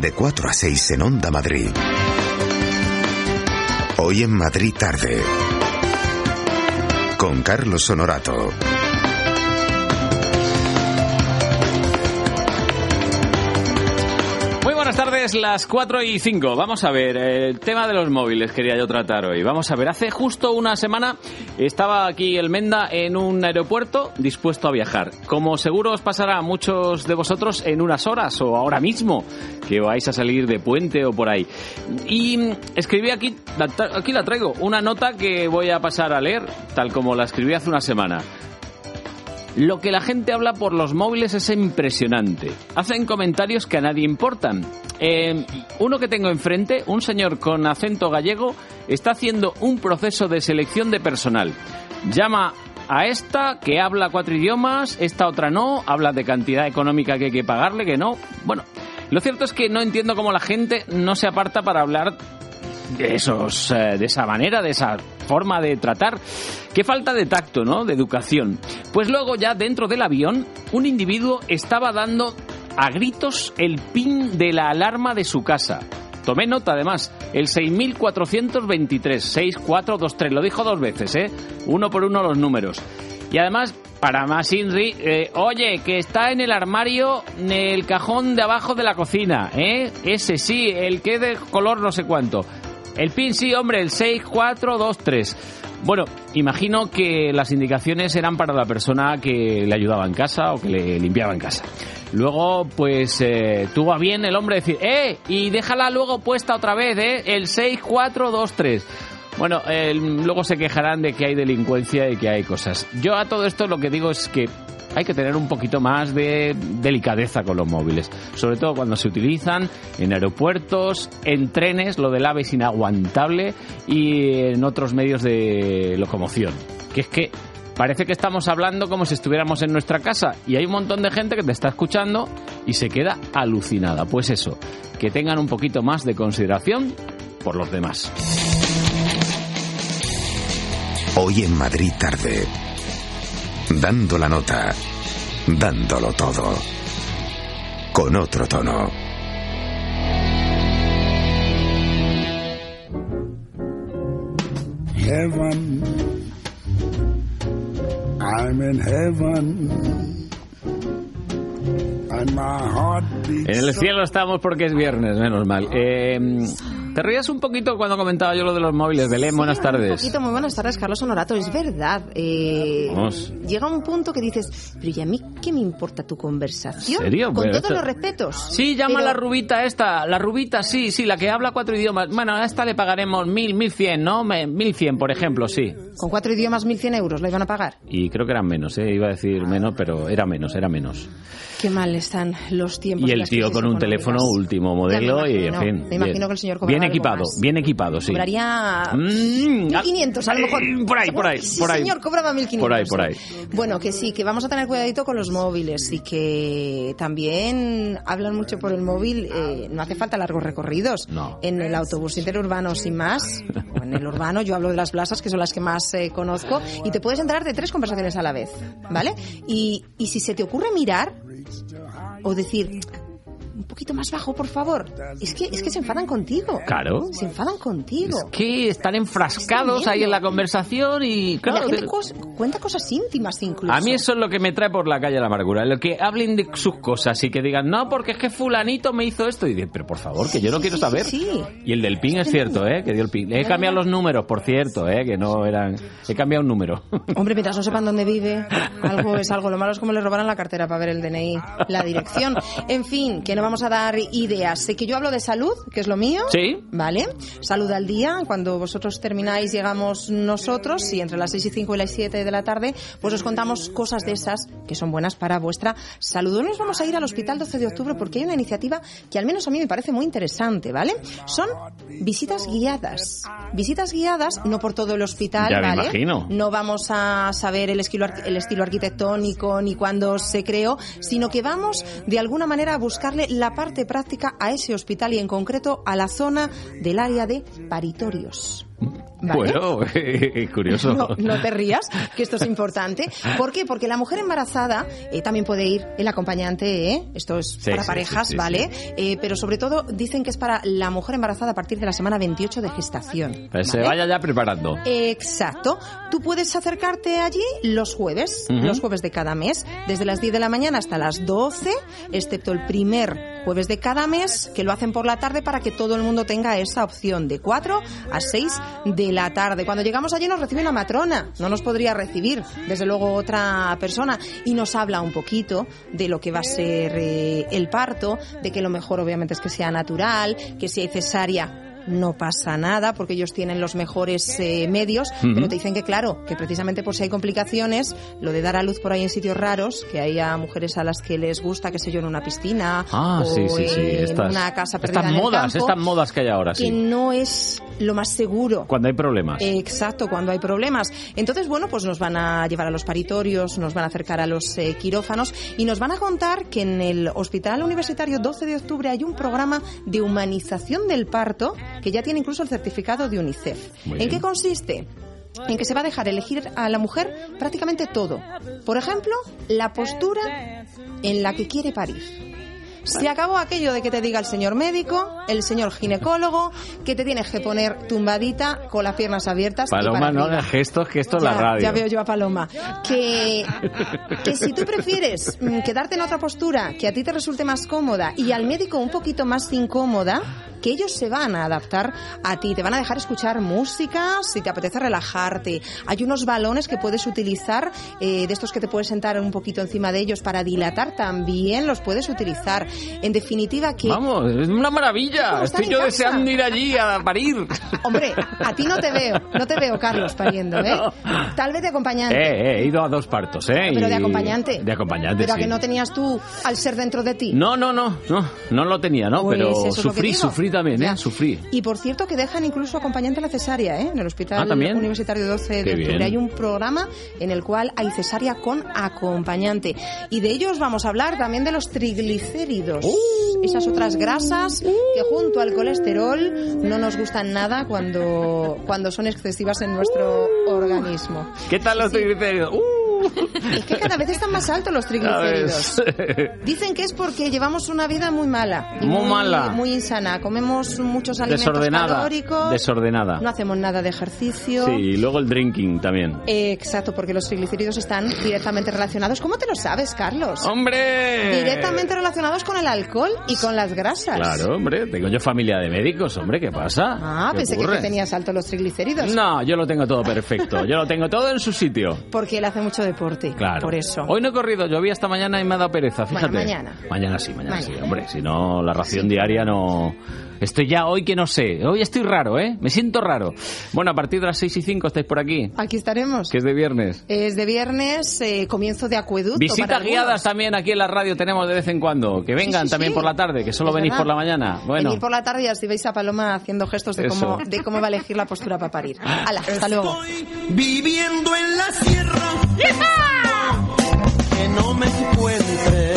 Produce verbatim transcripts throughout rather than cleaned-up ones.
de cuatro a seis en Onda Madrid. Hoy en Madrid Tarde, con Carlos Honorato. Las cuatro y cinco. Vamos a ver, el tema de los móviles quería yo tratar hoy. Vamos a ver, hace justo una semana estaba aquí el Menda en un aeropuerto dispuesto a viajar. Como seguro os pasará a muchos de vosotros en unas horas o ahora mismo, que vais a salir de puente o por ahí. Y escribí aquí, aquí la traigo, una nota que voy a pasar a leer, tal como la escribí hace una semana. Lo que la gente habla por los móviles es impresionante. Hacen comentarios que a nadie importan. Eh, uno que tengo enfrente, un señor con acento gallego, está haciendo un proceso de selección de personal. Llama a esta que habla cuatro idiomas, esta otra no, habla de cantidad económica que hay que pagarle, que no. Bueno, lo cierto es que no entiendo cómo la gente no se aparta para hablar de esos, eh, de esa manera, de esa forma de tratar. Qué falta de tacto, ¿no? De educación. Pues luego ya dentro del avión, un individuo estaba dando a gritos el pin de la alarma de su casa. Tomé nota además, el seis mil cuatrocientos veintitrés, seis cuatro dos tres, lo dijo dos veces, ¿eh? Uno por uno los números. Y además, para más inri, eh, oye, que está en el armario, en el cajón de abajo de la cocina, ¿eh? Ese sí, el que de color no sé cuánto. El pin sí, hombre, el seis cuatro dos tres. Bueno, imagino que las indicaciones eran para la persona que le ayudaba en casa o que le limpiaba en casa. Luego, pues, eh, tuvo a bien el hombre decir, ¡eh! Y déjala luego puesta otra vez, ¿eh? El seis cuatro dos tres. Bueno, eh, luego se quejarán de que hay delincuencia y que hay cosas. Yo a todo esto lo que digo es que hay que tener un poquito más de delicadeza con los móviles, sobre todo cuando se utilizan en aeropuertos, en trenes, lo del AVE es inaguantable, y en otros medios de locomoción. Que es que parece que estamos hablando como si estuviéramos en nuestra casa y hay un montón de gente que te está escuchando y se queda alucinada. Pues eso, que tengan un poquito más de consideración por los demás. Hoy en Madrid Tarde, dando la nota, dándolo todo, con otro tono. Heaven, I'm in heaven. And my heart beats. En el cielo estamos porque es viernes, menos mal. Eh, Te rías un poquito cuando comentaba yo lo de los móviles. Belén, sí, buenas tardes. Un poquito, muy buenas tardes, Carlos Honorato. Es verdad. Eh, llega un punto que dices, pero ¿y a mí qué me importa tu conversación? ¿En serio? Con pero todos esto... los respetos. Sí, llama pero... a la rubita esta. La rubita, sí, sí, la que habla cuatro idiomas. Bueno, a esta le pagaremos mil, mil cien, ¿no? Mil cien, por ejemplo, sí. Con cuatro idiomas, mil cien euros, ¿la iban a pagar? Y creo que eran menos, ¿eh? Iba a decir ah. menos, pero era menos, era menos. Qué mal están los tiempos. Y el tío con un teléfono último modelo y, en fin. Me imagino que el señor cobraba. Bien equipado, bien equipado, sí. Cobraría mil quinientos, a lo mejor. Por ahí, por ahí. Sí, por ahí. Señor, cobraba mil quinientos. Por ahí, por ahí. Bueno, que sí, que vamos a tener cuidadito con los móviles y que también hablan mucho por el móvil. Eh, no hace falta largos recorridos. No. En el autobús interurbano, sin más. O en el urbano, yo hablo de las plazas, que son las que más eh, conozco. Y te puedes enterar de tres conversaciones a la vez, ¿vale? Y, y si se te ocurre mirar o decir... un poquito más bajo, por favor. Es que es que se enfadan contigo. Claro. Se enfadan contigo. Es que están enfrascados están ahí en la conversación y... claro, y la gente te... cos... cuenta cosas íntimas incluso. A mí eso es lo que me trae por la calle de la amargura. Lo que hablen de sus cosas y que digan, no, porque es que fulanito me hizo esto. Y dicen, pero por favor, que yo no sí, quiero saber. Sí, sí. Y el del pin es cierto, ¿eh? Que dio el pin. He cambiado los números, por cierto, ¿eh? Que no eran... He cambiado un número. Hombre, mientras no sepan dónde vive, algo es algo. Lo malo es como le robaran la cartera para ver el D N I, la dirección. En fin, que no vamos a dar ideas. Sé que yo hablo de salud, que es lo mío. Sí. Vale. Salud al día. Cuando vosotros termináis, llegamos nosotros. Y entre las seis y cinco y las siete de la tarde, pues os contamos cosas de esas que son buenas para vuestra salud. Hoy nos vamos a ir al hospital doce de octubre porque hay una iniciativa que al menos a mí me parece muy interesante, ¿vale? Son visitas guiadas. Visitas guiadas, no por todo el hospital, ya ¿vale? Me imagino. No vamos a saber el estilo, el estilo arquitectónico ni cuándo se creó, sino que vamos de alguna manera a buscarle la parte práctica a ese hospital y en concreto a la zona del área de paritorios. ¿Vale? Bueno, eh, curioso. No, no te rías, que esto es importante. ¿Por qué? Porque la mujer embarazada eh, también puede ir el acompañante, ¿eh? Esto es sí, para sí, parejas, sí, sí, ¿vale? Sí. Eh, pero sobre todo dicen que es para la mujer embarazada a partir de la semana veintiocho de gestación. ¿Vale? Se vaya ya preparando. Exacto. Tú puedes acercarte allí los jueves, uh-huh. los jueves de cada mes, desde las diez de la mañana hasta las doce, excepto el primer jueves de cada mes, que lo hacen por la tarde para que todo el mundo tenga esa opción de cuatro a seis de la tarde. Cuando llegamos allí nos recibe una matrona, no nos podría recibir desde luego otra persona, y nos habla un poquito de lo que va a ser eh, el parto, de que lo mejor obviamente es que sea natural, que si hay cesárea no pasa nada porque ellos tienen los mejores eh, medios, uh-huh. pero te dicen que claro, que precisamente por si hay complicaciones, lo de dar a luz por ahí en sitios raros, que haya mujeres a las que les gusta, qué sé yo, en una piscina ah, o sí, sí, sí. en estas, una casa perdida estas en modas, el campo, estas modas que hay ahora, sí. que no es lo más seguro. Cuando hay problemas. Eh, exacto, cuando hay problemas. Entonces, bueno, pues nos van a llevar a los paritorios, nos van a acercar a los eh, quirófanos y nos van a contar que en el Hospital Universitario doce de octubre hay un programa de humanización del parto que ya tiene incluso el certificado de UNICEF. Muy ¿En bien. Qué consiste? En que se va a dejar elegir a la mujer prácticamente todo. Por ejemplo, la postura en la que quiere parir. Se acabó aquello de que te diga el señor médico, el señor ginecólogo, que te tienes que poner tumbadita con las piernas abiertas. Paloma, y para no hagas gestos, que esto es la radio. Ya veo yo a Paloma. Que, que si tú prefieres quedarte en otra postura que a ti te resulte más cómoda y al médico un poquito más incómoda, que ellos se van a adaptar a ti. Te van a dejar escuchar música si te apetece relajarte. Hay unos balones que puedes utilizar, eh, de estos que te puedes sentar un poquito encima de ellos para dilatar también, los puedes utilizar. En definitiva que... Vamos, es una maravilla. Estoy yo deseando ir allí a parir. Hombre, a ti no te veo. No te veo, Carlos, pariendo, ¿eh? Tal vez de acompañante. Eh, eh, he ido a dos partos, ¿eh? Pero de acompañante. De acompañante, Pero sí. que no tenías tú al ser dentro de ti. No, no, no. No, no lo tenía, ¿no? Pues pero sufrí, sufrí también, ¿eh? Ya. Sufrí. Y por cierto que dejan incluso acompañante a la cesárea, ¿eh? En el Hospital ah, Universitario doce de octubre hay un programa en el cual hay cesárea con acompañante. Y de ellos vamos a hablar también de los triglicéridos. Uh, esas otras grasas uh, que junto al colesterol no nos gustan nada cuando, cuando son excesivas en nuestro uh, organismo. ¿Qué tal los sí. triglicéridos? Uh. Es que cada vez están más altos los triglicéridos. Dicen que es porque llevamos una vida muy mala. Muy, muy mala. Muy insana. Comemos muchos alimentos desordenada, calóricos. Desordenada. No hacemos nada de ejercicio. Sí, y luego el drinking también. Eh, exacto, porque los triglicéridos están directamente relacionados. ¿Cómo te lo sabes, Carlos? ¡Hombre! Directamente relacionados con el alcohol y con las grasas. Claro, hombre. Tengo yo familia de médicos, hombre. ¿Qué pasa? Ah, ¿Qué pensé ocurre? que tenías altos los triglicéridos. No, yo lo tengo todo perfecto. Yo lo tengo todo en su sitio. Porque él hace mucho deporte. Claro. Por eso. Hoy no he corrido. Llovía esta mañana y me ha dado pereza. Fíjate. Bueno, mañana. Mañana sí, mañana, mañana. sí. Hombre, si no, la ración sí. diaria no... Estoy ya hoy que no sé. Hoy estoy raro, ¿eh? Me siento raro. Bueno, a partir de las seis y cinco estáis por aquí. Aquí estaremos. Que es de viernes. Es de viernes, eh, comienzo de acueducto. Visitas guiadas también aquí en la radio tenemos de vez en cuando. Que vengan sí, sí, también sí. por la tarde, que solo es venís verdad. por la mañana. Bueno. Venid por la tarde y así veis a Paloma haciendo gestos de cómo, de cómo va a elegir la postura para parir. Hala, hasta estoy luego. Viviendo en la sierra. Que no me encuentre.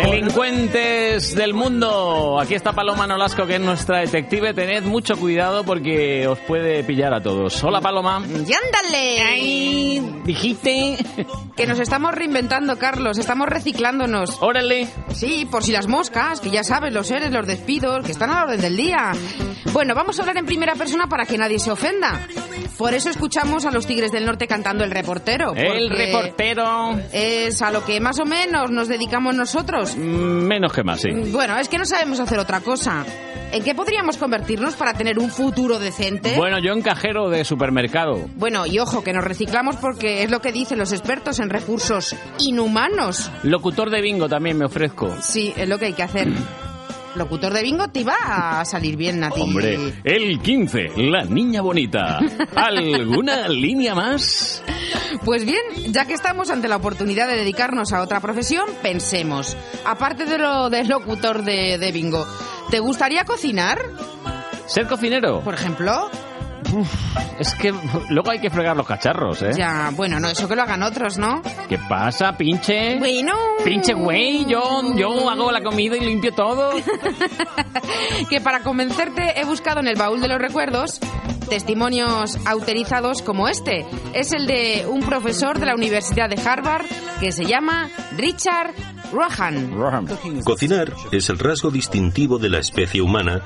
Delincuentes del mundo, aquí está Paloma Nolasco, que es nuestra detective. Tened mucho cuidado porque os puede pillar a todos. Hola, Paloma. ¡Yándale! Ay, dijiste que nos estamos reinventando, Carlos, estamos reciclándonos. ¡Órale! Sí, por si las moscas, que ya sabes, los seres, los despidos, que están a la orden del día. Bueno, vamos a hablar en primera persona para que nadie se ofenda. Por eso escuchamos a los Tigres del Norte cantando El Reportero. El Reportero. Es a lo que más o menos nos dedicamos nosotros. Menos que más, sí. Bueno, es que no sabemos hacer otra cosa. ¿En qué podríamos convertirnos para tener un futuro decente? Bueno, yo en cajero de supermercado. Bueno, y ojo, que nos reciclamos porque es lo que dicen los expertos en recursos inhumanos. Locutor de bingo también me ofrezco. Sí, es lo que hay que hacer. Locutor de bingo te iba a salir bien a ti. Hombre, el quince, la niña bonita. ¿Alguna línea más? Pues bien, ya que estamos ante la oportunidad de dedicarnos a otra profesión, pensemos. Aparte de lo del locutor de, de bingo, ¿te gustaría cocinar? ¿Ser cocinero? Por ejemplo... Uf, es que luego hay que fregar los cacharros, ¿eh? Ya, bueno, no, eso que lo hagan otros, ¿no? ¿Qué pasa, pinche? Bueno. Pinche güey, yo, yo hago la comida y limpio todo. Que para convencerte he buscado en el baúl de los recuerdos testimonios autorizados como este. Es el de un profesor de la Universidad de Harvard que se llama Richard Rohan. Cocinar es el rasgo distintivo de la especie humana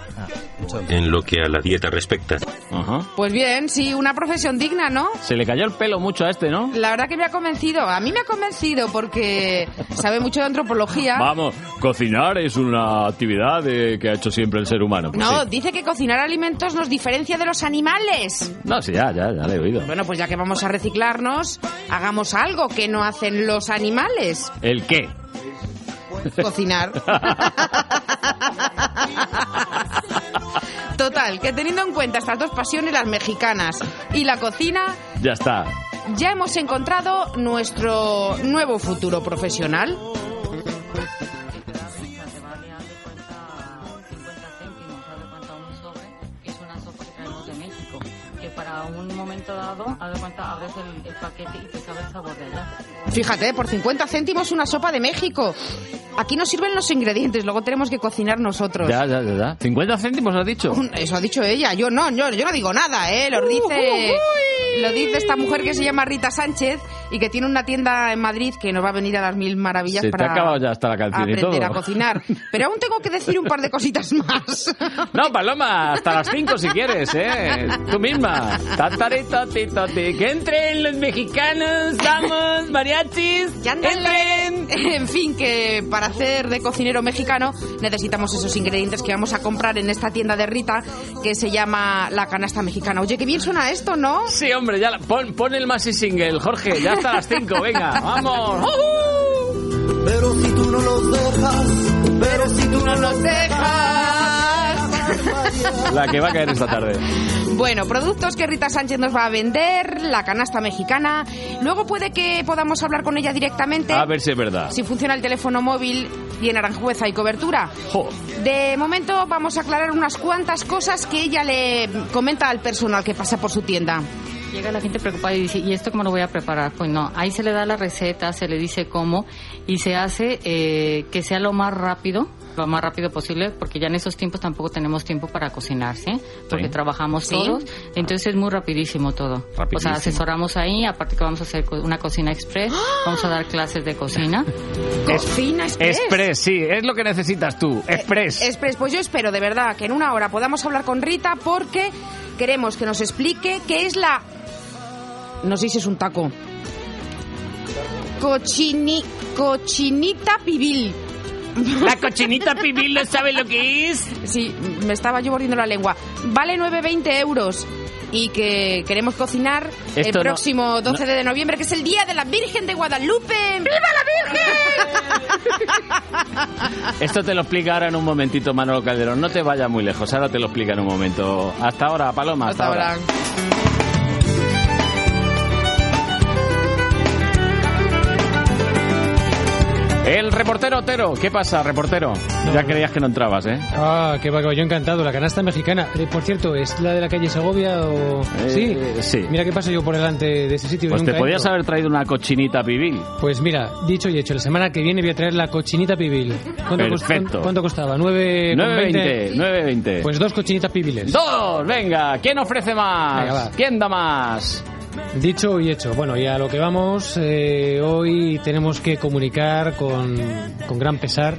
en lo que a la dieta respecta. Uh-huh. Pues bien, sí, una profesión digna, ¿no? Se le cayó el pelo mucho a este, ¿no? La verdad que me ha convencido, a mí me ha convencido porque sabe mucho de antropología. Vamos, cocinar es una actividad de, que ha hecho siempre el ser humano. Pues no, sí. Dice que cocinar alimentos nos diferencia de los animales. No, sí, ya, ya, ya le he oído. Bueno, pues ya que vamos a reciclarnos, hagamos algo que no hacen los animales. ¿El qué? Cocinar. Total, que teniendo en cuenta estas dos pasiones, las mexicanas y la cocina, ya está. Ya hemos encontrado nuestro nuevo futuro profesional. Un momento dado, haz de cuenta, abres el, el paquete y te sabe el sabor de allá. Fíjate, por cincuenta céntimos una sopa de México. Aquí nos sirven los ingredientes, luego tenemos que cocinar nosotros. Ya, ya, ya, ya. cincuenta céntimos ha dicho. Eso ha dicho ella, yo no, yo, yo no digo nada, ¿eh? Lo dice, uh, uh, lo dice esta mujer que se llama Rita Sánchez y que tiene una tienda en Madrid que nos va a venir a dar mil maravillas se para te ha acabado ya hasta la canción aprender y todo. A cocinar. Pero aún tengo que decir un par de cositas más. No, Paloma, hasta las cinco si quieres, ¿eh? Tú misma. Que entren los mexicanos, vamos, mariachis, entren. En fin, que para hacer de cocinero mexicano necesitamos esos ingredientes que vamos a comprar en esta tienda de Rita que se llama La Canasta Mexicana. Oye, qué bien suena esto, ¿no? Sí, hombre, ya la, pon, pon el maxi single, Jorge, ya hasta las cinco, venga, vamos. Uh-huh. Pero si tú no los dejas, pero si tú no los dejas. La que va a caer esta tarde. Bueno, productos que Rita Sánchez nos va a vender, la canasta mexicana. Luego puede que podamos hablar con ella directamente. A ver si es verdad. Si funciona el teléfono móvil y en Aranjuez hay cobertura. Jo. De momento vamos a aclarar unas cuantas cosas que ella le comenta al personal que pasa por su tienda. Llega la gente preocupada y dice, ¿y esto cómo lo voy a preparar? Pues no, ahí se le da la receta, se le dice cómo y se hace eh, que sea lo más rápido, lo más rápido posible, porque ya en esos tiempos tampoco tenemos tiempo para cocinar, ¿sí? Porque sí. Trabajamos sí. Todos, entonces es muy rapidísimo todo. Rapidísimo. O sea, asesoramos ahí, aparte que vamos a hacer una cocina express, ¡ah! Vamos a dar clases de cocina. ¿Cocina express? Express, sí, es lo que necesitas tú, express. Eh, express, pues yo espero de verdad que en una hora podamos hablar con Rita porque queremos que nos explique qué es la... No sé si es un taco. Cochini, cochinita pibil. La cochinita pibil no sabe lo que es. Sí, me estaba yo mordiendo la lengua. Vale nueve veinte euros. Y que queremos cocinar esto el próximo no, doce no. de noviembre, que es el Día de la Virgen de Guadalupe. ¡Viva la Virgen! Esto te lo explica ahora en un momentito, Manolo Calderón. No te vayas muy lejos, ahora te lo explica en un momento. Hasta ahora, Paloma, hasta, hasta ahora. ahora. El reportero Otero, ¿qué pasa, reportero? Ya creías que no entrabas, ¿eh? Ah, qué va, yo encantado, la canasta mexicana. Eh, por cierto, ¿es la de la calle Segovia o...? Eh, sí, sí. Mira qué paso yo por delante de ese sitio. Pues te podías haber traído una cochinita pibil. Pues mira, dicho y hecho, la semana que viene voy a traer la cochinita pibil. ¿Cuánto perfecto. Cost, ¿Cuánto costaba? nueve veinte. nueve veinte. Pues dos cochinitas pibiles. ¡Dos! Venga, ¿quién ofrece más? Venga, ¿quién da más? Dicho y hecho. Bueno, y a lo que vamos, eh, hoy tenemos que comunicar con, con gran pesar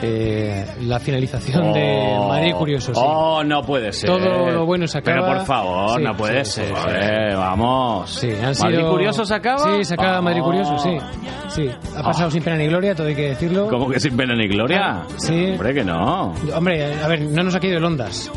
eh, la finalización oh, de Madrid Curioso. Sí. ¡Oh, no puede ser! Todo lo bueno se acaba. Pero por favor, sí, no puede sí, ser. Sí, sí, sí. ¡Vamos! Sí, han sido... ¿Madrid Curioso se acaba? Sí, se acaba oh. Madrid Curioso, sí. Sí, ha pasado oh. sin pena ni gloria, todo hay que decirlo. ¿Cómo que sin pena ni gloria? Ah, sí. Hombre, que no. Hombre, a ver, no nos ha caído el Ondas.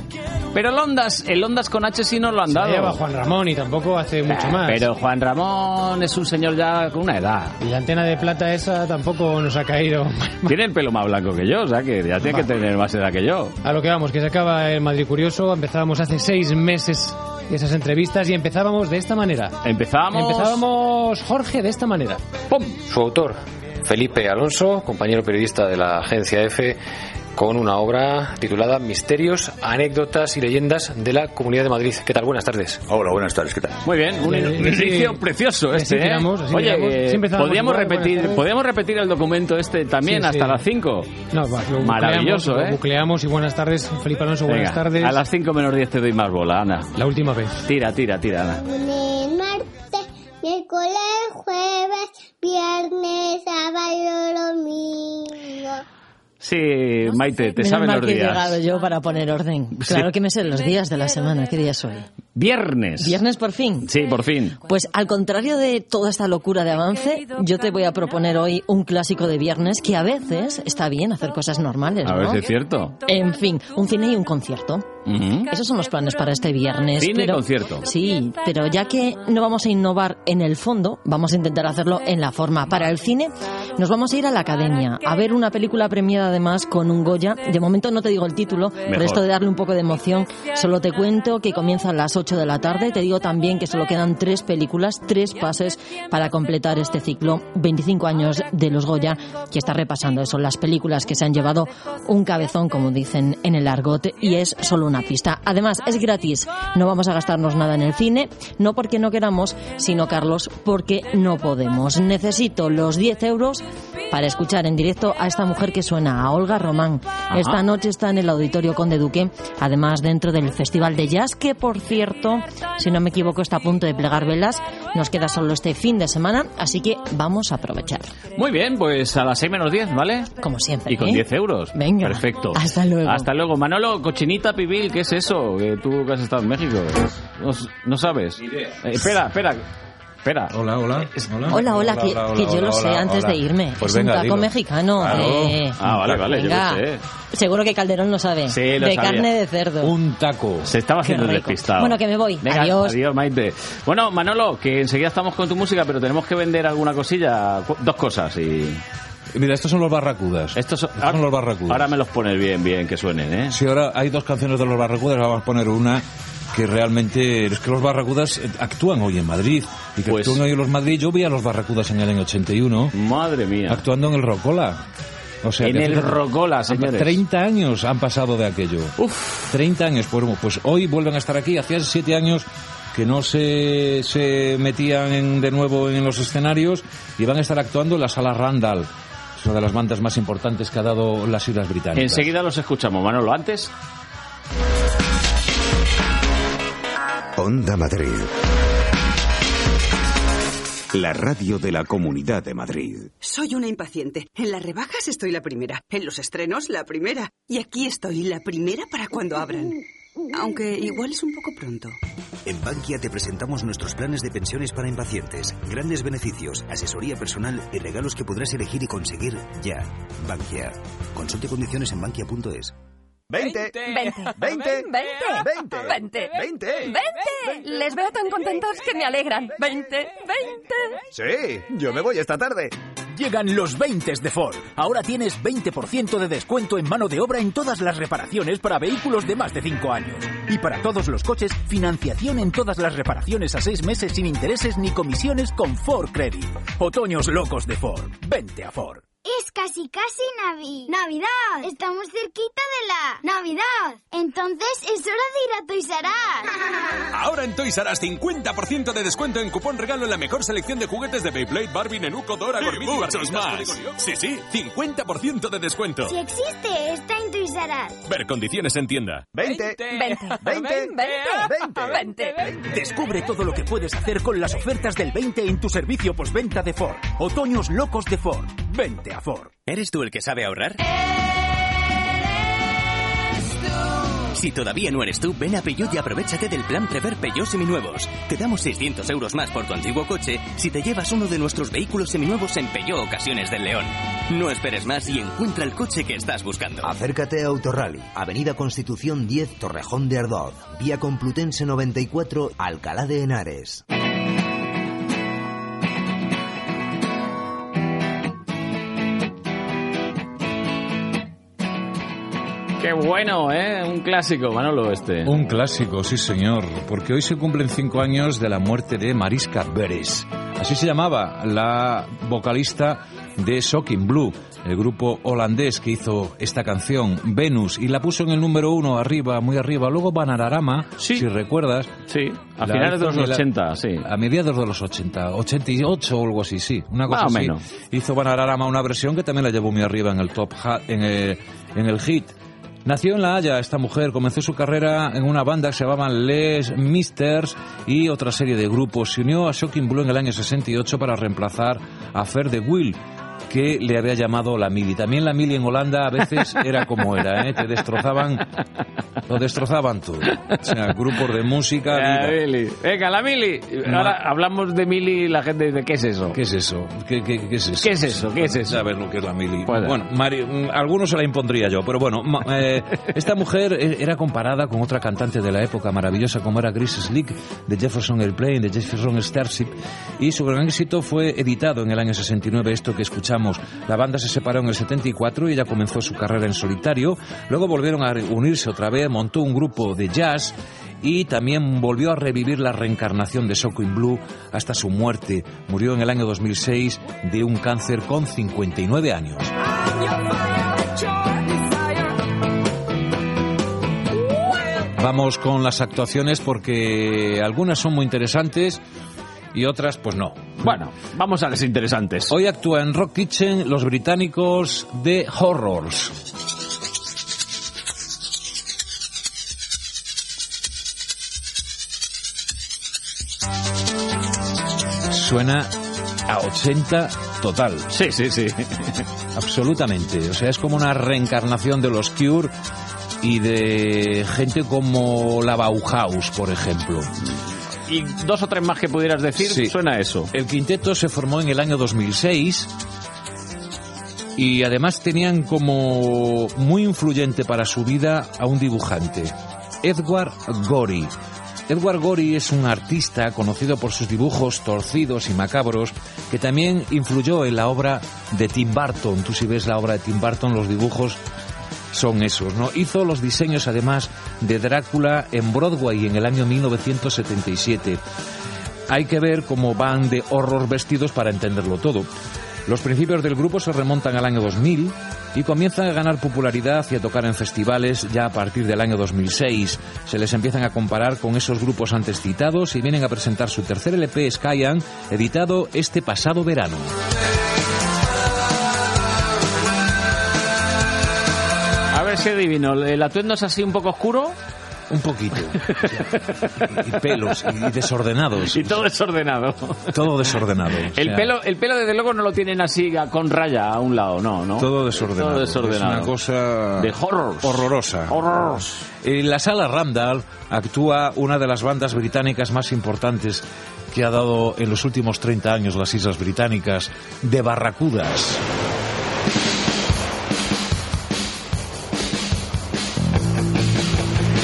Pero el Ondas, el Ondas con H sí nos lo han dado. Se lleva Juan Ramón y tampoco hace mucho más. Pero Juan Ramón es un señor ya con una edad. Y la antena de plata esa tampoco nos ha caído. Tiene el pelo más blanco que yo, o sea que ya tiene que tener más edad que yo. A lo que vamos, que se acaba el Madrid Curioso. Empezábamos hace seis meses esas entrevistas y empezábamos de esta manera. Empezábamos... Empezábamos, Jorge, de esta manera. ¡Pum! Su autor, Felipe Alonso, compañero periodista de la agencia EFE, con una obra titulada Misterios, anécdotas y leyendas de la Comunidad de Madrid. ¿Qué tal? Buenas tardes. Hola, buenas tardes, ¿qué tal? Muy bien, un inicio sí, precioso este, ¿eh? Tiramos, oye, eh, podríamos repetir podríamos repetir el documento este también sí, hasta sí. las cinco. No, va, lo maravilloso, bucleamos, ¿eh? Lo bucleamos y buenas tardes, Felipe Alonso, buenas Venga, tardes. A las cinco menos diez te doy más bola, Ana. La última vez. Tira, tira, tira, Ana. Martes, miércoles, jueves, viernes, sábado, domingo. Sí, Maite, te saben los días. Menos mal que he llegado yo para poner orden. Claro sí. que me sé los días de la semana. ¿Qué día soy? Viernes. Viernes por fin. Sí, por fin. Pues al contrario de toda esta locura de avance, yo te voy a proponer hoy un clásico de viernes que a veces está bien hacer cosas normales, ¿no? A veces es cierto. En fin, un cine y un concierto. Uh-huh. Esos son los planes para este viernes. Cine pero, y concierto. Sí, pero ya que no vamos a innovar en el fondo, vamos a intentar hacerlo en la forma. Para el cine nos vamos a ir a la Academia a ver una película premiada además con un Goya. De momento no te digo el título, por esto de darle un poco de emoción. Solo te cuento que comienza a las ocho de la tarde. Te digo también que solo quedan tres películas, tres pases para completar este ciclo. veinticinco años de los Goya, que está repasando eso, las películas que se han llevado un cabezón, como dicen en el argot, y es solo una Una pista. Además, es gratis. No vamos a gastarnos nada en el cine, no porque no queramos, sino, Carlos, porque no podemos. Necesito los diez euros para escuchar en directo a esta mujer que suena, a Olga Román. Ajá. Esta noche está en el Auditorio Conde Duque, además dentro del Festival de Jazz, que por cierto, si no me equivoco, está a punto de plegar velas. Nos queda solo este fin de semana, así que vamos a aprovechar. Muy bien, pues a las seis menos diez, ¿vale? Como siempre. Y con ¿eh? diez euros. Venga. Perfecto. Hasta luego. Hasta luego. Manolo, cochinita pibil. ¿Qué es eso? ¿Tú que has estado en México? No, no sabes. Eh, espera, espera. Espera. Hola, hola. Hola, hola, hola que, hola, que yo hola, lo sé hola, antes hola. de irme. Pues es venga, un taco dilo. mexicano. Claro. De... Ah, vale, vale, venga. yo lo sé. Seguro que Calderón lo sabe. Sí, lo De sabía. Carne de cerdo. Un taco. Se estaba haciendo despistado. Bueno, que me voy. Venga, adiós. Adiós, Maite. Bueno, Manolo, que enseguida estamos con tu música, pero tenemos que vender alguna cosilla. Dos cosas y... Mira, estos son los Barracudas. Estos son, estos ahora, son los Barracudas. Ahora me los pones bien, bien, que suenen, ¿eh? Sí, ahora hay dos canciones de los Barracudas, vamos a poner una que realmente... Es que los Barracudas actúan hoy en Madrid. Y que pues, actúan hoy en los Madrid. Yo vi a los Barracudas en el año ochenta y uno. Madre mía. Actuando en el Rocola. O sea, en el Rocola, señores. treinta años han pasado de aquello. Uf. treinta años. Pues, pues hoy vuelven a estar aquí. Hacía siete años... que no se, se metían en, de nuevo en los escenarios, y van a estar actuando en la Sala Randall. Es una de las bandas más importantes que ha dado las Islas Británicas. Enseguida los escuchamos, Manolo. Antes... Onda Madrid. La radio de la Comunidad de Madrid. Soy una impaciente. En las rebajas estoy la primera. En los estrenos, la primera. Y aquí estoy, la primera para cuando abran. Aunque igual es un poco pronto. En Bankia te presentamos nuestros planes de pensiones para impacientes. Grandes beneficios, asesoría personal y regalos que podrás elegir y conseguir ya. Bankia. Consulte condiciones en bankia punto es. veinte, veinte, veinte, veinte, veinte, veinte, veinte, les veo tan contentos que me alegran. veinte, veinte. Sí, yo me voy esta tarde. Llegan los veintes de Ford. Ahora tienes veinte por ciento de descuento en mano de obra en todas las reparaciones para vehículos de más de cinco años. Y para todos los coches, financiación en todas las reparaciones a seis meses sin intereses ni comisiones con Ford Credit. Otoños locos de Ford. Vente a Ford. Es casi casi Navi. ¡Navidad! Estamos cerquita de la Navidad. Entonces es hora de ir a Toys R Us. Ahora en Toys R Us cincuenta por ciento de descuento en cupón regalo en la mejor selección de juguetes de Beyblade, Barbie, Nenuco, Dora, y Gormiti, muchos más. Sí, sí, cincuenta por ciento de descuento. Si existe, está en Toys R Us. Ver condiciones en tienda. veinte, veinte, veinte, veinte, veinte, veinte. Descubre todo lo que puedes hacer con las ofertas del veinte en tu servicio postventa de Ford. Otoños locos de Ford. Vente a Ford. ¿Eres tú el que sabe ahorrar? Eres tú. Si todavía no eres tú, ven a Peugeot y aprovechate del plan Prever Peugeot Seminuevos. Te damos seiscientos euros más por tu antiguo coche si te llevas uno de nuestros vehículos seminuevos en Peugeot Ocasiones del León. No esperes más y encuentra el coche que estás buscando. Acércate a Autorally, Avenida Constitución diez, Torrejón de Ardoz, Vía Complutense noventa y cuatro, Alcalá de Henares. Qué bueno, ¿eh? Un clásico, Manolo, este. Un clásico, sí señor, porque hoy se cumplen cinco años de la muerte de Mariska Veres. Así se llamaba la vocalista de Shocking Blue. el grupo holandés que hizo esta canción, Venus, y la puso en el número uno, arriba, muy arriba. Luego Bananarama, sí, si recuerdas. Sí, a finales de los ochenta, sí. A mediados de los ochenta, ochenta y ocho o algo así, sí. Una cosa así. Más o menos. Hizo Bananarama una versión que también la llevó muy arriba en el top, en el, en el hit. Nació en La Haya esta mujer, comenzó su carrera en una banda que se llamaban Les Misters y otra serie de grupos. Se unió a Shocking Blue en el año sesenta y ocho para reemplazar a Fer de Will, que le había llamado la Milly. También la Milly en Holanda a veces era como era, ¿eh? Te destrozaban, lo destrozaban todo. O sea, grupos de música. La Milly. Venga, la Milly. Ahora no. Hablamos de Milly y la gente dice, ¿qué es eso? ¿Qué es eso? ¿Qué, qué, qué es eso? ¿Qué es eso? ¿Qué es eso? Sabes lo que es la Milly. Bueno, bueno Mario, algunos se la impondría yo, pero bueno. Eh, esta mujer era comparada con otra cantante de la época maravillosa como era Grace Slick, de Jefferson Airplane, de Jefferson Starship, y su gran éxito fue editado en el año sesenta y nueve, esto que escuchamos. La banda se separó en el setenta y cuatro y ella comenzó su carrera en solitario. Luego volvieron a unirse otra vez, montó un grupo de jazz y también volvió a revivir la reencarnación de Shocking Blue hasta su muerte. Murió en el año dos mil seis de un cáncer con cincuenta y nueve años. Vamos con las actuaciones porque algunas son muy interesantes y otras pues no. Bueno, vamos a las interesantes. Hoy actúa en Rock Kitchen los británicos The Horrors. Suena a ochenta total. Sí, sí, sí. Absolutamente. O sea, es como una reencarnación de los Cure y de gente como la Bauhaus, por ejemplo. Y dos o tres más que pudieras decir, sí. Suena eso. El quinteto se formó en el año dos mil seis y además tenían como muy influyente para su vida a un dibujante, Edward Gorey. Edward Gorey es un artista conocido por sus dibujos torcidos y macabros que también influyó en la obra de Tim Burton. Tú si ves la obra de Tim Burton, los dibujos son esos, ¿no? Hizo los diseños, además, de Drácula en Broadway en el año mil novecientos setenta y siete. Hay que ver cómo van de horror vestidos para entenderlo todo. Los principios del grupo se remontan al año dos mil y comienzan a ganar popularidad y a tocar en festivales ya a partir del año dos mil seis. Se les empiezan a comparar con esos grupos antes citados y vienen a presentar su tercer L P, Skyan, editado este pasado verano. A ver si adivino, ¿el atuendo es así un poco oscuro? Un poquito. Y pelos, y desordenados. Y todo desordenado. Todo desordenado. El, o sea, pelo, el pelo, desde luego, no lo tienen así con raya a un lado, no, ¿no? Todo desordenado. Todo desordenado. Es una cosa... De horror. Horrorosa. Horror. En la sala Randall actúa una de las bandas británicas más importantes que ha dado en los últimos treinta años las Islas Británicas, de Barracudas.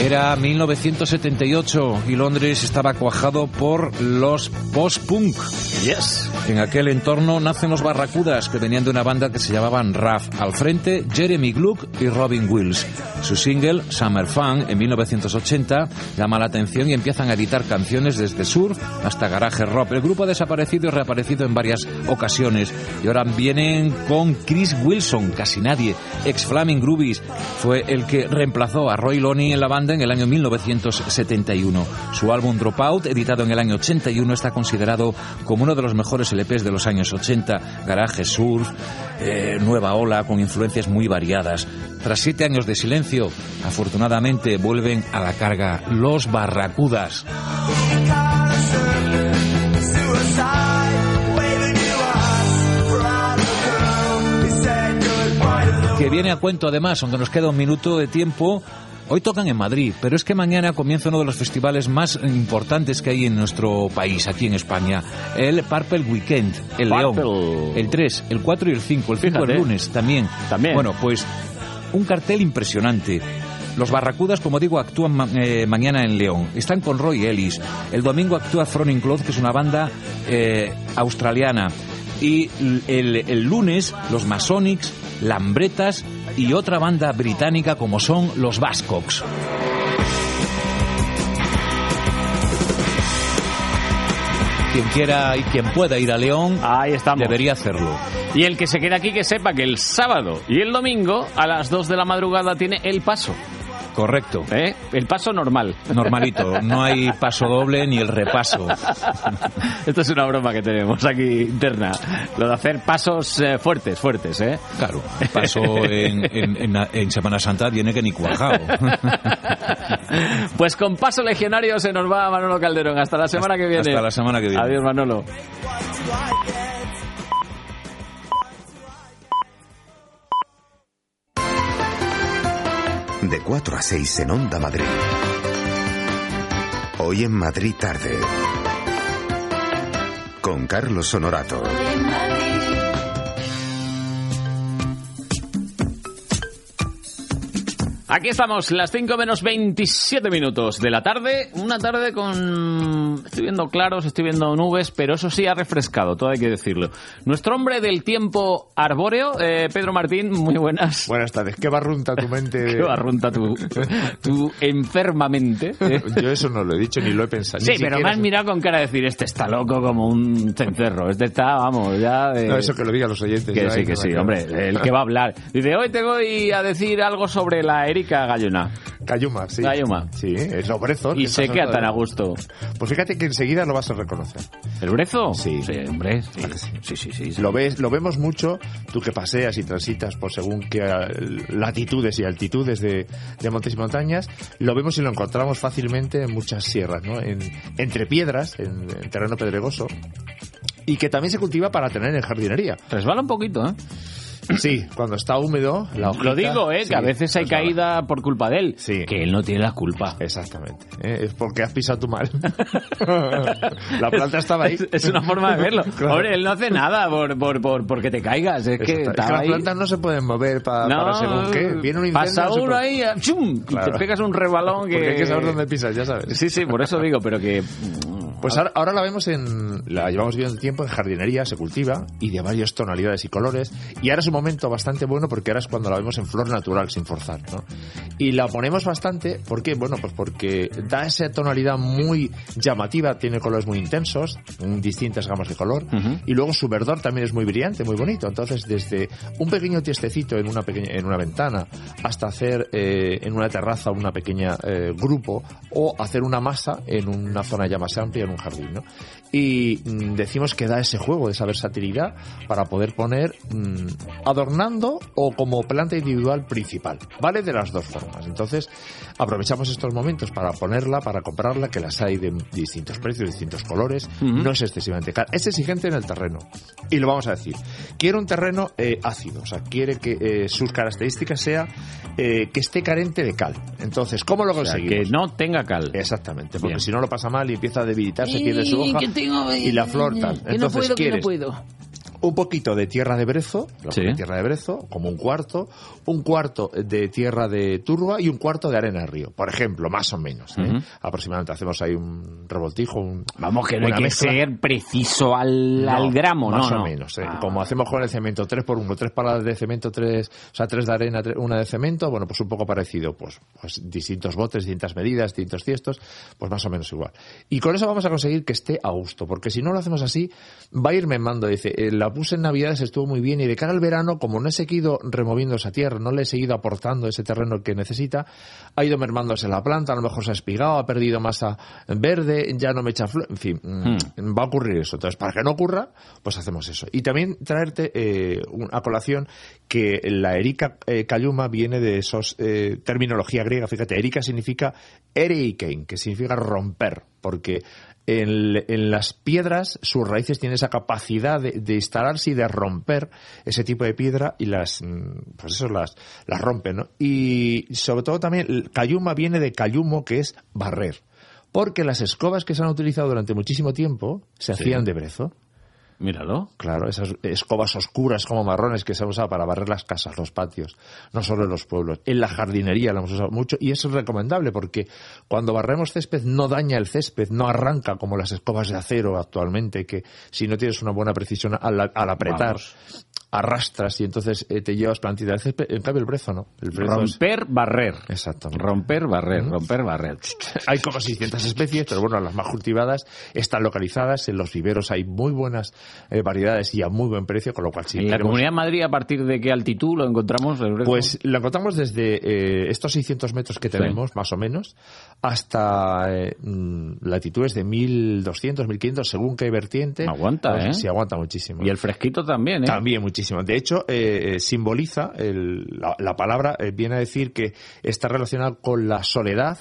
Era mil novecientos setenta y ocho y Londres estaba cuajado por los post-punk. Yes. En aquel entorno nacen los Barracudas, que venían de una banda que se llamaban Raf. Al frente, Jeremy Gluck y Robin Wills. Su single, Summer Fun, en mil novecientos ochenta, llama la atención y empiezan a editar canciones desde surf hasta garage rock. El grupo ha desaparecido y reaparecido en varias ocasiones. Y ahora vienen con Chris Wilson, casi nadie, ex Flaming Groovies. Fue el que reemplazó a Roy Loney en la banda en el año mil novecientos setenta y uno. Su álbum Dropout, editado en el año ochenta y uno, está considerado como uno de los mejores L Pes de los años ochenta. Garage, surf, eh, nueva ola, con influencias muy variadas. Tras siete años de silencio, afortunadamente vuelven a la carga los Barracudas. Que viene a cuento, además, aunque nos queda un minuto de tiempo. Hoy tocan en Madrid, pero es que mañana comienza uno de los festivales más importantes que hay en nuestro país, aquí en España. El Purple Weekend, el Purple. León, el tres, el cuatro y el cinco. El cinco Fíjate. El lunes también. también. Bueno, pues un cartel impresionante. Los Barracudas, como digo, actúan ma- eh, mañana en León. Están con Roy Ellis. El domingo actúa Froning Cloth, que es una banda eh, australiana. Y el, el lunes, los Masonics, Lambretas y otra banda británica como son los Buzzcocks. Quien quiera y quien pueda ir a León, ahí estamos, debería hacerlo. Y el que se queda aquí que sepa que el sábado y el domingo a las dos de la madrugada tiene el paso. Correcto. ¿Eh? El paso normal. Normalito. No hay paso doble ni el repaso. Esto es una broma que tenemos aquí interna. Lo de hacer pasos eh, fuertes, fuertes, ¿eh? Claro. El paso en, en, en, en Semana Santa viene que ni cuajado. Pues con paso legionario se nos va Manolo Calderón. Hasta la semana que viene. Hasta la semana que viene. Adiós, Manolo. De cuatro a seis en Onda Madrid. Hoy en Madrid Tarde. Con Carlos Honorato. Aquí estamos, las cinco menos veintisiete minutos de la tarde. Una tarde con... Estoy viendo claros, estoy viendo nubes, pero eso sí ha refrescado, todo hay que decirlo. Nuestro hombre del tiempo arbóreo, eh, Pedro Martín, muy buenas. Buenas tardes. Qué barrunta tu mente. Qué barrunta tu, tu enferma mente. Yo eso no lo he dicho ni lo he pensado. Sí, pero me has mirado con cara de decir, este está loco como un cencerro. Este está, vamos, ya... Eh... No, eso que lo digan los oyentes. Que sí, que sí, hombre, el que va a hablar. Dice, hoy te voy a decir algo sobre la herida. Gallona. Cayuma, sí. Cayuma. Sí, es lo brezo. Y se queda tan a gusto. Pues fíjate que enseguida lo vas a reconocer. ¿El brezo? Sí. Sí, hombre. Sí, sí, sí, sí, sí. Lo ves, lo vemos mucho, tú que paseas y transitas por según qué latitudes y altitudes de, de montes y montañas, lo vemos y lo encontramos fácilmente en muchas sierras, ¿no? En, entre piedras, en, en terreno pedregoso, y que también se cultiva para tener en jardinería. Resbala un poquito, ¿eh? Sí, cuando está húmedo la hojita, lo digo, eh, sí, que a veces hay caída por culpa de él, sí. Que él no tiene la culpa. Exactamente, ¿eh? Es porque has pisado tú mal. La planta estaba ahí. Es, es una forma de verlo. Claro. Hombre, él no hace nada por, por, por porque te caigas. Es, que, está, es que las plantas no se pueden mover pa, no, para según qué. Viene un incendio, pasa uno no ahí, chum, claro. Te pegas un rebalón que... Porque hay que saber dónde pisas, ya sabes. Sí, sí, por eso digo, pero que... Pues ahora, ahora la vemos en... La llevamos viendo el tiempo en jardinería, se cultiva, y de varias tonalidades y colores. Y ahora es un momento bastante bueno porque ahora es cuando la vemos en flor natural, sin forzar, ¿no? Y la ponemos bastante, ¿por qué? Bueno, pues porque da esa tonalidad muy llamativa, tiene colores muy intensos, en distintas gamas de color, uh-huh. Y luego su verdor también es muy brillante, muy bonito. Entonces, desde un pequeño tiestecito en una pequeña, en una ventana, hasta hacer eh, en una terraza una pequeña eh, grupo, o hacer una masa en una zona ya más amplia, un jardín, ¿no? Y decimos que da ese juego, esa versatilidad para poder poner mmm, adornando o como planta individual principal, ¿vale? De las dos formas. Entonces, aprovechamos estos momentos para ponerla, para comprarla, que las hay de distintos precios, distintos colores, uh-huh. No es excesivamente caro, es exigente en el terreno. Y lo vamos a decir, quiere un terreno eh, ácido, o sea, quiere que eh, sus características sea eh, que esté carente de cal. Entonces, ¿cómo lo conseguimos? O sea, que no tenga cal. Exactamente, porque bien. Si no lo pasa mal y empieza a debilitarse, y, pierde su hoja tengo, y la flor tal. Que Entonces, no puedo, ¿quieres? Que no puedo. Un poquito de tierra de brezo, sí. Tierra de brezo, como un cuarto, un cuarto de tierra de turba y un cuarto de arena de río, por ejemplo, más o menos, ¿eh? Uh-huh. Aproximadamente hacemos ahí un revoltijo, un, vamos, que no hay que mezcla. Ser preciso al, no, al gramo, más no, no. o menos, ¿eh? Ah. Como hacemos con el cemento, tres por uno, tres paladas de cemento, tres, o sea, tres de arena, tres, una de cemento, bueno, pues un poco parecido, pues, pues distintos botes, distintas medidas, distintos tiestos, pues más o menos igual. Y con eso vamos a conseguir que esté a gusto, porque si no lo hacemos así, va a ir mermando, dice, la puse en Navidades, estuvo muy bien, y de cara al verano, como no he seguido removiendo esa tierra, no le he seguido aportando ese terreno que necesita, ha ido mermándose la planta, a lo mejor se ha espigado, ha perdido masa verde, ya no me echa flor, en fin, hmm. va a ocurrir eso. Entonces, para que no ocurra, pues hacemos eso. Y también traerte eh, a colación que la erica eh, cayuma viene de esos eh, terminología griega, fíjate, erica significa ereikein, que significa romper, porque... En, en las piedras, sus raíces tienen esa capacidad de, de instalarse y de romper ese tipo de piedra y las, pues eso, las, las rompen, ¿no? Y sobre todo también, cayuma viene de cayumo, que es barrer, porque las escobas que se han utilizado durante muchísimo tiempo se hacían sí. de brezo. Míralo. Claro, esas escobas oscuras como marrones que se han usado para barrer las casas, los patios, no solo en los pueblos. En la jardinería la hemos usado mucho y eso es recomendable porque cuando barremos césped no daña el césped, no arranca como las escobas de acero actualmente, que si no tienes una buena precisión al, al apretar... Vamos. arrastras y entonces eh, te llevas plantita. En cambio el brezo no. El brezo romper, es... barrer. Exacto. Romper, barrer, mm-hmm. romper, barrer. Hay como seiscientas especies, pero bueno, las más cultivadas están localizadas. En los viveros hay muy buenas eh, variedades y a muy buen precio, con lo cual... Si ¿En queremos... la Comunidad de Madrid a partir de qué altitud lo encontramos? El brezo? Pues lo encontramos desde eh, estos seiscientos metros que tenemos, sí. más o menos, hasta eh, latitudes de mil doscientos, mil quinientos, según qué vertiente. Aguanta, pues, ¿eh? Sí, aguanta muchísimo. Y el fresquito también, ¿eh? También muchísimo. De hecho, eh, simboliza, el, la, la palabra eh, viene a decir que está relacionada con la soledad,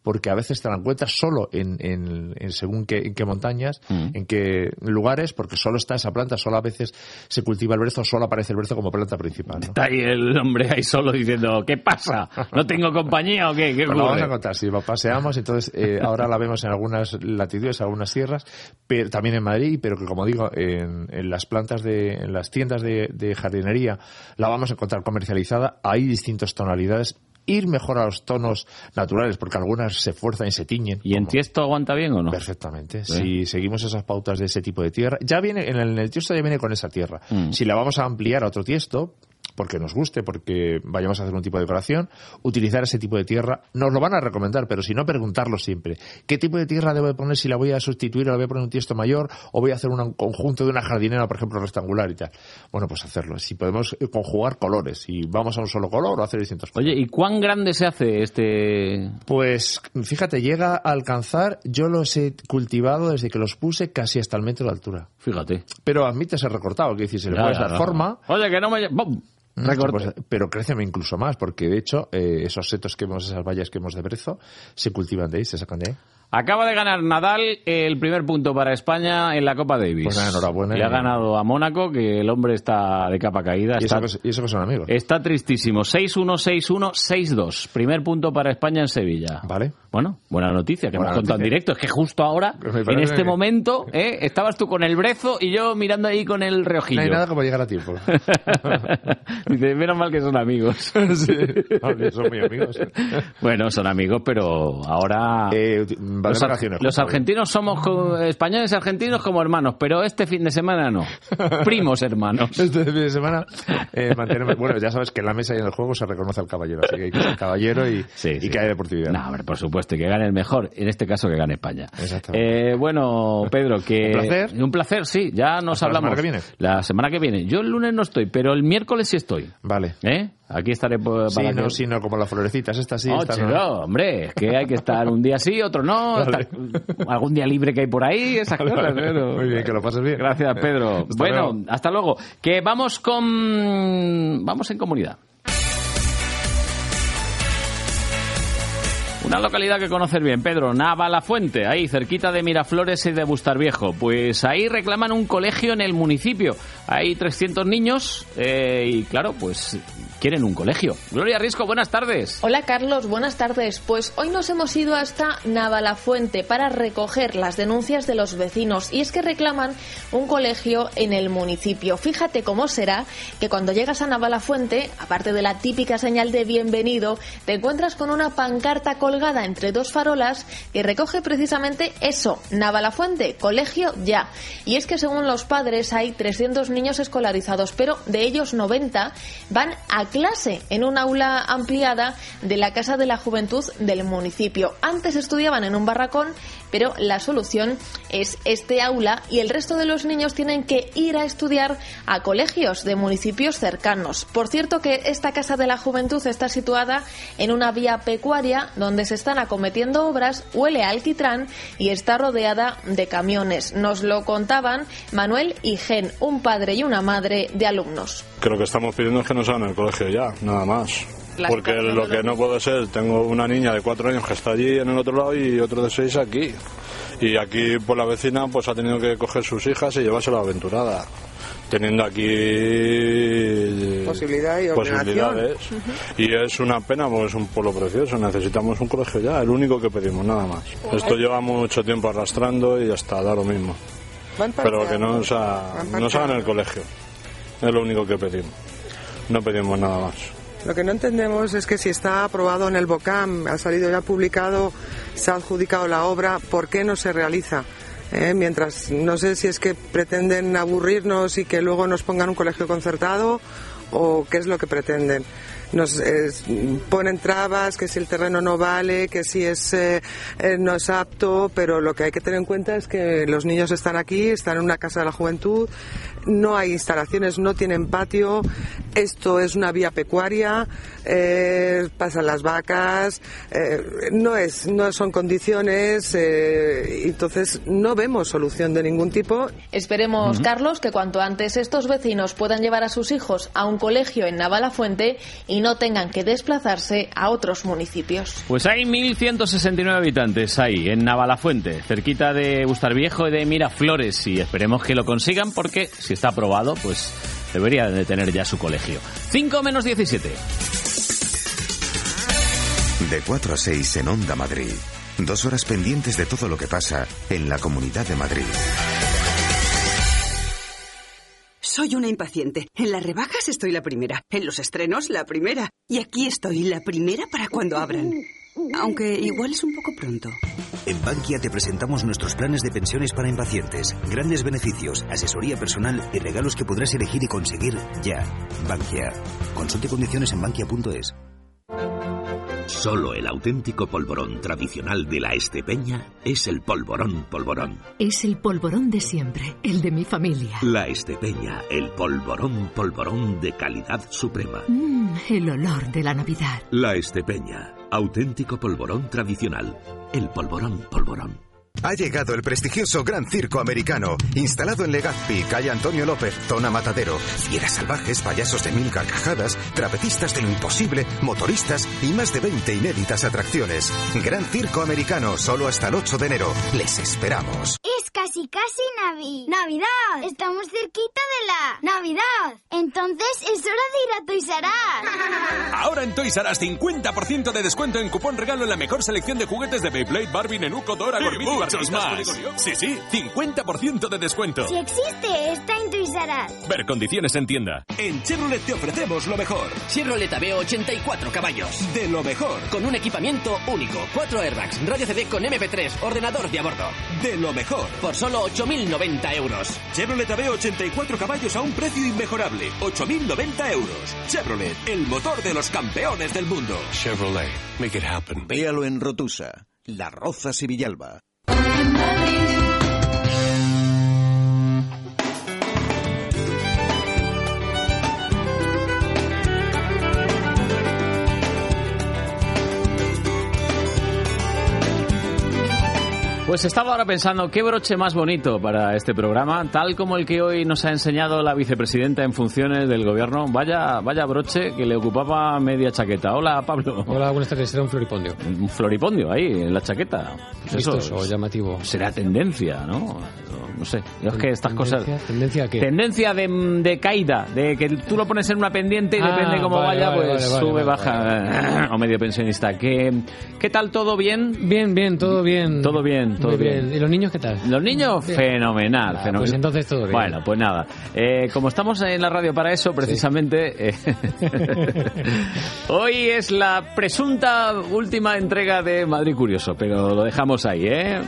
porque a veces te la encuentras solo en, en, en según qué, en qué montañas, mm. en qué lugares, porque solo está esa planta, solo a veces se cultiva el brezo, solo aparece el brezo como planta principal, ¿no? Está ahí el hombre ahí solo diciendo, ¿qué pasa? ¿No tengo compañía o qué? ¿Qué ocurre? Lo vamos a contar, si paseamos, entonces eh, ahora la vemos en algunas latitudes, algunas sierras, pero también en Madrid, pero que como digo, en, en las plantas, de, en las tiendas de, de jardinería la vamos a encontrar comercializada, hay distintas tonalidades, ir mejor a los tonos naturales, porque algunas se fuerzan y se tiñen. ¿Y en tiesto aguanta bien o no? Perfectamente. ¿Eh? Si seguimos esas pautas de ese tipo de tierra, ya viene, en el, en el tiesto ya viene con esa tierra. Mm. Si la vamos a ampliar a otro tiesto, porque nos guste, porque vayamos a hacer un tipo de decoración, utilizar ese tipo de tierra, nos lo van a recomendar, pero si no, preguntarlo siempre. ¿Qué tipo de tierra debo de poner? Si la voy a sustituir, o la voy a poner un tiesto mayor, o voy a hacer un conjunto de una jardinera, por ejemplo, rectangular y tal. Bueno, pues hacerlo. Si podemos conjugar colores, si vamos a un solo color o hacer distintos colores. Oye, ¿y cuán grande se hace este...? Pues, fíjate, llega a alcanzar, yo los he cultivado desde que los puse casi hasta el metro de altura. Fíjate. Pero admite ser recortado, que decir, si le ya, puedes ya, dar no. forma... Oye, que no me... ¡Bum! Pues, pero crecen incluso más, porque de hecho eh, esos setos que vemos, esas vallas que vemos de brezo, se cultivan de ahí, se sacan de ahí. Acaba de ganar Nadal el primer punto para España en la Copa Davis. Pues enhorabuena. Y ha ganado a Mónaco, que el hombre está de capa caída. Y eso, está, que, y eso que son amigos. Está tristísimo. seis uno, seis uno, seis dos. Primer punto para España en Sevilla. Vale. Bueno, buena noticia, que buena hemos noticia. contado en directo. Es que justo ahora, en este que... momento, ¿eh? Estabas tú con el brezo y yo mirando ahí con el reojillo. No hay nada como llegar a tiempo. Dice, menos mal que son amigos. Sí, son muy amigos. Bueno, son amigos, pero ahora... Eh, Los, ar- los argentinos somos co- españoles argentinos como hermanos, pero este fin de semana no. Primos hermanos. Este fin de semana eh, mantenemos... Bueno, ya sabes que en la mesa y en el juego se reconoce al caballero, así que hay que ser caballero y, sí, y sí. que haya deportividad. No, pero por supuesto, y que gane el mejor. En este caso, que gane España. Exactamente. Eh, bueno, Pedro, que... Un placer. Un placer, sí. Ya nos Hasta hablamos. La semana que viene. La semana que viene. Yo el lunes no estoy, pero el miércoles sí estoy. Vale. ¿Eh? Aquí estaré para... Sí, no, que... sí, no, como las florecitas. Esta sí, oh, esta no. No, hombre, es que hay que estar un día sí, otro no. No, vale. Hasta algún día libre que hay por ahí, esas vale, cosas. Vale. Pero... Muy bien, que lo pases bien. Gracias, Pedro. Hasta bueno, luego. Hasta luego. Que vamos con... Vamos en comunidad. Una localidad que conoces bien, Pedro, Navalafuente, ahí cerquita de Miraflores y de Bustarviejo. Pues ahí reclaman un colegio en el municipio. Hay trescientos niños eh, y claro, pues quieren un colegio. Gloria Risco, buenas tardes. Hola Carlos, buenas tardes. Pues hoy nos hemos ido hasta Navalafuente para recoger las denuncias de los vecinos. Y es que reclaman un colegio en el municipio. Fíjate cómo será que cuando llegas a Navalafuente, aparte de la típica señal de bienvenido, te encuentras con una pancarta colgada entre dos farolas que recoge precisamente eso, Navalafuente, colegio ya. Y es que según los padres hay trescientos niños escolarizados, pero de ellos noventa van a clase en un aula ampliada de la Casa de la Juventud del municipio. Antes estudiaban en un barracón, pero la solución es este aula y el resto de los niños tienen que ir a estudiar a colegios de municipios cercanos. Por cierto que esta Casa de la Juventud está situada en una vía pecuaria donde se están acometiendo obras, huele a alquitrán y está rodeada de camiones. Nos lo contaban Manuel y Gen, un padre y una madre de alumnos. Creo que estamos pidiendo que nos hagan el colegio ya, nada más. Porque lo que no puede ser, tengo una niña de cuatro años que está allí en el otro lado y otro de seis aquí. Y aquí por la vecina pues ha tenido que coger sus hijas y llevarse la aventurada. Teniendo aquí posibilidad y posibilidades. Uh-huh. Y es una pena porque es un pueblo precioso, necesitamos un colegio ya, el único que pedimos, nada más. Uh-huh. Esto lleva mucho tiempo arrastrando y hasta da lo mismo. Pero que no nos hagan el colegio, es lo único que pedimos, no pedimos nada más. Lo que no entendemos es que si está aprobado en el BOCAM, ha salido ya publicado, se ha adjudicado la obra, ¿por qué no se realiza? Eh, mientras, no sé si es que pretenden aburrirnos y que luego nos pongan un colegio concertado o qué es lo que pretenden. Nos eh, ponen trabas, que si el terreno no vale, que si es eh, eh, no es apto, pero lo que hay que tener en cuenta es que los niños están aquí, están en una casa de la juventud, no hay instalaciones, no tienen patio, esto es una vía pecuaria, eh, pasan las vacas, eh, no es, no son condiciones, eh, entonces no vemos solución de ningún tipo. Esperemos, uh-huh. Carlos, que cuanto antes estos vecinos puedan llevar a sus hijos a un colegio en Navalafuente y y no tengan que desplazarse a otros municipios. Pues hay mil ciento sesenta y nueve habitantes ahí, en Navalafuente, cerquita de Bustarviejo y de Miraflores, y esperemos que lo consigan porque, si está aprobado, pues debería de tener ya su colegio. cinco menos diecisiete. De cuatro a seis en Onda Madrid. Dos horas pendientes de todo lo que pasa en la Comunidad de Madrid. Soy una impaciente. En las rebajas estoy la primera, en los estrenos la primera, y aquí estoy la primera para cuando abran. Aunque igual es un poco pronto. En Bankia te presentamos nuestros planes de pensiones para impacientes. Grandes beneficios, asesoría personal y regalos que podrás elegir y conseguir ya. Bankia. Consulte condiciones en bankia punto es. Solo el auténtico polvorón tradicional de la Estepeña es el polvorón polvorón. Es el polvorón de siempre, el de mi familia. La Estepeña, el polvorón polvorón de calidad suprema. Mmm, el olor de la Navidad. La Estepeña, auténtico polvorón tradicional, el polvorón polvorón. Ha llegado el prestigioso Gran Circo Americano, instalado en Legazpi, calle Antonio López, zona Matadero. Fieras salvajes, payasos de mil carcajadas, trapecistas de lo imposible, motoristas y más de veinte inéditas atracciones. Gran Circo Americano, solo hasta el ocho de enero. Les esperamos. Es casi casi Navi. Navidad. Estamos cerquita de la Navidad. Entonces es hora de ir a Toys R Us. Ahora en Toys R Us, cincuenta por ciento de descuento en cupón regalo en la mejor selección de juguetes de Beyblade, Barbie, Nenuco, Dora, Gormiti. Muchos más. Sí, sí, cincuenta por ciento de descuento. Si existe, está en Toys R Us. Ver condiciones en tienda. En Chevrolet te ofrecemos lo mejor. Chevrolet Aveo ochenta y cuatro caballos. De lo mejor. Con un equipamiento único. Cuatro airbags, radio C D con M P tres, ordenador de a bordo. De lo mejor. Por solo ocho mil noventa euros. Chevrolet Aveo ochenta y cuatro caballos a un precio inmejorable. ocho mil noventa euros. Chevrolet, el motor de los campeones del mundo. Chevrolet, make it happen. Véalo en Rotusa, Las Rozas y Villalba. Pues estaba ahora pensando qué broche más bonito para este programa, tal como el que hoy nos ha enseñado la vicepresidenta en funciones del gobierno. Vaya, vaya broche que le ocupaba media chaqueta. Hola, Pablo. Hola, buenas tardes. Será un floripondio. Un floripondio ahí, en la chaqueta. Pues vistoso, eso es, llamativo. Será tendencia, ¿no? No sé. Yo es que estas cosas... ¿Tendencia a qué? Tendencia de, de caída, de que tú lo pones en una pendiente y ah, depende cómo vale, vaya, vale, pues vale, sube, vale, baja. Vale, vale. O medio pensionista. ¿Qué, ¿Qué tal? ¿Todo bien? Bien, bien, todo bien. Todo bien. Todo bien. Bien. ¿Y los niños qué tal? Los niños, bien. Fenomenal, ah, fenomenal. Pues entonces todo bien. Bueno, pues nada. Eh, como estamos en la radio para eso, precisamente, sí. eh, hoy es la presunta última entrega de Madrid Curioso, pero lo dejamos ahí, ¿eh?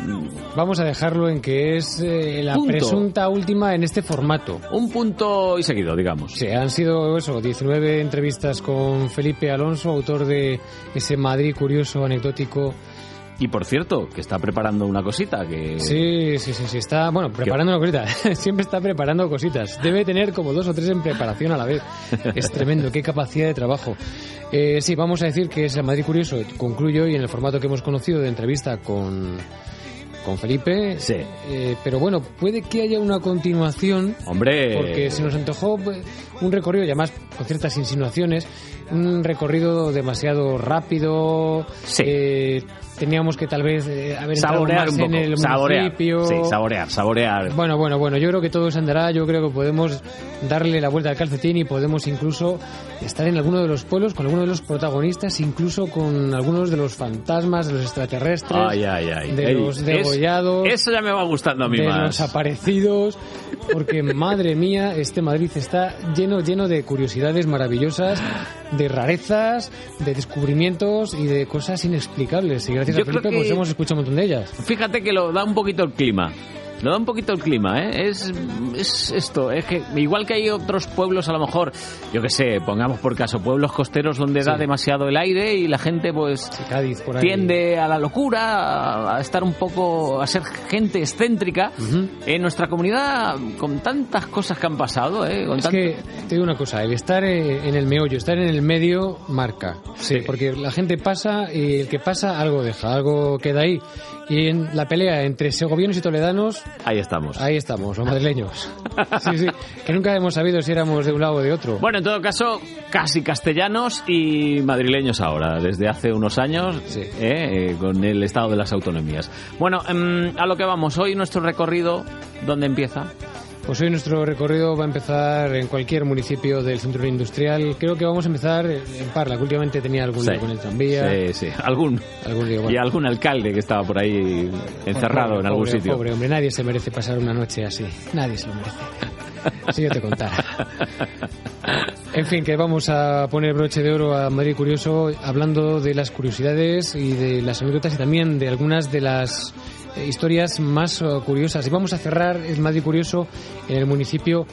Vamos a dejarlo en que es eh, la punto. presunta última en este formato. Un punto y seguido, digamos. Sí, han sido eso, diecinueve entrevistas con Felipe Alonso, autor de ese Madrid Curioso anecdótico. Y por cierto, que está preparando una cosita que... Sí, sí, sí, sí está... Bueno, preparando ¿Qué? una cosita. Siempre está preparando cositas. Debe tener como dos o tres en preparación a la vez. Es tremendo, qué capacidad de trabajo. Eh, sí, vamos a decir que es el Madrid Curioso. Concluyo hoy en el formato que hemos conocido de entrevista con... con Felipe, sí. eh, pero bueno, puede que haya una continuación. Hombre, porque se nos antojó un recorrido, y además con ciertas insinuaciones, un recorrido demasiado rápido. Sí. Eh, teníamos que tal vez eh, haber saborear entrado más un poco. en el saborear. municipio. Sí, saborear, saborear. Bueno, bueno, bueno, yo creo que todo se andará, yo creo que podemos darle la vuelta al calcetín y podemos incluso estar en alguno de los pueblos con alguno de los protagonistas, incluso con algunos de los fantasmas, de los extraterrestres, ay, ay, ay. de Ey, los de Eso ya me va gustando a mí de más. Los aparecidos, porque madre mía, este Madrid está lleno, lleno de curiosidades maravillosas, de rarezas, de descubrimientos y de cosas inexplicables. Y gracias Yo a Felipe, que... pues hemos escuchado un montón de ellas. Fíjate que lo da un poquito el clima. Lo da un poquito el clima, ¿eh? Es, es esto, es que igual que hay otros pueblos, a lo mejor, yo que sé, pongamos por caso, pueblos costeros donde sí. da demasiado el aire y la gente pues sí, Cádiz, por ahí. Tiende a la locura, a estar un poco, a ser gente excéntrica. Uh-huh. En nuestra comunidad, con tantas cosas que han pasado, ¿eh? Con es tanto... que, te digo una cosa, el estar en el meollo, estar en el medio, marca. Sí. Porque la gente pasa y el que pasa algo deja, algo queda ahí. Y en la pelea entre segovianos y toledanos... Ahí estamos. Ahí estamos, los madrileños. Sí, sí, que nunca hemos sabido si éramos de un lado o de otro. Bueno, en todo caso, casi castellanos y madrileños ahora, desde hace unos años, sí. eh, eh, con el estado de las autonomías. Bueno, eh, a lo que vamos. Hoy nuestro recorrido, ¿dónde empieza? Pues hoy nuestro recorrido va a empezar en cualquier municipio del centro industrial. Creo que vamos a empezar en Parla, que últimamente tenía algún lío sí, con el tranvía. Sí, sí, algún. algún lío, bueno. Y algún alcalde que estaba por ahí encerrado pobre, en algún pobre, sitio. Pobre hombre, nadie se merece pasar una noche así. Nadie se lo merece. Si yo te contara. En fin, que vamos a poner broche de oro a Madrid Curioso, hablando de las curiosidades y de las anécdotas y también de algunas de las... historias más curiosas. Y vamos a cerrar el Madrid Curioso en el municipio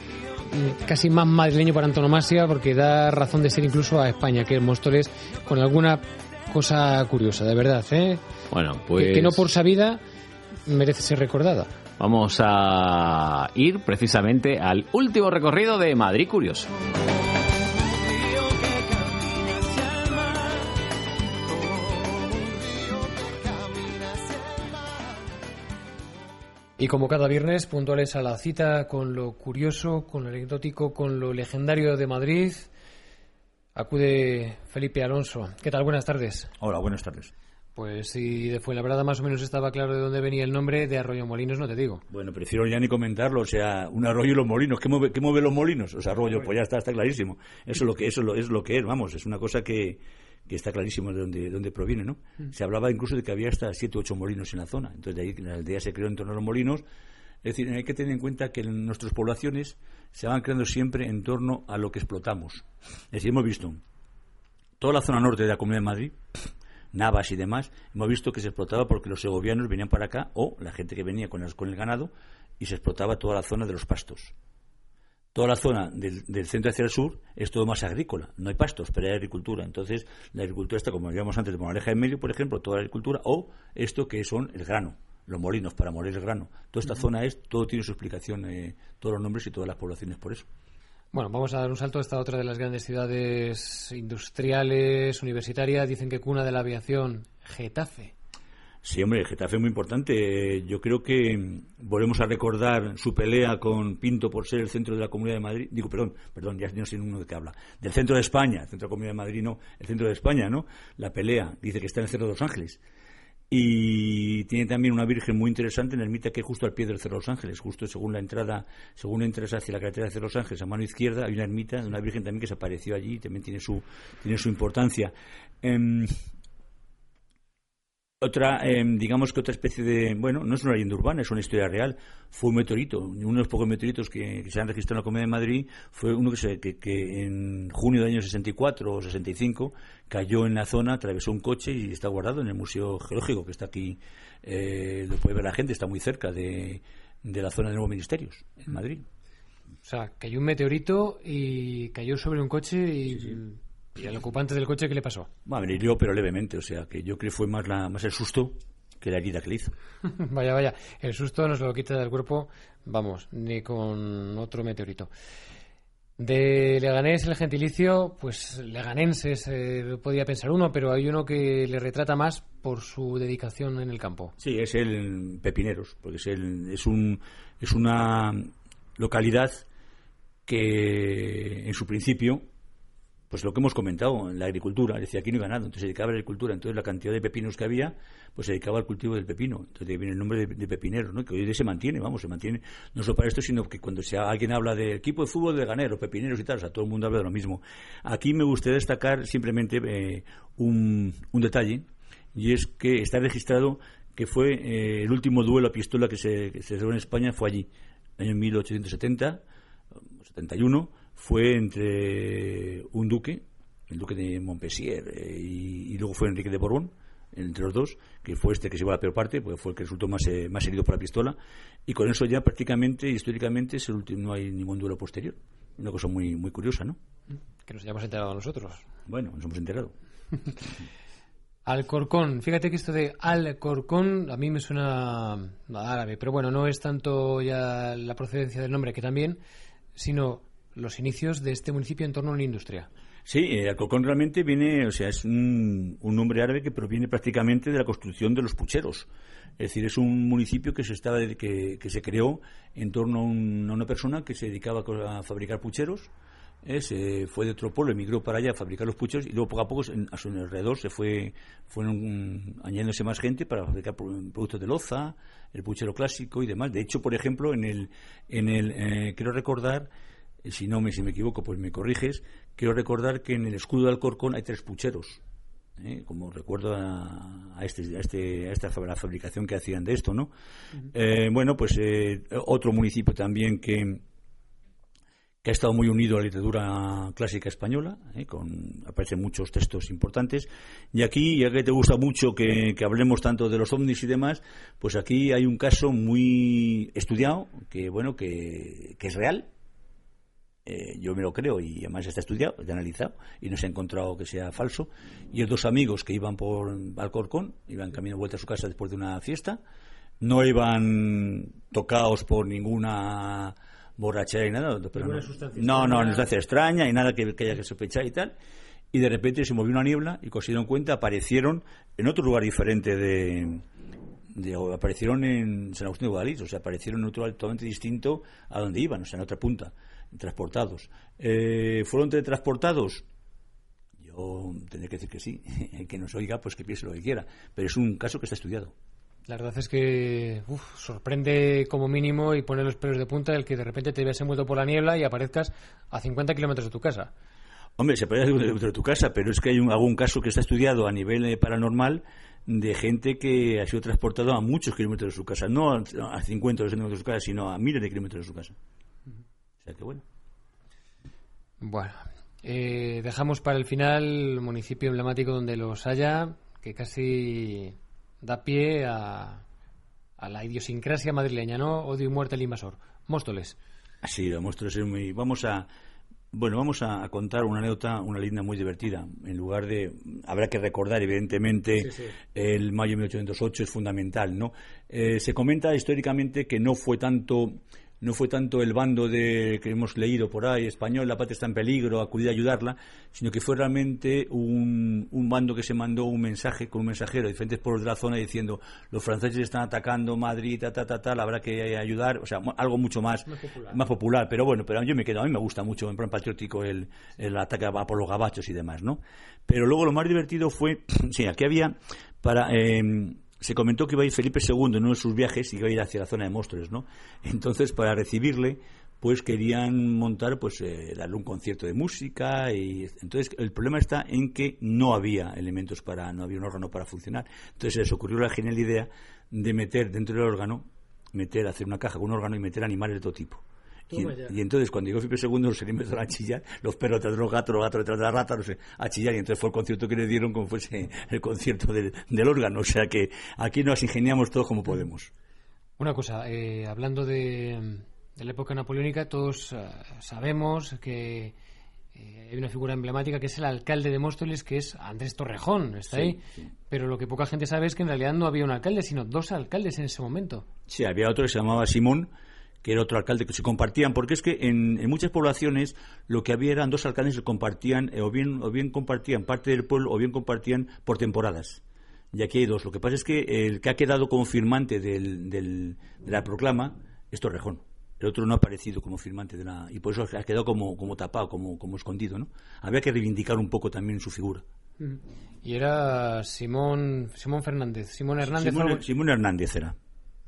casi más madrileño por antonomasia, porque da razón de ser incluso a España, que es Móstoles, con alguna cosa curiosa, de verdad, ¿eh? Bueno, pues... Que, que no por sabida merece ser recordada. Vamos a ir precisamente al último recorrido de Madrid Curioso. Y como cada viernes, puntuales a la cita con lo curioso, con lo anecdótico, con lo legendario de Madrid, acude Felipe Alonso. ¿Qué tal? Buenas tardes. Hola, buenas tardes. Pues si de Fuenlabrada más o menos estaba claro de dónde venía el nombre, de Arroyo Molinos no te digo. Bueno, prefiero ya ni comentarlo, o sea, un arroyo y los molinos. ¿Qué mueve, qué mueve los molinos? O sea, arroyo, pues ya está, está clarísimo. Eso es lo que, eso es lo, es lo que es, vamos, es una cosa que... que está clarísimo de dónde, de dónde proviene, ¿no? Mm. Se hablaba incluso de que había hasta siete o ocho molinos en la zona. Entonces, de ahí la aldea se creó en torno a los molinos. Es decir, hay que tener en cuenta que en nuestras poblaciones se van creando siempre en torno a lo que explotamos. Es decir, hemos visto toda la zona norte de la Comunidad de Madrid, Navas y demás, hemos visto que se explotaba porque los segovianos venían para acá, o la gente que venía con el, con el ganado, y se explotaba toda la zona de los pastos. Toda la zona del, del centro hacia el sur es todo más agrícola, no hay pastos, pero hay agricultura. Entonces, la agricultura está, como decíamos antes, de Moraleja en medio, por ejemplo, toda la agricultura, o esto que son el grano, los molinos para moler el grano. Toda esta uh-huh. zona es, todo tiene su explicación, eh, todos los nombres y todas las poblaciones por eso. Bueno, vamos a dar un salto a esta otra de las grandes ciudades industriales, universitarias, dicen que cuna de la aviación, Getafe. Sí, hombre, Getafe es muy importante. Yo creo que volvemos a recordar su pelea con Pinto por ser el centro de la Comunidad de Madrid. Digo, perdón, perdón, ya no sé uno de qué habla. Del centro de España, el centro de la Comunidad de Madrid, no, el centro de España, ¿no? La pelea, dice que está en el Cerro de Los Ángeles. Y tiene también una virgen muy interesante en la ermita que es justo al pie del Cerro de Los Ángeles, justo según la entrada, según entras hacia la carretera de Cerro de Los Ángeles, a mano izquierda hay una ermita de una virgen también que se apareció allí y también tiene su, tiene su importancia. Eh, Otra, eh, digamos que otra especie de... Bueno, no es una leyenda urbana, es una historia real. Fue un meteorito. Uno de los pocos meteoritos que, que se han registrado en la Comunidad de Madrid fue uno que, se, que, que en junio del año sesenta y cuatro o sesenta y cinco cayó en la zona, atravesó un coche y está guardado en el Museo Geológico, que está aquí. Eh, lo puede ver la gente, está muy cerca de, de la zona de Nuevos Ministerios, en Madrid. O sea, cayó un meteorito y cayó sobre un coche y... Sí, sí. ¿Y al ocupante del coche qué le pasó? Bueno, me hirió, pero levemente, o sea, que yo creo que fue más, la, más el susto que la herida que le hizo. Vaya, vaya, el susto nos lo quita del cuerpo, vamos, ni con otro meteorito. De Leganés, el gentilicio, pues leganenses, eh, podía pensar uno, pero hay uno que le retrata más por su dedicación en el campo. Sí, es el Pepineros, porque es, el, es, un, es una localidad que en su principio... Pues lo que hemos comentado, la agricultura, es decir, aquí no hay ganado, entonces se dedicaba a la agricultura, entonces la cantidad de pepinos que había, pues se dedicaba al cultivo del pepino, entonces ahí viene el nombre de, de pepineros, ¿no? Que hoy día se mantiene, vamos, se mantiene, no solo para esto, sino que cuando sea, alguien habla del equipo de fútbol de ganeros, pepineros y tal, o sea, todo el mundo habla de lo mismo. Aquí me gustaría destacar simplemente eh, un, un detalle, y es que está registrado que fue eh, el último duelo a pistola que se celebró en España, fue allí, en el año mil ochocientos setenta, setenta y uno, fue entre un duque, el duque de Montpensier, eh, y, y luego fue Enrique de Borbón, entre los dos, que fue este que se llevó la peor parte, porque fue el que resultó más, eh, más herido por la pistola, y con eso ya prácticamente, históricamente, es el último, no hay ningún duelo posterior. Una cosa muy, muy curiosa, ¿no? Que nos hayamos enterado nosotros. Bueno, nos hemos enterado. Alcorcón, fíjate que esto de Alcorcón a mí me suena árabe, pero bueno, no es tanto ya la procedencia del nombre, que también, sino los inicios de este municipio en torno a una industria. Sí, eh, Alcorcón realmente viene, o sea, es un, un nombre árabe que proviene prácticamente de la construcción de los pucheros. Es decir, es un municipio que se estaba, que, que se creó en torno a, un, a una persona que se dedicaba a fabricar pucheros. Ese fue de otro pueblo, emigró para allá a fabricar los pucheros y luego poco a poco a su alrededor se fue fueron añadiéndose más gente para fabricar productos de loza, el puchero clásico y demás. De hecho, por ejemplo, en el en el eh, quiero recordar, si no me si me equivoco, pues me corriges, quiero recordar que en el escudo de Alcorcón hay tres pucheros. ¿Eh? Como recuerdo a, a, este, a, este, a esta la fabricación que hacían de esto, ¿no? Uh-huh. Eh, bueno, pues eh, otro municipio también que que ha estado muy unido a la literatura clásica española, ¿eh? Con aparecen muchos textos importantes. Y aquí, ya que te gusta mucho que, que hablemos tanto de los ovnis y demás, pues aquí hay un caso muy estudiado, que bueno, que, que es real. Eh, yo me lo creo y además está estudiado, está analizado y no se ha encontrado que sea falso. Y los dos amigos que iban por Alcorcón, iban camino de vuelta a su casa después de una fiesta, no iban tocados por ninguna borrachera y nada, pero no, sustancia no, no, no sustancia extraña y nada que, que haya que sospechar y tal. Y de repente se movió una niebla y cuando se dieron cuenta aparecieron en otro lugar diferente de... De, aparecieron en San Agustín de Guadalix, o sea, aparecieron en otro totalmente distinto a donde iban, o sea, en otra punta, transportados. Eh, ¿Fueron teletransportados? Yo tendré que decir que sí. El que nos oiga, pues que piense lo que quiera. Pero es un caso que está estudiado. La verdad es que uf, sorprende como mínimo y pone los pelos de punta el que de repente te veas envuelto por la niebla y aparezcas a cincuenta kilómetros de tu casa. Hombre, se aparece dentro de tu casa, pero es que hay un, algún caso que está estudiado a nivel eh, paranormal de gente que ha sido transportada a muchos kilómetros de su casa, no a, a cincuenta kilómetros de su casa, sino a miles de kilómetros de su casa. O sea que bueno. Bueno, eh, dejamos para el final el municipio emblemático donde los haya, que casi da pie a, a la idiosincrasia madrileña, ¿no? Odio y muerte al invasor. Móstoles. Sí, los Móstoles es muy... Vamos a... Bueno, vamos a contar una anécdota, una linda muy divertida. En lugar de... Habrá que recordar, evidentemente, sí, sí. El mayo de mil ochocientos ocho es fundamental, ¿no? Eh, se comenta históricamente que no fue tanto no fue tanto el bando de que hemos leído por ahí, español, la patria está en peligro, acudir a ayudarla, sino que fue realmente un, un bando que se mandó un mensaje con un mensajero de diferentes pueblos de la zona diciendo los franceses están atacando Madrid, ta, ta, ta, tal, habrá que ayudar, o sea, algo mucho más, más, popular. más popular, pero bueno, pero yo me quedo, a mí me gusta mucho en plan patriótico el, el ataque a por los gabachos y demás, ¿no? Pero luego lo más divertido fue, sí, aquí había para... Eh, se comentó que iba a ir Felipe segundo en uno de sus viajes y iba a ir hacia la zona de Móstoles, ¿no? Entonces, para recibirle, pues querían montar, pues eh, darle un concierto de música y entonces el problema está en que no había elementos para, no había un órgano para funcionar. Entonces se les ocurrió la genial idea de meter dentro del órgano, meter, hacer una caja con un órgano y meter animales de todo tipo. Y, y entonces cuando llegó Felipe segundo los animales empezaron a chillar, los perros detrás de los gatos, los gatos detrás de la rata, no sé, a chillar, y entonces fue el concierto que le dieron como fuese el concierto del, del órgano, o sea que aquí nos ingeniamos todos como podemos. Una cosa, eh, hablando de, de la época napoleónica, todos uh, sabemos que eh, hay una figura emblemática que es el alcalde de Móstoles, que es Andrés Torrejón, está sí, ahí, sí. Pero lo que poca gente sabe es que en realidad no había un alcalde, sino dos alcaldes en ese momento. Sí, había otro que se llamaba Simón, que era otro alcalde que se compartían, porque es que en, en muchas poblaciones lo que había eran dos alcaldes que compartían, eh, o bien o bien compartían parte del pueblo, o bien compartían por temporadas. Y aquí hay dos. Lo que pasa es que el que ha quedado como firmante del, del, de la proclama es Torrejón. El otro no ha aparecido como firmante de la... Y por eso ha quedado como, como tapado, como, como escondido, ¿no? Había que reivindicar un poco también su figura. Y era Simón Simón Fernández, Simón Hernández. Simón, algo... Simón Hernández era.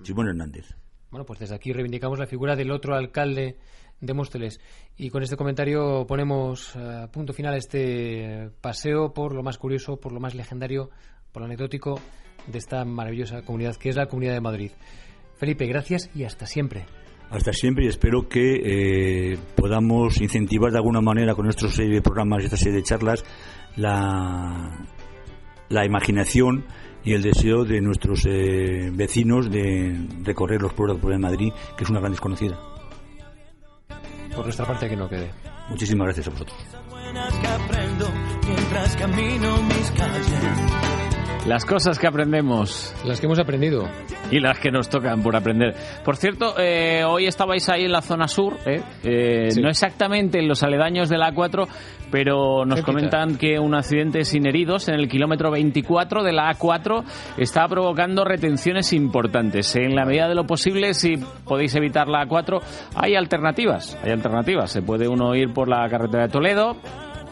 Simón Hernández. Bueno, pues desde aquí reivindicamos la figura del otro alcalde de Móstoles. Y con este comentario ponemos uh, punto final a este paseo por lo más curioso, por lo más legendario, por lo anecdótico de esta maravillosa comunidad que es la Comunidad de Madrid. Felipe, gracias y hasta siempre. Hasta siempre y espero que eh, podamos incentivar de alguna manera con nuestra serie de programas y esta serie de charlas la... la imaginación y el deseo de nuestros eh, vecinos de recorrer los pueblos de Madrid, que es una gran desconocida. Por nuestra parte, que no quede. Muchísimas gracias a vosotros. Las cosas que aprendemos. Las que hemos aprendido. Y las que nos tocan por aprender. Por cierto, eh, hoy estabais ahí en la zona sur, ¿eh? Eh, sí. No exactamente en los aledaños de la A cuatro, pero nos comentan que un accidente sin heridos en el kilómetro veinticuatro de la A cuatro está provocando retenciones importantes. En la medida de lo posible, si podéis evitar la A cuatro, hay alternativas. Hay alternativas. Se puede uno ir por la carretera de Toledo,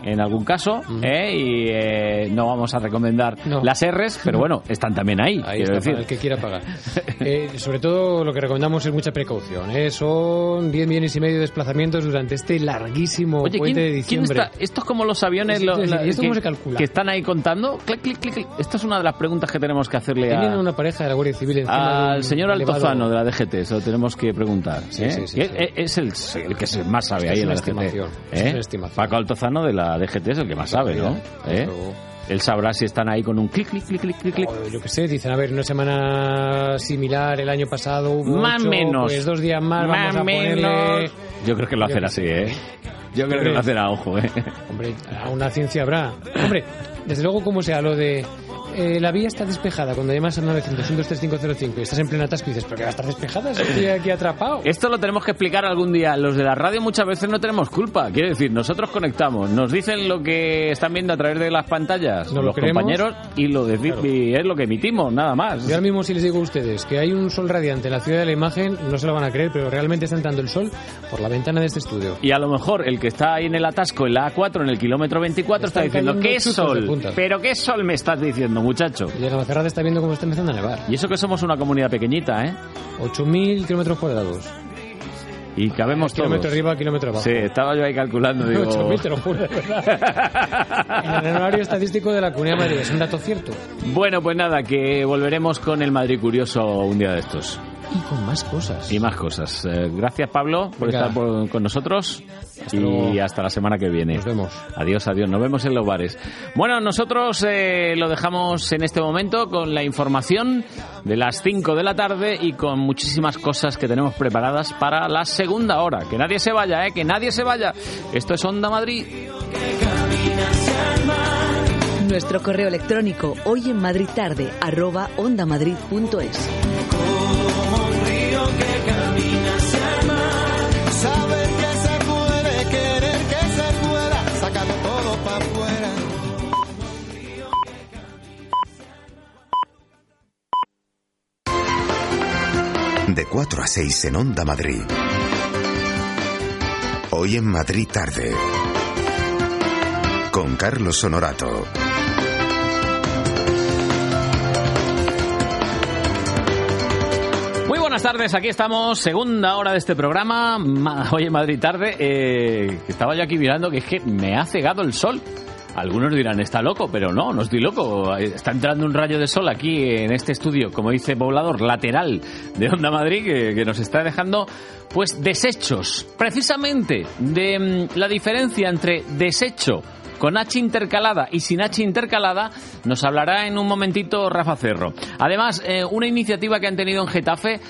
en algún caso, uh-huh. ¿eh? y eh, no vamos a recomendar no. las R's, pero bueno, están también ahí, ahí quiero decir. El que quiera pagar. eh, sobre todo lo que recomendamos es mucha precaución, ¿eh? Son diez millones y medio de desplazamientos durante este larguísimo Oye, puente de diciembre. Oye, ¿esto es como los aviones, lo, la, ¿esto que, cómo se calcula? Que están ahí contando? Clic, clic, clic, clic. Esta es una de las preguntas que tenemos que hacerle a... Tienen una pareja de la Guardia Civil encima al señor Altozano de la D G T, eso lo tenemos que preguntar. Sí, ¿eh? sí, sí, sí. Es el, el que se más sabe Esto ahí en la D G T. ¿Eh? Paco Altozano de la La D G T es el que más sabe, ¿no? ¿Eh? Él sabrá si están ahí con un clic, clic, clic, clic, clic. Oh, yo qué sé, dicen, a ver, una semana similar el año pasado, hubo más ocho, menos. Pues dos días más, más vamos a menos. Ponerle... Yo creo que lo hacen así, ¿eh? Yo creo que lo hacen a ojo, ¿eh? Hombre, a una ciencia habrá. Hombre, desde luego, como sea lo de... Eh, la vía está despejada. Cuando llamas al nueve cero cero, dos dos tres, cinco cero cinco y estás en pleno atasco y dices, ¿pero qué va a estar despejada? Si estoy aquí atrapado. Esto lo tenemos que explicar algún día. Los de la radio muchas veces no tenemos culpa. Quiero decir, nosotros conectamos. Nos dicen lo que están viendo a través de las pantallas no los lo compañeros y lo de claro. y es lo que emitimos, nada más. Yo ahora mismo si les digo a ustedes que hay un sol radiante en la ciudad de la imagen, no se lo van a creer, pero realmente está entrando el sol por la ventana de este estudio. Y a lo mejor el que está ahí en el atasco, en la A cuatro, en el kilómetro veinticuatro, está, está diciendo, ¿qué sol? ¿Pero qué sol me estás diciendo, muchacho? Y la Cerrada está viendo cómo está empezando a nevar. Y eso que somos una comunidad pequeñita, ¿eh? ocho mil kilómetros cuadrados. Y cabemos todos. Kilómetro arriba, kilómetro abajo. Sí, estaba yo ahí calculando, digo... ocho mil, te lo juro, de verdad. En el anuario estadístico de la Comunidad de Madrid, es un dato cierto. Bueno, pues nada, que volveremos con el Madrid Curioso un día de estos. Y con más cosas. Y más cosas. Eh, gracias, Pablo, por Venga. estar por, con nosotros. Hasta y luego. Hasta la semana que viene. Nos vemos. Adiós, adiós. Nos vemos en los bares. Bueno, nosotros eh, lo dejamos en este momento con la información de las cinco de la tarde y con muchísimas cosas que tenemos preparadas para la segunda hora. Que nadie se vaya, ¿eh? Que nadie se vaya. Esto es Onda Madrid. Nuestro correo electrónico hoyenmadridtarde arroba ondamadrid.es. De cuatro a seis en Onda Madrid. Hoy en Madrid Tarde. Con Carlos Honorato. Muy buenas tardes, aquí estamos, segunda hora de este programa. Hoy en Madrid Tarde. Eh, estaba yo aquí mirando que es que me ha cegado el sol. Algunos dirán, está loco, pero no, no estoy loco. Está entrando un rayo de sol aquí en este estudio, como dice Poblador, lateral de Onda Madrid, que, que nos está dejando pues desechos. Precisamente de mmm, la diferencia entre desecho con H intercalada y sin H intercalada nos hablará en un momentito Rafa Cerro. Además, eh, una iniciativa que han tenido en Getafe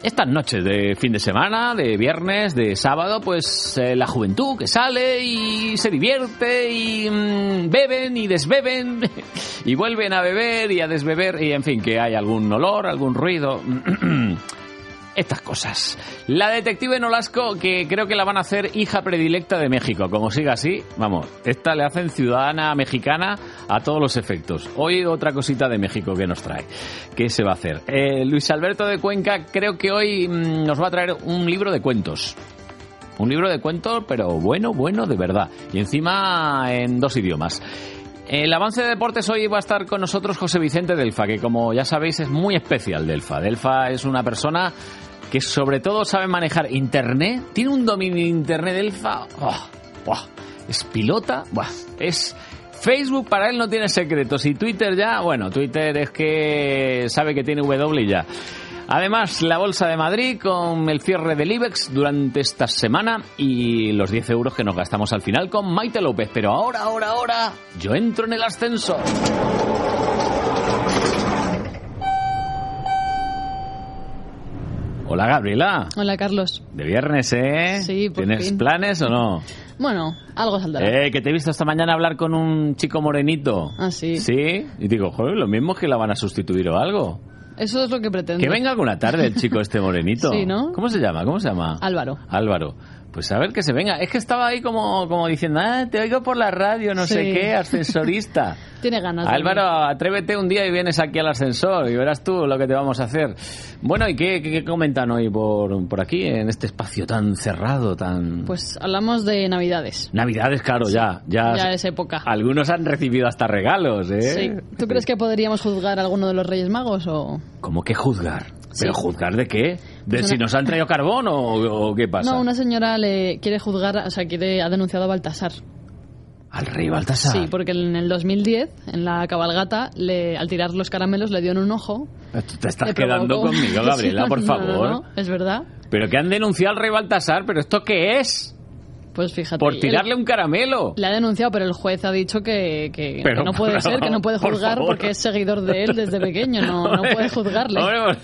estas noches de fin de semana, de viernes, de sábado, pues eh, la juventud que sale y se divierte y mmm, beben y desbeben y vuelven a beber y a desbeber y en fin, que hay algún olor, algún ruido... Estas cosas. La detective Nolasco, que creo que la van a hacer hija predilecta de México. Como siga así, vamos, esta le hacen ciudadana mexicana a todos los efectos. Hoy otra cosita de México que nos trae. ¿Qué se va a hacer? Eh, Luis Alberto de Cuenca creo que hoy mmm, nos va a traer un libro de cuentos. Un libro de cuentos, pero bueno, bueno, de verdad. Y encima en dos idiomas. El avance de deportes hoy va a estar con nosotros José Vicente Delfa, que como ya sabéis es muy especial Delfa. Delfa es una persona que sobre todo sabe manejar internet, tiene un dominio de internet Delfa, oh, oh, es pilota, oh, es... Facebook para él no tiene secretos y Twitter ya, bueno, Twitter es que sabe que tiene W y ya. Además, la Bolsa de Madrid con el cierre del IBEX durante esta semana y los diez euros que nos gastamos al final con Maite López. Pero ahora, ahora, ahora, yo entro en el ascensor. Hola, Gabriela. Hola, Carlos. De viernes, ¿eh? Sí, por ¿Tienes fin. ¿Planes o no? Bueno, algo saldrá. Eh, que te he visto esta mañana hablar con un chico morenito. Ah, sí. Sí, y digo, joder, lo mismo es que la van a sustituir o algo. Eso es lo que pretendo. Que venga alguna tarde el chico este morenito. Sí, ¿no? ¿Cómo se llama? ¿Cómo se llama? Álvaro. Álvaro. Pues a ver que se venga. Es que estaba ahí como, como diciendo, ah, te oigo por la radio, no sí. sé qué, ascensorista. Tiene ganas. Álvaro, también. Atrévete un día y vienes aquí al ascensor y verás tú lo que te vamos a hacer. Bueno, ¿y qué, qué, qué comentan hoy por, por aquí, en este espacio tan cerrado, tan...? Pues hablamos de Navidades. Navidades, claro, sí. ya, ya. Ya es época. Algunos han recibido hasta regalos, ¿eh? Sí. ¿Tú crees que podríamos juzgar a alguno de los Reyes Magos o...? ¿Cómo que juzgar? Sí. ¿Pero juzgar de qué? ¿De si nos han traído carbón o, o qué pasa? No, una señora le quiere juzgar, o sea, quiere, ha denunciado a Baltasar. ¿Al rey Baltasar? Sí, porque en el dos mil diez, en la cabalgata, le, al tirar los caramelos le dio en un ojo. Te estás quedando conmigo, Gabriela, por favor. No, no, no, es verdad. Pero que han denunciado al rey Baltasar, ¿pero esto qué es? Pues fíjate. Por tirarle él, un caramelo. Le ha denunciado, pero el juez ha dicho que, que, pero, que no puede pero, ser, que no puede juzgar por porque es seguidor de él desde pequeño, no, no puede juzgarle. Hombre,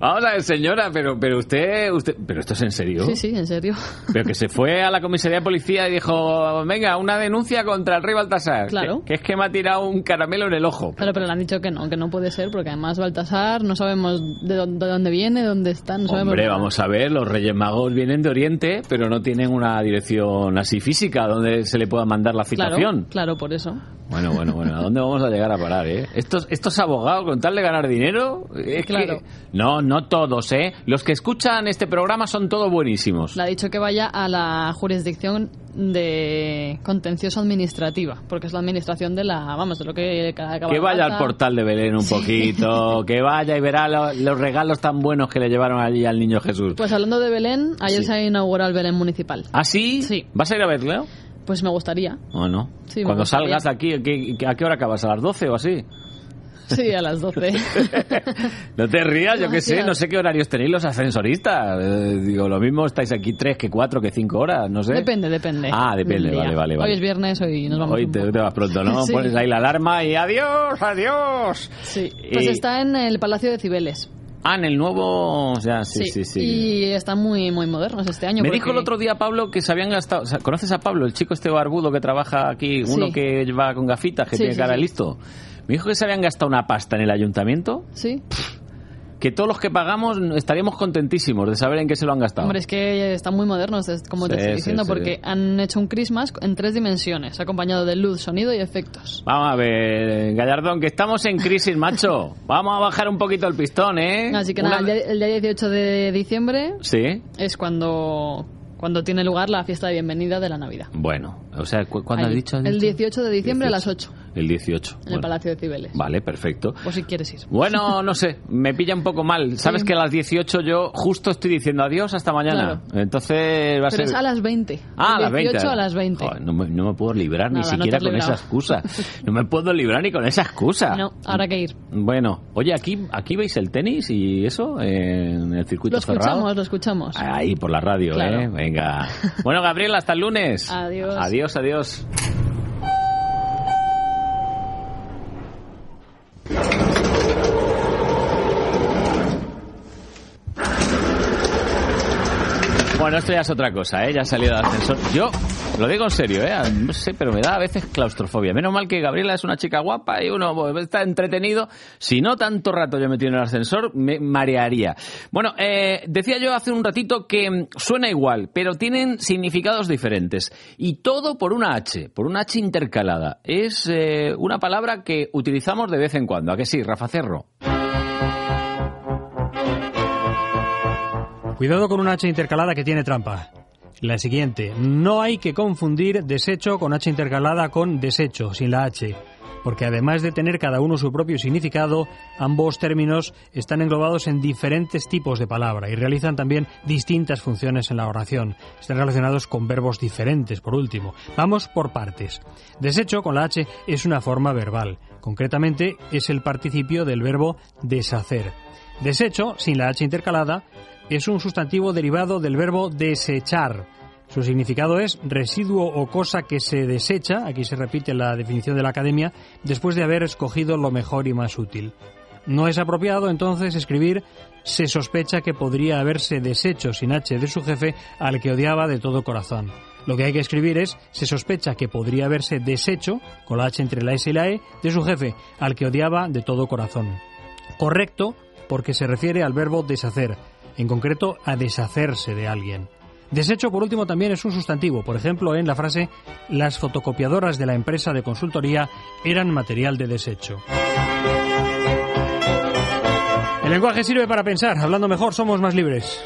vamos a ver, señora, pero pero usted, usted... ¿Pero esto es en serio? Sí, sí, en serio. Pero que se fue a la comisaría de policía y dijo, venga, una denuncia contra el rey Baltasar. Claro. Que, que es que me ha tirado un caramelo en el ojo. Claro, pero le han dicho que no, que no puede ser, porque además Baltasar no sabemos de dónde, de dónde viene, dónde está, no sabemos. Hombre, vamos a ver, los Reyes Magos vienen de Oriente, pero no tienen una dirección así física donde se le pueda mandar la citación. Claro, claro, por eso. Bueno, bueno, bueno, ¿a dónde vamos a llegar a parar, eh? Estos, estos abogados, con tal de ganar dinero, es claro. Que... No, no todos, eh. Los que escuchan este programa son todos buenísimos. Le ha dicho que vaya a la jurisdicción de contencioso administrativa, porque es la administración de la, vamos, de lo que... Que vaya al portal de Belén un sí. poquito, que vaya y verá los, los regalos tan buenos que le llevaron allí al niño Jesús. Pues hablando de Belén, ayer sí. se ha inaugurado el Belén municipal. ¿Ah, sí? Sí. ¿Vas a ir a verlo? Pues me gustaría. ¿O no? Sí, cuando gustaría. Salgas de aquí, ¿a qué hora acabas? ¿A las doce o así? Sí, a las doce. No te rías, yo qué sé, no sé qué horarios tenéis los ascensoristas. Eh, digo, lo mismo estáis aquí tres que cuatro que cinco horas, no sé. Depende, depende. Ah, depende, vale, vale, vale. Hoy es viernes, hoy nos vamos. Hoy te, te vas pronto, ¿no? Sí. Pones ahí la alarma y adiós, adiós. Sí, pues eh... está en el Palacio de Cibeles. Ah, en el nuevo... Ya, sí, sí, sí, sí. Y están muy muy modernos este año. Me porque... dijo el otro día Pablo que se habían gastado... O sea, ¿conoces a Pablo, el chico este barbudo que trabaja aquí? Uno sí. que va con gafitas, que sí, tiene sí, cara sí. listo. Me dijo que se habían gastado una pasta en el ayuntamiento. Sí. Pff, que todos los que pagamos estaríamos contentísimos de saber en qué se lo han gastado. Hombre, es que están muy modernos, como sí, te estoy diciendo, sí, porque sí. han hecho un Christmas en tres dimensiones, acompañado de luz, sonido y efectos. Vamos a ver, Gallardón, que estamos en crisis, macho. Vamos a bajar un poquito el pistón, ¿eh? Así que Una... nada, el día dieciocho de diciembre ¿sí? es cuando... Cuando tiene lugar la fiesta de bienvenida de la Navidad. Bueno, o sea, ¿cu- ¿cuándo has dicho, has dicho? El dieciocho de diciembre dieciocho. A las ocho. El dieciocho. En bueno. el Palacio de Cibeles. Vale, perfecto. O si quieres ir. Bueno, no sé, me pilla un poco mal. Sabes sí. que a las dieciocho yo justo estoy diciendo adiós hasta mañana. Claro. Entonces va a Pero ser... Pero es a las veinte. Ah, el a las veinte. dieciocho a las veinte. Joder, no, me, no me puedo librar Nada, ni siquiera no con librado. Esa excusa. No me puedo librar ni con esa excusa. No, ahora que ir. Bueno, oye, aquí aquí veis el tenis y eso, en el circuito lo cerrado. Lo escuchamos, lo escuchamos. Ahí, por la radio, claro. ¿eh? Venga. Venga. Bueno, Gabriel, hasta el lunes. Adiós. Adiós, adiós. Bueno, esto ya es otra cosa, ¿eh? Ya ha salido del ascensor. Yo lo digo en serio, ¿eh? No sé, pero me da a veces claustrofobia. Menos mal que Gabriela es una chica guapa y uno está entretenido. Si no tanto rato yo metido en el ascensor, me marearía. Bueno, eh, decía yo hace un ratito que suena igual, pero tienen significados diferentes. Y todo por una H, por una H intercalada. Es eh, una palabra que utilizamos de vez en cuando. ¿A que sí, Rafa Cerro? Cuidado con una H intercalada que tiene trampa. La siguiente. No hay que confundir desecho con H intercalada con desecho, sin la H. Porque además de tener cada uno su propio significado, ambos términos están englobados en diferentes tipos de palabra y realizan también distintas funciones en la oración. Están relacionados con verbos diferentes, por último. Vamos por partes. Desecho, con la H, es una forma verbal. Concretamente, es el participio del verbo deshacer. Desecho, sin la H intercalada, es un sustantivo derivado del verbo desechar. Su significado es residuo o cosa que se desecha, aquí se repite la definición de la Academia, después de haber escogido lo mejor y más útil. No es apropiado, entonces, escribir se sospecha que podría haberse deshecho sin H de su jefe al que odiaba de todo corazón. Lo que hay que escribir es se sospecha que podría haberse deshecho, con la H entre la S y la E, de su jefe al que odiaba de todo corazón. Correcto, porque se refiere al verbo deshacer, en concreto a deshacerse de alguien. Desecho, por último, también es un sustantivo. Por ejemplo, en la frase, las fotocopiadoras de la empresa de consultoría eran material de desecho. El lenguaje sirve para pensar. Hablando mejor, somos más libres.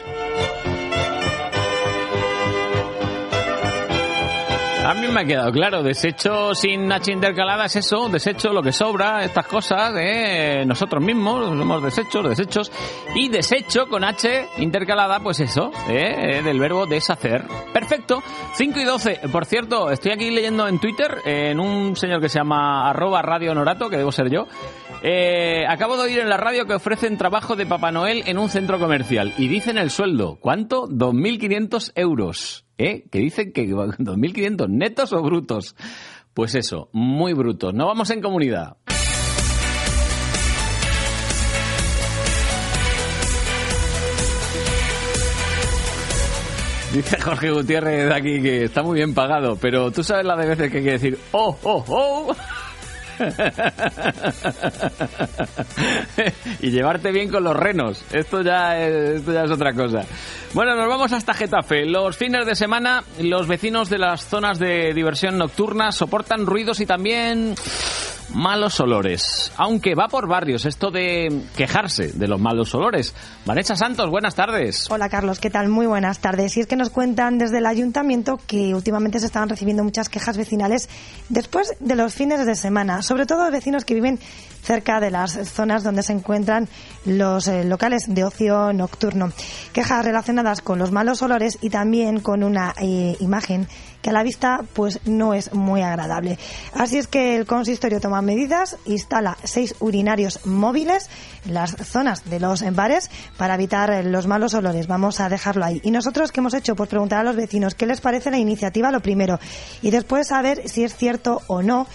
A mí me ha quedado claro, desecho sin H intercalada es eso, desecho lo que sobra, estas cosas, eh, nosotros mismos somos desechos, desechos, y desecho con H intercalada, pues eso, eh, eh, del verbo deshacer. Perfecto, cinco y doce, por cierto, estoy aquí leyendo en Twitter, eh, en un señor que se llama arroba Radio Honorato, que debo ser yo, eh, acabo de oír en la radio que ofrecen trabajo de Papá Noel en un centro comercial, y dicen el sueldo, ¿cuánto? dos mil quinientos euros. ¿Eh? Que dicen que dos mil quinientos netos o brutos. Pues eso, muy brutos. No vamos en comunidad. Dice Jorge Gutiérrez de aquí que está muy bien pagado, pero tú sabes las de veces que hay que decir ¡oh, oh, oh! Y llevarte bien con los renos. Esto ya es, esto ya es otra cosa. Bueno, nos vamos hasta Getafe. Los fines de semana, los vecinos de las zonas de diversión nocturna soportan ruidos y también malos olores. Aunque va por barrios esto de quejarse de los malos olores. Vanessa Santos, buenas tardes. Hola Carlos, ¿qué tal? Muy buenas tardes. Y es que nos cuentan desde el ayuntamiento que últimamente se estaban recibiendo muchas quejas vecinales después de los fines de semana. Sobre todo de vecinos que viven cerca de las zonas donde se encuentran los eh, locales de ocio nocturno. Quejas relacionadas con los malos olores y también con una eh, imagen que a la vista pues no es muy agradable. Así es que el consistorio toma medidas, instala seis urinarios móviles en las zonas de los bares para evitar los malos olores. Vamos a dejarlo ahí. Y nosotros, ¿qué hemos hecho? Pues preguntar a los vecinos qué les parece la iniciativa, lo primero, y después saber si es cierto o no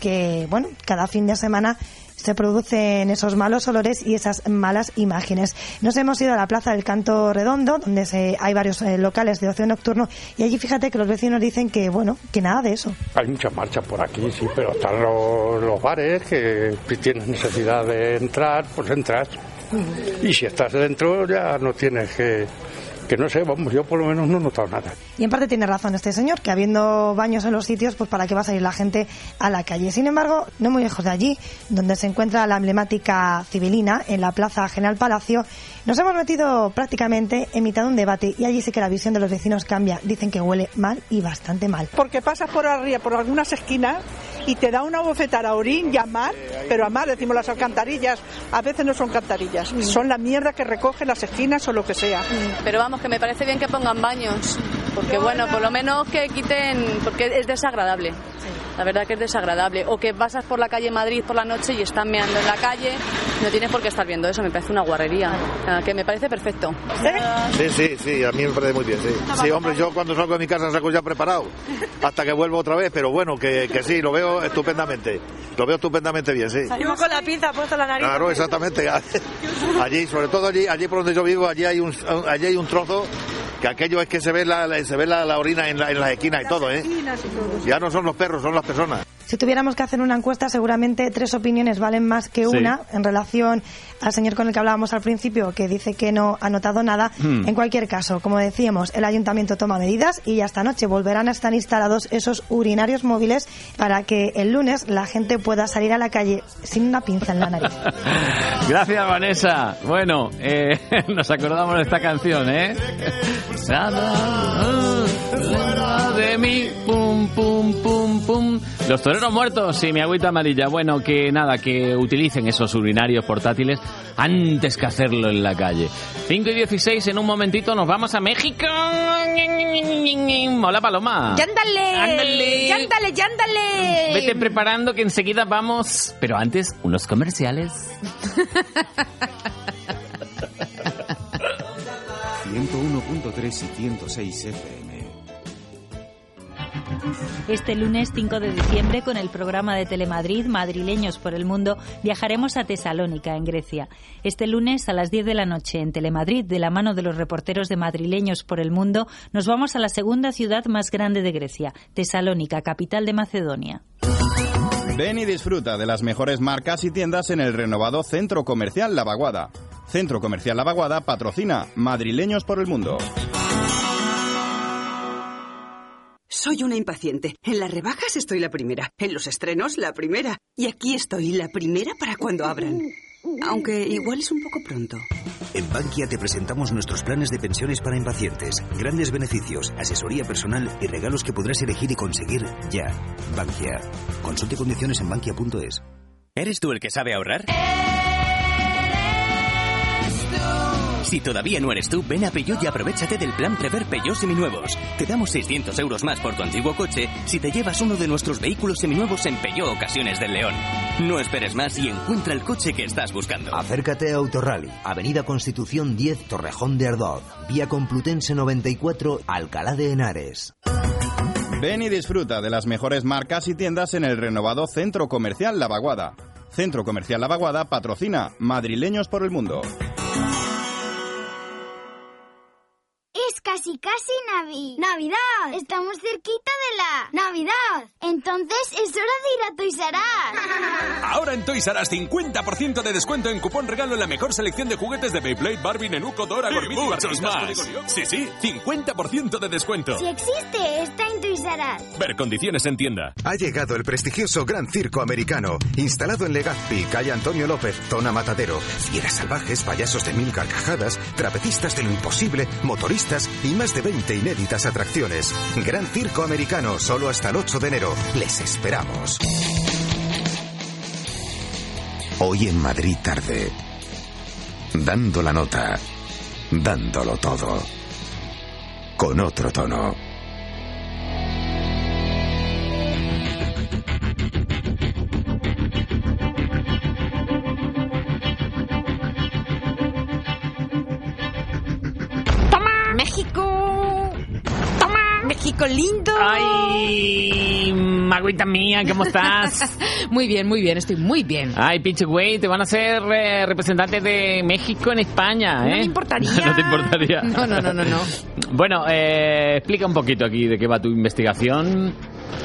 que, bueno, cada fin de semana se producen esos malos olores y esas malas imágenes. Nos hemos ido a la Plaza del Canto Redondo, donde se, hay varios eh, locales de ocio nocturno, y allí fíjate que los vecinos dicen que, bueno, que nada de eso. Hay muchas marchas por aquí, sí, pero están los, los bares que si tienes necesidad de entrar, pues entras. Y si estás dentro ya no tienes que... que no sé, vamos, yo por lo menos no he notado nada. Y en parte tiene razón este señor, que habiendo baños en los sitios, pues para qué va a salir la gente a la calle. Sin embargo, no muy lejos de allí, donde se encuentra la emblemática Civilina, en la Plaza General Palacio, nos hemos metido prácticamente en mitad de un debate, y allí sí que la visión de los vecinos cambia. Dicen que huele mal, y bastante mal. Porque pasas por arriba, por algunas esquinas, y te da una bofetada a orín y a mar, pero a mar, decimos las alcantarillas, a veces no son alcantarillas, mm. son la mierda que recogen las esquinas o lo que sea. Mm. Pero vamos, que me parece bien que pongan baños, porque bueno, por lo menos que quiten, porque es desagradable, la verdad que es desagradable, o que pasas por la calle Madrid por la noche y están meando en la calle, no tienes por qué estar viendo eso, me parece una guarrería, que me parece perfecto. Sí, sí, sí, a mí me parece muy bien, sí, sí, hombre, yo cuando salgo de mi casa salgo ya preparado, hasta que vuelvo otra vez, pero bueno, que, que sí, lo veo estupendamente, lo veo estupendamente bien, sí. Salimos con la pinza puesta en la nariz. Claro, exactamente, allí, sobre todo allí, allí por donde yo vivo, allí hay un, allí hay un trozo que aquello es que se ve la, la, se ve la, la orina en, la, en las esquinas y todo, ¿eh? Ya no son los perros, son las personas. Si tuviéramos que hacer una encuesta, seguramente tres opiniones valen más que una, sí. En relación al señor con el que hablábamos al principio, que dice que no ha notado nada. Mm. En cualquier caso, como decíamos, el ayuntamiento toma medidas y ya esta noche volverán a estar instalados esos urinarios móviles para que el lunes la gente pueda salir a la calle sin una pinza en la nariz. Gracias, Vanessa. Bueno, eh, nos acordamos de esta canción, ¿eh? Nada fuera de mí, pum, pum, pum, pum. Los toreros muertos y mi agüita amarilla. Bueno, que nada, que utilicen esos urinarios portátiles antes que hacerlo en la calle. cinco y dieciséis, en un momentito nos vamos a México. Hola, Paloma. ¡Yándale! ¡Ándale! ¡Yándale, yándale! Vete preparando que enseguida vamos. Pero antes, unos comerciales. ciento uno punto tres y ciento seis F M. Este lunes cinco de diciembre, con el programa de Telemadrid Madrileños por el Mundo, viajaremos a Tesalónica, en Grecia. Este lunes a las diez de la noche en Telemadrid, de la mano de los reporteros de Madrileños por el Mundo, nos vamos a la segunda ciudad más grande de Grecia, Tesalónica, capital de Macedonia. Ven y disfruta de las mejores marcas y tiendas en el renovado Centro Comercial La Vaguada. Centro Comercial La Vaguada patrocina Madrileños por el Mundo. Soy una impaciente. En las rebajas estoy la primera, en los estrenos la primera, y aquí estoy la primera para cuando abran. Aunque igual es un poco pronto. En Bankia te presentamos nuestros planes de pensiones para impacientes. Grandes beneficios, asesoría personal y regalos que podrás elegir y conseguir ya. Bankia. Consulte condiciones en bankia punto es. ¿Eres tú el que sabe ahorrar? Si todavía no eres tú, ven a Peugeot y aprovechate del plan Prever Peugeot Seminuevos. Te damos seiscientos euros más por tu antiguo coche si te llevas uno de nuestros vehículos seminuevos en Peugeot Ocasiones del León. No esperes más y encuentra el coche que estás buscando. Acércate a Autorally, Avenida Constitución diez, Torrejón de Ardoz, Vía Complutense noventa y cuatro, Alcalá de Henares. Ven y disfruta de las mejores marcas y tiendas en el renovado Centro Comercial La Vaguada. Centro Comercial La Vaguada patrocina Madrileños por el Mundo. Casi casi Navi. ¡Navidad! Estamos cerquita de la Navidad. Entonces es hora de ir a Toys R Us. Ahora en Toys R Us, cincuenta por ciento de descuento en cupón regalo en la mejor selección de juguetes de Beyblade, Barbie, Nenuco, Dora, Gormiti y muchos más. Sí, sí, cincuenta por ciento de descuento. Si existe, está en Toys R Us. Ver condiciones en tienda. Ha llegado el prestigioso Gran Circo Americano, instalado en Legazpi, calle Antonio López, zona Matadero. Fieras salvajes, payasos de mil carcajadas, trapecistas de lo imposible, motoristas y más de veinte inéditas atracciones. Gran Circo Americano, solo hasta el ocho de enero. Les esperamos. Hoy en Madrid tarde. Dando la nota. Dándolo todo. Con otro tono. Lindo. Ay, Magüita mía, ¿cómo estás? Muy bien, muy bien, estoy muy bien. Ay, pinche güey, te van a hacer eh, representante de México en España, ¿eh? No me importaría. No te importaría. No, no, no, no, no. Bueno, eh, explica un poquito aquí de qué va tu investigación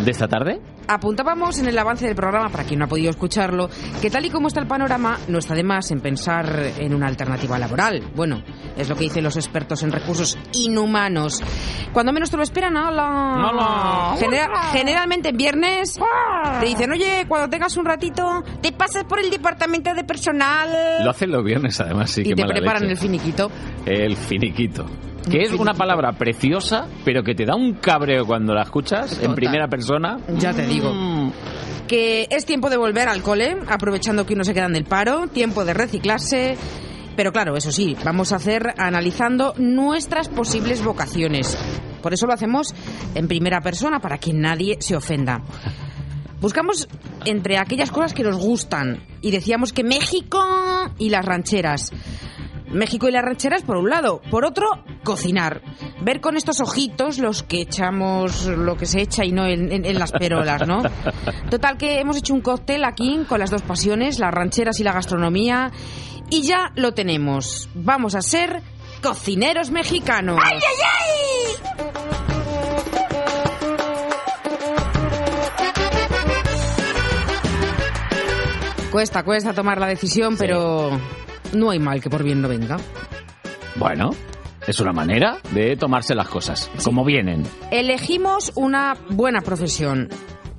de esta tarde. Apuntábamos en el avance del programa, para quien no ha podido escucharlo, que tal y como está el panorama, no está de más en pensar en una alternativa laboral. Bueno, es lo que dicen los expertos en recursos inhumanos. Cuando menos te lo esperan, ¡hala! ¡Hala! General, generalmente en viernes te dicen, oye, cuando tengas un ratito, te pasas por el departamento de personal. Lo hacen los viernes, además, sí. Y que te mala preparan leche. El finiquito. El finiquito. Que es una palabra preciosa, pero que te da un cabreo cuando la escuchas en primera persona. Ya te digo. Que es tiempo de volver al cole, aprovechando que uno se queda en el paro, tiempo de reciclarse. Pero claro, eso sí, vamos a hacer analizando nuestras posibles vocaciones. Por eso lo hacemos en primera persona, para que nadie se ofenda. Buscamos entre aquellas cosas que nos gustan. Y decíamos que México y las rancheras. México y las rancheras por un lado, por otro, cocinar. Ver con estos ojitos los que echamos, lo que se echa y no en, en, en las perolas, ¿no? Total, que hemos hecho un cóctel aquí con las dos pasiones, las rancheras y la gastronomía, y ya lo tenemos. Vamos a ser cocineros mexicanos. ¡Ay, ay, ay! Cuesta, cuesta tomar la decisión, sí. Pero... no hay mal que por bien no venga. Bueno, es una manera de tomarse las cosas, sí, como vienen. Elegimos una buena profesión.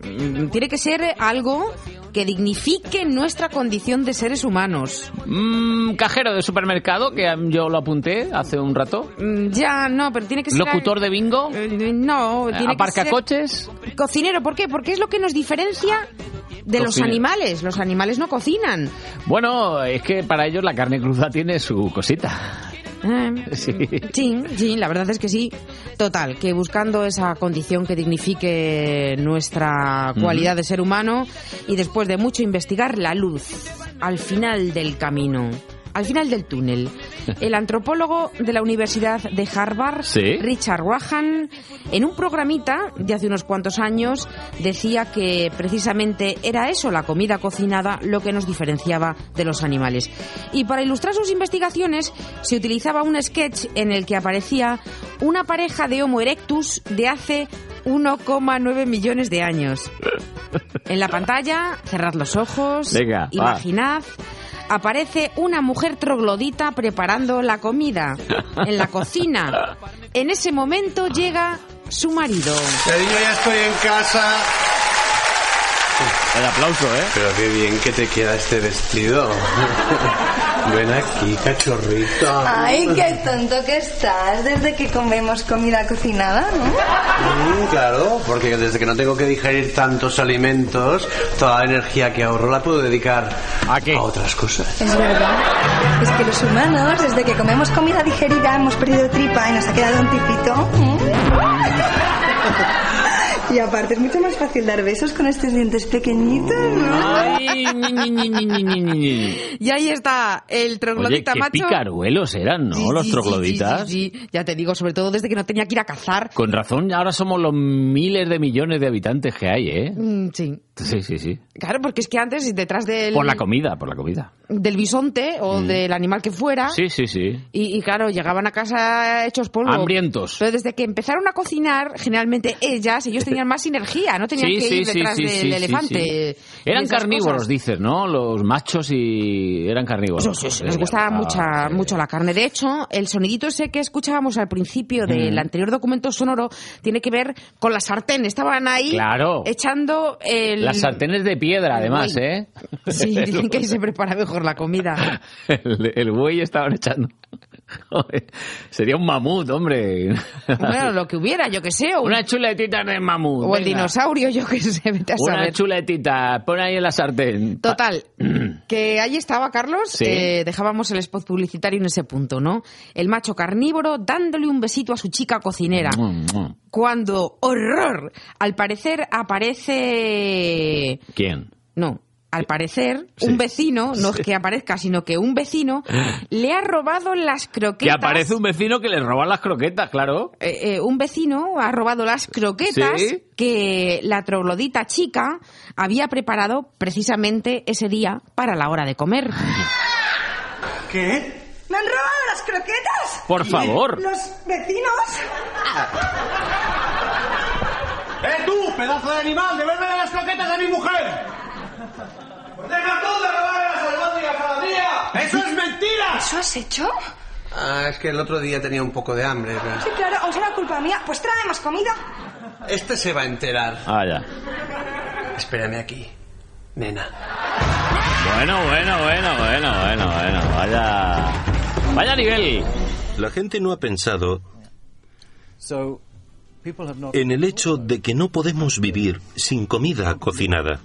Tiene que ser algo que dignifique nuestra condición de seres humanos. Mm, cajero de supermercado, que yo lo apunté hace un rato. Ya, no, pero tiene que ser... ¿Locutor al... de bingo? No, tiene ¿Aparcacoches? Que ser... Cocinero, ¿por qué? Porque es lo que nos diferencia... de Cocine. Los animales, los animales no cocinan. Bueno, es que para ellos la carne cruda tiene su cosita. Eh, sí. sí, sí, la verdad es que sí. Total, que buscando esa condición que dignifique nuestra cualidad mm. de ser humano, y después de mucho investigar, la luz al final del camino. al final del túnel. El antropólogo de la Universidad de Harvard, ¿sí?, Richard Wahan, en un programita de hace unos cuantos años decía que precisamente era eso, la comida cocinada, lo que nos diferenciaba de los animales. Y para ilustrar sus investigaciones se utilizaba un sketch en el que aparecía una pareja de Homo erectus de hace uno coma nueve millones de años. En la pantalla, cerrad los ojos, venga, imaginad, va. Aparece una mujer troglodita preparando la comida en la cocina. En ese momento llega su marido. Cariño, ya estoy en casa. El aplauso, ¿eh? Pero qué bien que te queda este vestido. Ven aquí, cachorrito. Ay, qué tonto que estás. Desde que comemos comida cocinada, ¿no? Mm, claro, porque desde que no tengo que digerir tantos alimentos, toda la energía que ahorro la puedo dedicar ¿a qué? A otras cosas. Es verdad. Es que los humanos, desde que comemos comida digerida, hemos perdido tripa y nos ha quedado un pipito. ¿Mm? Y aparte es mucho más fácil dar besos con estos dientes pequeñitos, ¿no? Ay, ni, ni, ni, ni, ni, ni. Y ahí está el troglodita. Oye, macho. Qué picaruelos eran, ¿no? Sí, los trogloditas. Sí, sí, sí, sí, ya te digo, sobre todo desde que no tenía que ir a cazar. Con razón, ahora somos los miles de millones de habitantes que hay, ¿eh? Mm, sí. Sí, sí, sí. Claro, porque es que antes detrás del... Por la comida, por la comida. Del bisonte o mm. del animal que fuera. Sí, sí, sí. Y, y claro, llegaban a casa hechos polvo. Hambrientos. Pero desde que empezaron a cocinar, generalmente ellas, ellos tenían más sinergia, no tenían sí, que sí, ir detrás sí, sí, del sí, elefante. Sí, sí. Eran carnívoros, cosas. Dices, ¿no? Los machos y eran carnívoros. Eso, eso, eso, les gustaba mucha, sí. mucho la carne. De hecho, el sonidito ese que escuchábamos al principio mm. del anterior documento sonoro tiene que ver con la sartén. Estaban ahí claro. echando el... Las sartenes de piedra, además, ¿eh? Sí, dicen que ahí se prepara mejor la comida. El, el buey estaban echando... Joder, sería un mamut, hombre. Bueno, lo que hubiera, yo que sé. Un... Una chuletita de mamut. O venga. El dinosaurio, yo que sé, vete a saber. Una chuletita, pon ahí en la sartén. Total, que ahí estaba, Carlos. ¿Sí? Eh, dejábamos el spot publicitario en ese punto, ¿no? El macho carnívoro dándole un besito a su chica cocinera. Mm, mm. Cuando, horror, al parecer aparece... ¿Quién? No. Al parecer, sí. un vecino, no es que aparezca, sino que un vecino le ha robado las croquetas. Que aparece un vecino que le roba las croquetas, claro. Eh, eh, un vecino ha robado las croquetas ¿sí? que la troglodita chica había preparado precisamente ese día para la hora de comer. ¿Qué? ¿Me han robado las croquetas? Por favor. Los vecinos. ¡Eh, tú, pedazo de animal! ¡Devuélveme las croquetas a mi mujer! ¡Deja tú de robar las albóndigas cada día! ¡Eso es mentira! ¿Eso has hecho? Ah, es que el otro día tenía un poco de hambre. Pero... Sí, claro, o sea, la culpa mía. Pues trae más comida. Este se va a enterar. Ah, ya. Espérame aquí, nena. Bueno, bueno, bueno, bueno, bueno, bueno. Vaya... Vaya nivel. La gente no ha pensado... en el hecho de que no podemos vivir sin comida cocinada.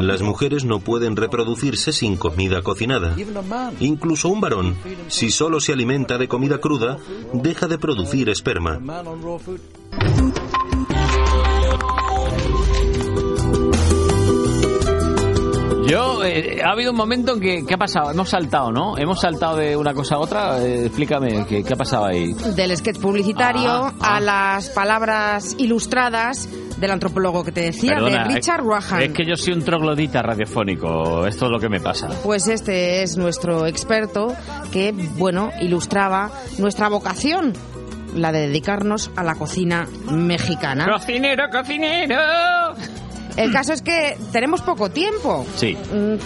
Las mujeres no pueden reproducirse sin comida cocinada. Incluso un varón, si solo se alimenta de comida cruda, deja de producir esperma. Yo, eh, ha habido un momento en que, ¿qué ha pasado? Hemos saltado, ¿no? Hemos saltado de una cosa a otra. Eh, explícame, ¿qué, ¿qué ha pasado ahí? Del sketch publicitario ah, ah. a las palabras ilustradas del antropólogo que te decía, Perdona, de Richard Wahan. Es que yo soy un troglodita radiofónico, esto es lo que me pasa. Pues este es nuestro experto que, bueno, ilustraba nuestra vocación, la de dedicarnos a la cocina mexicana. ¡Cocinero, cocinero! El caso es que tenemos poco tiempo. Sí.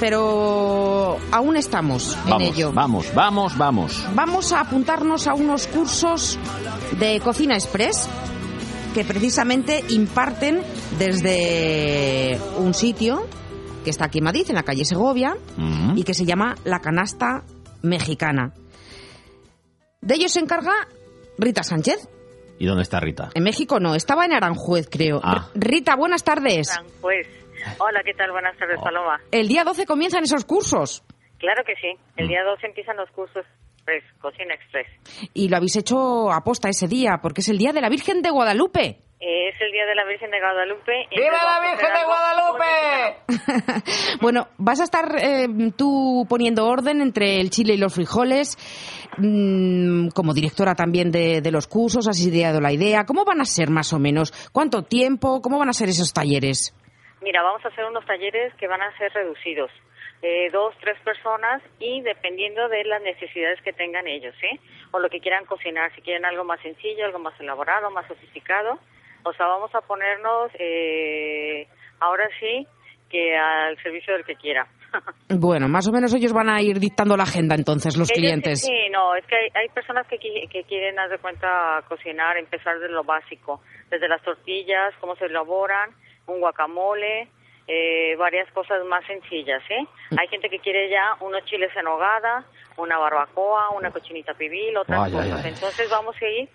Pero aún estamos en vamos, ello. Vamos, vamos, vamos. Vamos a apuntarnos a unos cursos de cocina express que precisamente imparten desde un sitio que está aquí en Madrid, en la calle Segovia, uh-huh. y que se llama La Canasta Mexicana. De ello se encarga Rita Sánchez. ¿Y dónde está Rita? En México no, estaba en Aranjuez, creo. Ah. Rita, buenas tardes. Aranjuez. Hola, ¿qué tal? Buenas tardes, oh. Paloma. El día doce comienzan esos cursos. Claro que sí, el día doce empiezan los cursos Express, Cocina Express. Y lo habéis hecho aposta ese día, porque es el día de la Virgen de Guadalupe. Eh, es el Día de la Virgen de Guadalupe. ¡Viva la Virgen de Guadalupe! Bueno, vas a estar eh, tú poniendo orden entre el chile y los frijoles, mmm, como directora también de, de los cursos, has ideado la idea. ¿Cómo van a ser más o menos? ¿Cuánto tiempo? ¿Cómo van a ser esos talleres? Mira, vamos a hacer unos talleres que van a ser reducidos. Eh, dos, tres personas y dependiendo de las necesidades que tengan ellos, ¿eh? O lo que quieran cocinar, si quieren algo más sencillo, algo más elaborado, más sofisticado. O sea, vamos a ponernos, eh, ahora sí, que al servicio del que quiera. Bueno, más o menos ellos van a ir dictando la agenda entonces, los ellos, clientes. Sí, no, es que hay, hay personas que, que quieren, haz de cuenta, cocinar, empezar de lo básico, desde las tortillas, cómo se elaboran, un guacamole, eh, varias cosas más sencillas, ¿eh? Hay gente que quiere ya unos chiles en nogada, una barbacoa, una cochinita pibil, otras ay, cosas. Ay, ay. Entonces vamos a ir...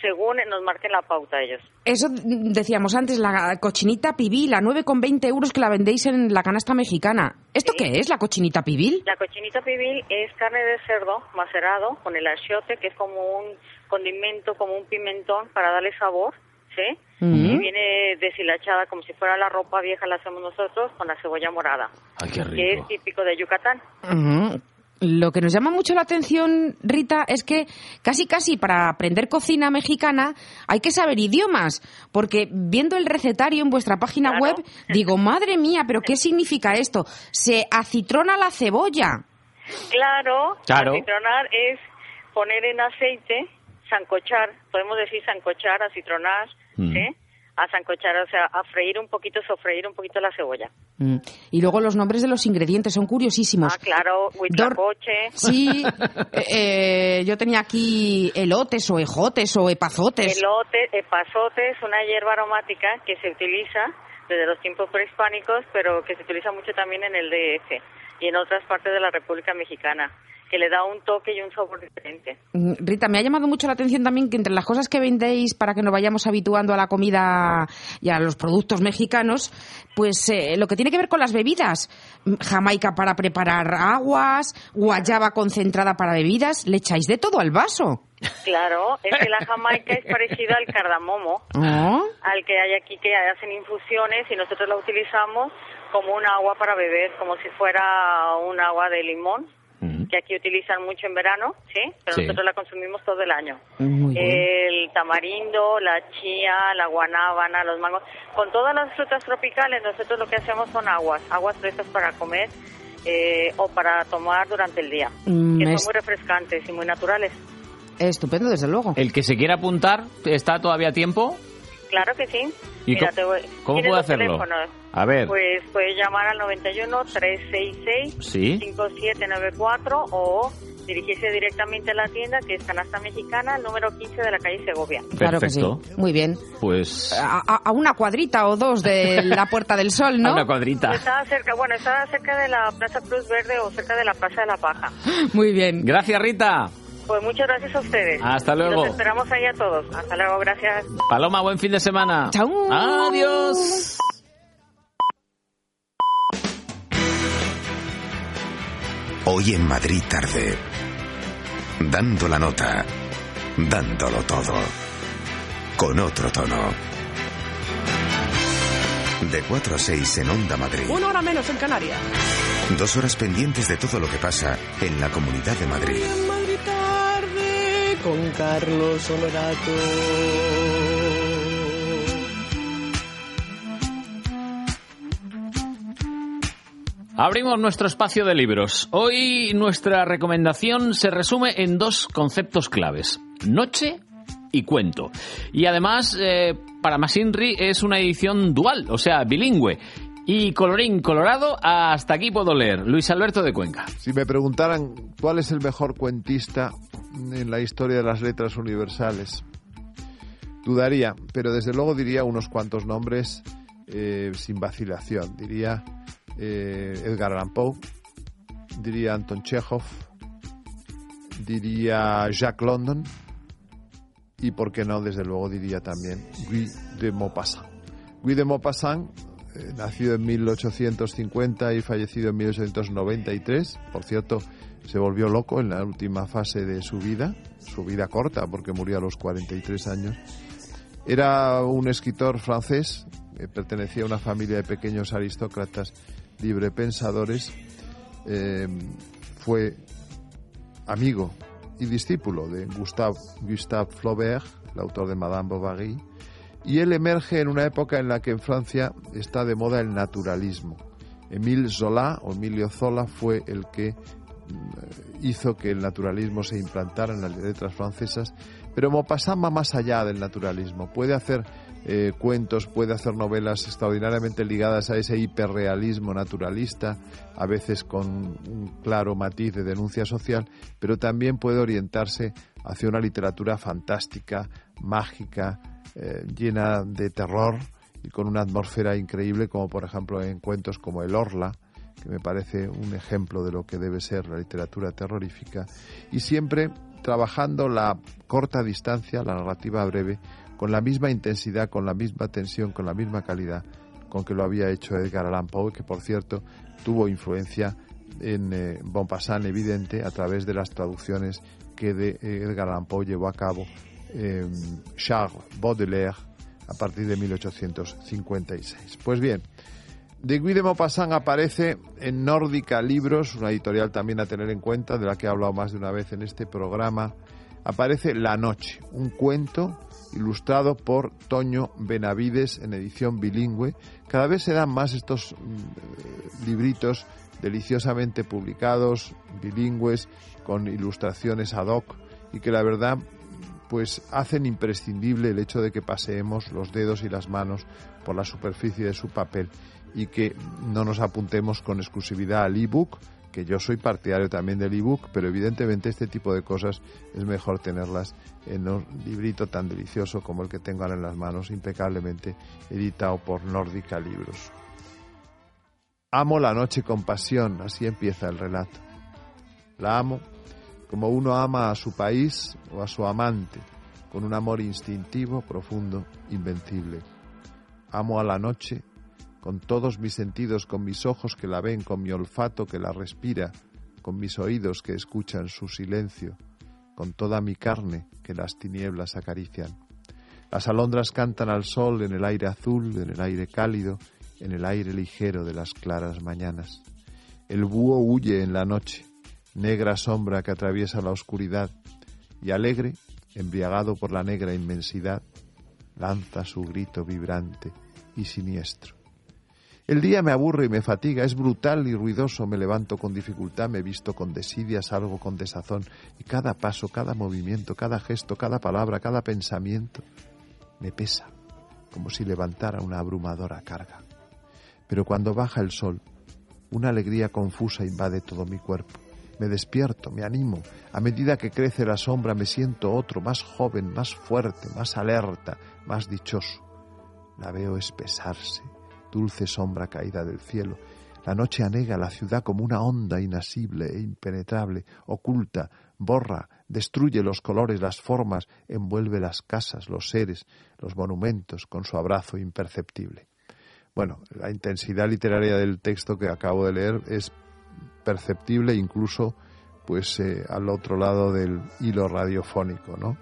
según nos marquen la pauta ellos. Eso decíamos antes, la cochinita pibil, a nueve con veinte euros que la vendéis en La Canasta Mexicana. ¿Esto sí. qué es, la cochinita pibil? La cochinita pibil es carne de cerdo macerado con el achiote, que es como un condimento, como un pimentón para darle sabor, ¿sí? Uh-huh. Y viene deshilachada como si fuera la ropa vieja, la hacemos nosotros con la cebolla morada. Ay, qué rico. Que es típico de Yucatán. Uh-huh. Lo que nos llama mucho la atención, Rita, es que casi casi para aprender cocina mexicana hay que saber idiomas, porque viendo el recetario en vuestra página claro. web, digo, madre mía, ¿pero qué significa esto? Se acitrona la cebolla. Claro, claro. Acitronar es poner en aceite, sancochar, podemos decir sancochar, acitronar, mm. ¿sí? A sancochar, o sea, a freír un poquito, sofreír un poquito la cebolla. Mm. Y luego los nombres de los ingredientes son curiosísimos. Ah, claro, huitlacoche. Dor- sí, eh, yo tenía aquí elotes o ejotes o epazotes. Elotes, epazotes, una hierba aromática que se utiliza desde los tiempos prehispánicos, pero que se utiliza mucho también en el D F y en otras partes de la República Mexicana, que le da un toque y un sabor diferente. Rita, me ha llamado mucho la atención también que entre las cosas que vendéis para que nos vayamos habituando a la comida y a los productos mexicanos, pues eh, lo que tiene que ver con las bebidas. Jamaica para preparar aguas, guayaba concentrada para bebidas, le echáis de todo al vaso. Claro, es que la jamaica es parecida al cardamomo, ¿oh? Al que hay aquí que hacen infusiones y nosotros la utilizamos como un agua para beber, como si fuera un agua de limón. Que aquí utilizan mucho en verano, ¿sí? Pero sí. nosotros la consumimos todo el año. Muy el bien. Tamarindo, la chía, la guanábana, los mangos. Con todas las frutas tropicales nosotros lo que hacemos son aguas, aguas frescas para comer eh, o para tomar durante el día. Mm, que es... son muy refrescantes y muy naturales. Estupendo, desde luego. El que se quiera apuntar, ¿está todavía a tiempo? Claro que sí. ¿Y Mira, cómo, voy... ¿cómo puedo hacerlo? Teléfonos? A ver. Pues puedes llamar al noventa y uno, trescientos sesenta y seis, cincuenta y siete noventa y cuatro ¿sí? o dirigirse directamente a la tienda que es Canasta Mexicana, número quince de la calle Segovia. Claro Perfecto. Que sí. Muy bien. Pues... A, a, a una cuadrita o dos de la Puerta del Sol, ¿no? A una cuadrita. Está cerca, bueno, está cerca de la Plaza Cruz Verde o cerca de la Plaza de la Paja. Muy bien. Gracias, Rita. Pues muchas gracias a ustedes. Hasta luego. Los esperamos ahí a todos. Hasta luego, gracias. Paloma, buen fin de semana. Chao. Adiós. Hoy en Madrid tarde, dando la nota, dándolo todo, con otro tono. De cuatro a seis en Onda Madrid. Una hora menos en Canarias. Dos horas pendientes de todo lo que pasa en la Comunidad de Madrid. Con Carlos Honorato. Abrimos nuestro espacio de libros. Hoy nuestra recomendación se resume en dos conceptos claves: noche y cuento. Y además, eh, para más Inri es una edición dual, o sea, bilingüe. Y colorín colorado, hasta aquí puedo leer. Luis Alberto de Cuenca. Si me preguntaran cuál es el mejor cuentista en la historia de las letras universales, dudaría, pero desde luego diría unos cuantos nombres eh, sin vacilación. Diría eh, Edgar Allan Poe, diría Anton Chekhov, diría Jacques London y, por qué no, desde luego diría también Guy de Maupassant. Guy de Maupassant, nacido en mil ochocientos cincuenta y fallecido en mil ochocientos noventa y tres. Por cierto, se volvió loco en la última fase de su vida, su vida corta, porque murió a los cuarenta y tres años. Era un escritor francés, eh, pertenecía a una familia de pequeños aristócratas librepensadores, eh, fue amigo y discípulo de Gustave, Gustave Flaubert, el autor de Madame Bovary, y él emerge en una época en la que en Francia está de moda el naturalismo. Émile Zola, o Emilio Zola, fue el que hizo que el naturalismo se implantara en las letras francesas, pero Maupassant va más allá del naturalismo. Puede hacer eh, cuentos, puede hacer novelas extraordinariamente ligadas a ese hiperrealismo naturalista, a veces con un claro matiz de denuncia social, pero también puede orientarse hacia una literatura fantástica, mágica, eh, llena de terror y con una atmósfera increíble, como por ejemplo en cuentos como El Orla, que me parece un ejemplo de lo que debe ser la literatura terrorífica, y siempre trabajando la corta distancia, la narrativa breve, con la misma intensidad, con la misma tensión, con la misma calidad con que lo había hecho Edgar Allan Poe, que por cierto tuvo influencia en eh, Maupassant evidente a través de las traducciones que de Edgar Allan Poe llevó a cabo eh, Charles Baudelaire a partir de mil ochocientos cincuenta y seis. Pues bien, de Guy de Maupassant aparece en Nórdica Libros, una editorial también a tener en cuenta, de la que he hablado más de una vez en este programa. Aparece La Noche, un cuento ilustrado por Toño Benavides en edición bilingüe. Cada vez se dan más estos mm, libritos deliciosamente publicados, bilingües, con ilustraciones ad hoc, y que la verdad pues hacen imprescindible el hecho de que paseemos los dedos y las manos por la superficie de su papel y que no nos apuntemos con exclusividad al ebook, que yo soy partidario también del ebook, pero evidentemente este tipo de cosas es mejor tenerlas en un librito tan delicioso como el que tengo ahora en las manos, impecablemente editado por Nórdica Libros. Amo la noche con pasión, así empieza el relato. La amo como uno ama a su país o a su amante, con un amor instintivo, profundo, invencible. Amo a la noche con todos mis sentidos, con mis ojos que la ven, con mi olfato que la respira, con mis oídos que escuchan su silencio, con toda mi carne que las tinieblas acarician. Las alondras cantan al sol en el aire azul, en el aire cálido, en el aire ligero de las claras mañanas. El búho huye en la noche, negra sombra que atraviesa la oscuridad, y alegre, embriagado por la negra inmensidad, lanza su grito vibrante y siniestro. El día me aburre y me fatiga, es brutal y ruidoso, me levanto con dificultad, me visto con desidia, salgo con desazón, y cada paso, cada movimiento, cada gesto, cada palabra, cada pensamiento me pesa, como si levantara una abrumadora carga. Pero cuando baja el sol, una alegría confusa invade todo mi cuerpo. Me despierto, me animo. A medida que crece la sombra me siento otro, más joven, más fuerte, más alerta, más dichoso. La veo espesarse, dulce sombra caída del cielo. La noche anega la ciudad como una onda inasible e impenetrable, oculta, borra, destruye los colores, las formas, envuelve las casas, los seres, los monumentos con su abrazo imperceptible. Bueno, la intensidad literaria del texto que acabo de leer es perceptible incluso pues eh, al otro lado del hilo radiofónico, ¿no?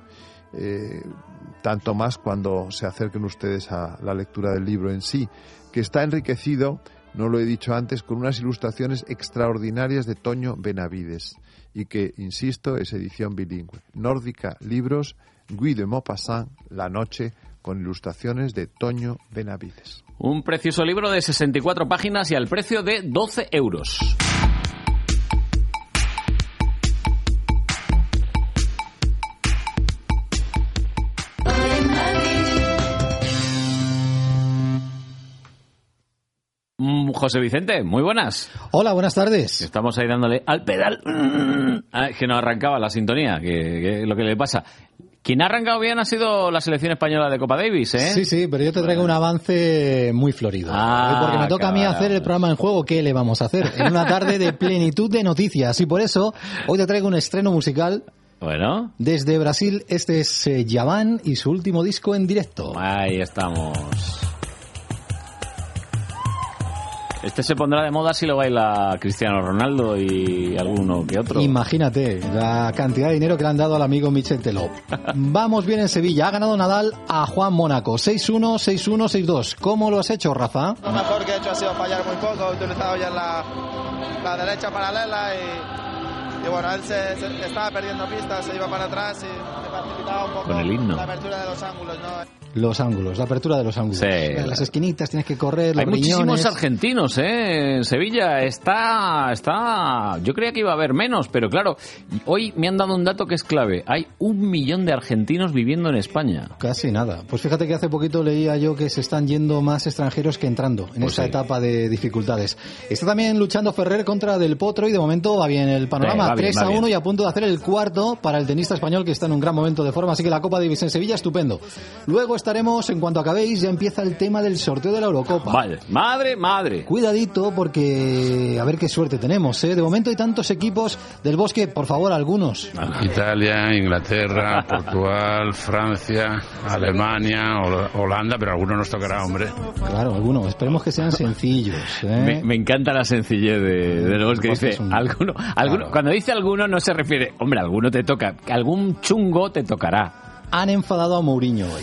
Eh, tanto más cuando se acerquen ustedes a la lectura del libro en sí, que está enriquecido, no lo he dicho antes, con unas ilustraciones extraordinarias de Toño Benavides y que, insisto, es edición bilingüe. Nórdica Libros, Guy de Maupassant, La Noche, con ilustraciones de Toño Benavides. Un precioso libro de sesenta y cuatro páginas y al precio de doce euros. José Vicente, muy buenas. Hola, buenas tardes. Estamos ahí dándole al pedal. Ah, que no arrancaba la sintonía, que, que lo que le pasa. Quien ha arrancado bien ha sido la selección española de Copa Davis, ¿eh? Sí, sí, pero yo te traigo un avance muy florido. Ah, porque me toca cabrón. A mí hacer el programa En Juego. ¿Qué le vamos a hacer? En una tarde de plenitud de noticias. Y por eso, hoy te traigo un estreno musical. Bueno. Desde Brasil, este es Yavan y su último disco en directo. Ahí estamos. Este se pondrá de moda si lo baila Cristiano Ronaldo y alguno que otro. Imagínate la cantidad de dinero que le han dado al amigo Michel Teló. Vamos bien en Sevilla. Ha ganado Nadal a Juan Mónaco. seis uno, seis uno, seis dos. ¿Cómo lo has hecho, Rafa? Lo mejor que he hecho ha sido fallar muy poco. He utilizado ya la, la derecha paralela y, y bueno, él se, se estaba perdiendo pistas, se iba para atrás y... Un poco con el himno. La apertura de los ángulos, ¿no? Los ángulos, la apertura de los ángulos. Sí. Las esquinitas, tienes que correr, los Hay riñones. Muchísimos argentinos, ¿eh? En Sevilla está, está... Yo creía que iba a haber menos, pero claro, hoy me han dado un dato que es clave. Hay un millón de argentinos viviendo en España. Casi nada. Pues fíjate que hace poquito leía yo que se están yendo más extranjeros que entrando en pues esta sí. etapa de dificultades. Está también luchando Ferrer contra Del Potro y de momento va bien el panorama. Sí, bien, tres a uno y a punto de hacer el cuarto para el tenista español que está en un gran momento momento de forma, así que la Copa Davis en Sevilla, estupendo. Luego estaremos, en cuanto acabéis, ya empieza el tema del sorteo de la Eurocopa. Vale, madre, madre. Cuidadito, porque a ver qué suerte tenemos, ¿eh? De momento hay tantos equipos del bosque, por favor, algunos. Italia, Inglaterra, Portugal, Francia, Alemania, Holanda, pero algunos nos tocará, hombre. Claro, algunos. Esperemos que sean sencillos, ¿eh? Me, me encanta la sencillez de, de los que dice un... alguno, alguno claro. Cuando dice alguno no se refiere, hombre, alguno te toca, algún chungo te tocará. Han enfadado a Mourinho hoy.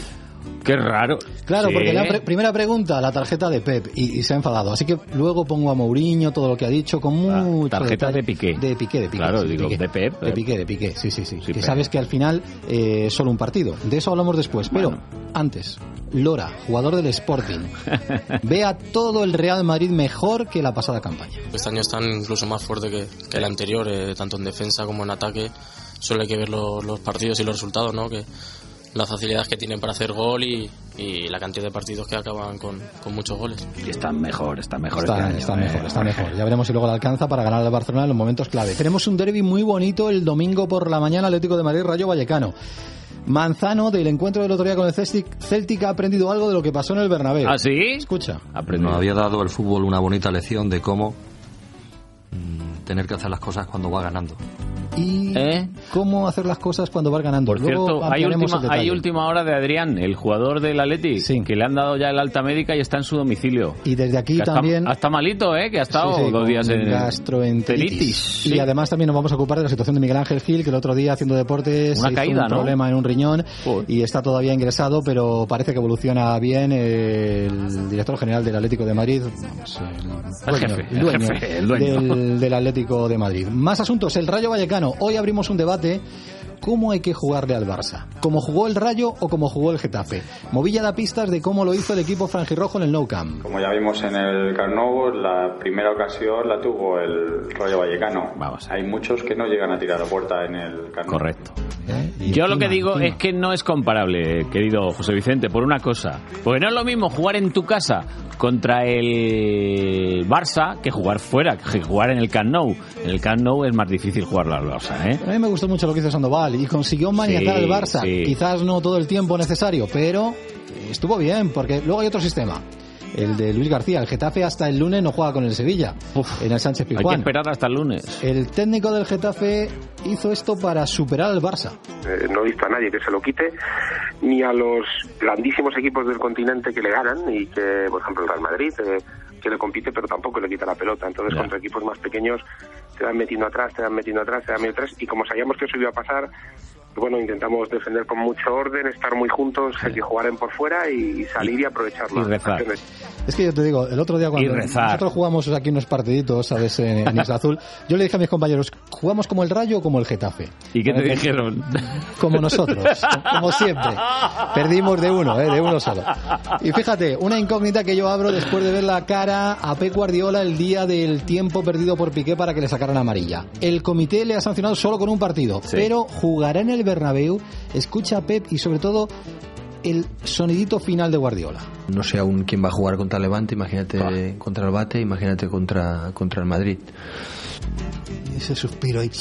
Qué raro. Claro, sí. Porque la pre- primera pregunta, la tarjeta de Pep, y, y se ha enfadado. Así que luego pongo a Mourinho, todo lo que ha dicho, con ah, mucho... Tarjeta detalle. de Piqué. De Piqué, de Piqué. Claro, sí, digo, Piqué. de Pep. De Piqué, de Piqué, sí, sí, sí. sí que Pep. Sabes que al final eh, solo un partido. De eso hablamos después. Pero bueno. Antes, Lora, jugador del Sporting, ve a todo el Real Madrid mejor que la pasada campaña. Este año están incluso más fuerte que, que el anterior, eh, tanto en defensa como en ataque. Solo hay que ver los, los partidos y los resultados, ¿no? Que las facilidades que tienen para hacer gol y, y la cantidad de partidos que acaban con, con muchos goles. Y están mejor, están mejor. Está, este año, está eh, mejor, está mejor. Ya veremos si luego la alcanza para ganar al Barcelona en los momentos clave. Tenemos un derbi muy bonito el domingo por la mañana, Atlético de Madrid, Rayo Vallecano. Manzano, del encuentro del otro día con el Celtic, ha aprendido algo de lo que pasó en el Bernabéu. ¿Ah, sí? Escucha. Aprendió. Nos había dado el fútbol una bonita lección de cómo mmm, tener que hacer las cosas cuando va ganando. Y ¿Eh? cómo hacer las cosas cuando vas ganando. Por Luego cierto, hay última, hay última hora de Adrián, el jugador del Atleti, sí. que le han dado ya el alta médica y está en su domicilio. Y desde aquí que también... Hasta, hasta malito, ¿eh? Que ha estado sí, sí, dos días en... gastroenteritis. Sí. Y además también nos vamos a ocupar de la situación de Miguel Ángel Gil, que el otro día haciendo deportes Una se caída, hizo un ¿no? problema en un riñón Uy. y está todavía ingresado, pero parece que evoluciona bien. El director general del Atlético de Madrid... No sé, el, el, dueño, jefe, el, dueño, el jefe, el dueño. Del, del Atlético de Madrid. Más asuntos, el Rayo Vallecano. Hoy abrimos un debate, ¿cómo hay que jugarle al Barça? ¿Cómo jugó el Rayo o cómo jugó el Getafe? Movilla da pistas de cómo lo hizo el equipo franjirrojo en el Nou Camp. Como ya vimos en el Camp Nou, la primera ocasión la tuvo el Rayo Vallecano. Vamos. Hay muchos que no llegan a tirar a puerta en el Camp Nou. Correcto. ¿Eh? Yo encima, lo que digo encima. es que no es comparable, querido José Vicente, por una cosa. Porque no es lo mismo jugar en tu casa contra el Barça que jugar fuera, que jugar en el Camp Nou. En el Camp Nou es más difícil jugarlo al Barça, ¿eh? A mí me gustó mucho lo que hizo Sandoval y consiguió maniatar sí, al Barça. Sí. Quizás no todo el tiempo necesario, pero estuvo bien, porque luego hay otro sistema. El de Luis García. El Getafe hasta el lunes no juega con el Sevilla. Uf, en el Sánchez Pizjuán. Hay que esperar hasta el lunes. El técnico del Getafe hizo esto para superar al Barça. Eh, no he visto a nadie que se lo quite, ni a los grandísimos equipos del continente que le ganan y que, por ejemplo, el Real Madrid, eh, que le compite, pero tampoco le quita la pelota. Entonces, ya. Contra equipos más pequeños, te van metiendo atrás, te van metiendo atrás, te van metiendo atrás. Y como sabíamos que eso iba a pasar... Bueno, intentamos defender con mucho orden, estar muy juntos, sí. que jugaren por fuera y salir y aprovechar las acciones. Es que yo te digo, el otro día cuando nosotros jugamos aquí unos partiditos, ¿sabes? En, en Isla Azul, yo le dije a mis compañeros, ¿jugamos como el Rayo o como el Getafe? ¿Y qué te ¿Qué? dijeron? Como nosotros, como siempre. Perdimos de uno, ¿eh? De uno solo. Y fíjate, una incógnita que yo abro después de ver la cara a Pep Guardiola el día del tiempo perdido por Piqué para que le sacaran amarilla. El comité le ha sancionado solo con un partido, sí. pero jugará en el Bernabéu. Escucha a Pep y sobre todo el sonidito final de Guardiola. No sé aún quién va a jugar contra Levante, imagínate ah. contra el Bate, imagínate contra, contra el Madrid. Ese suspiro ahí,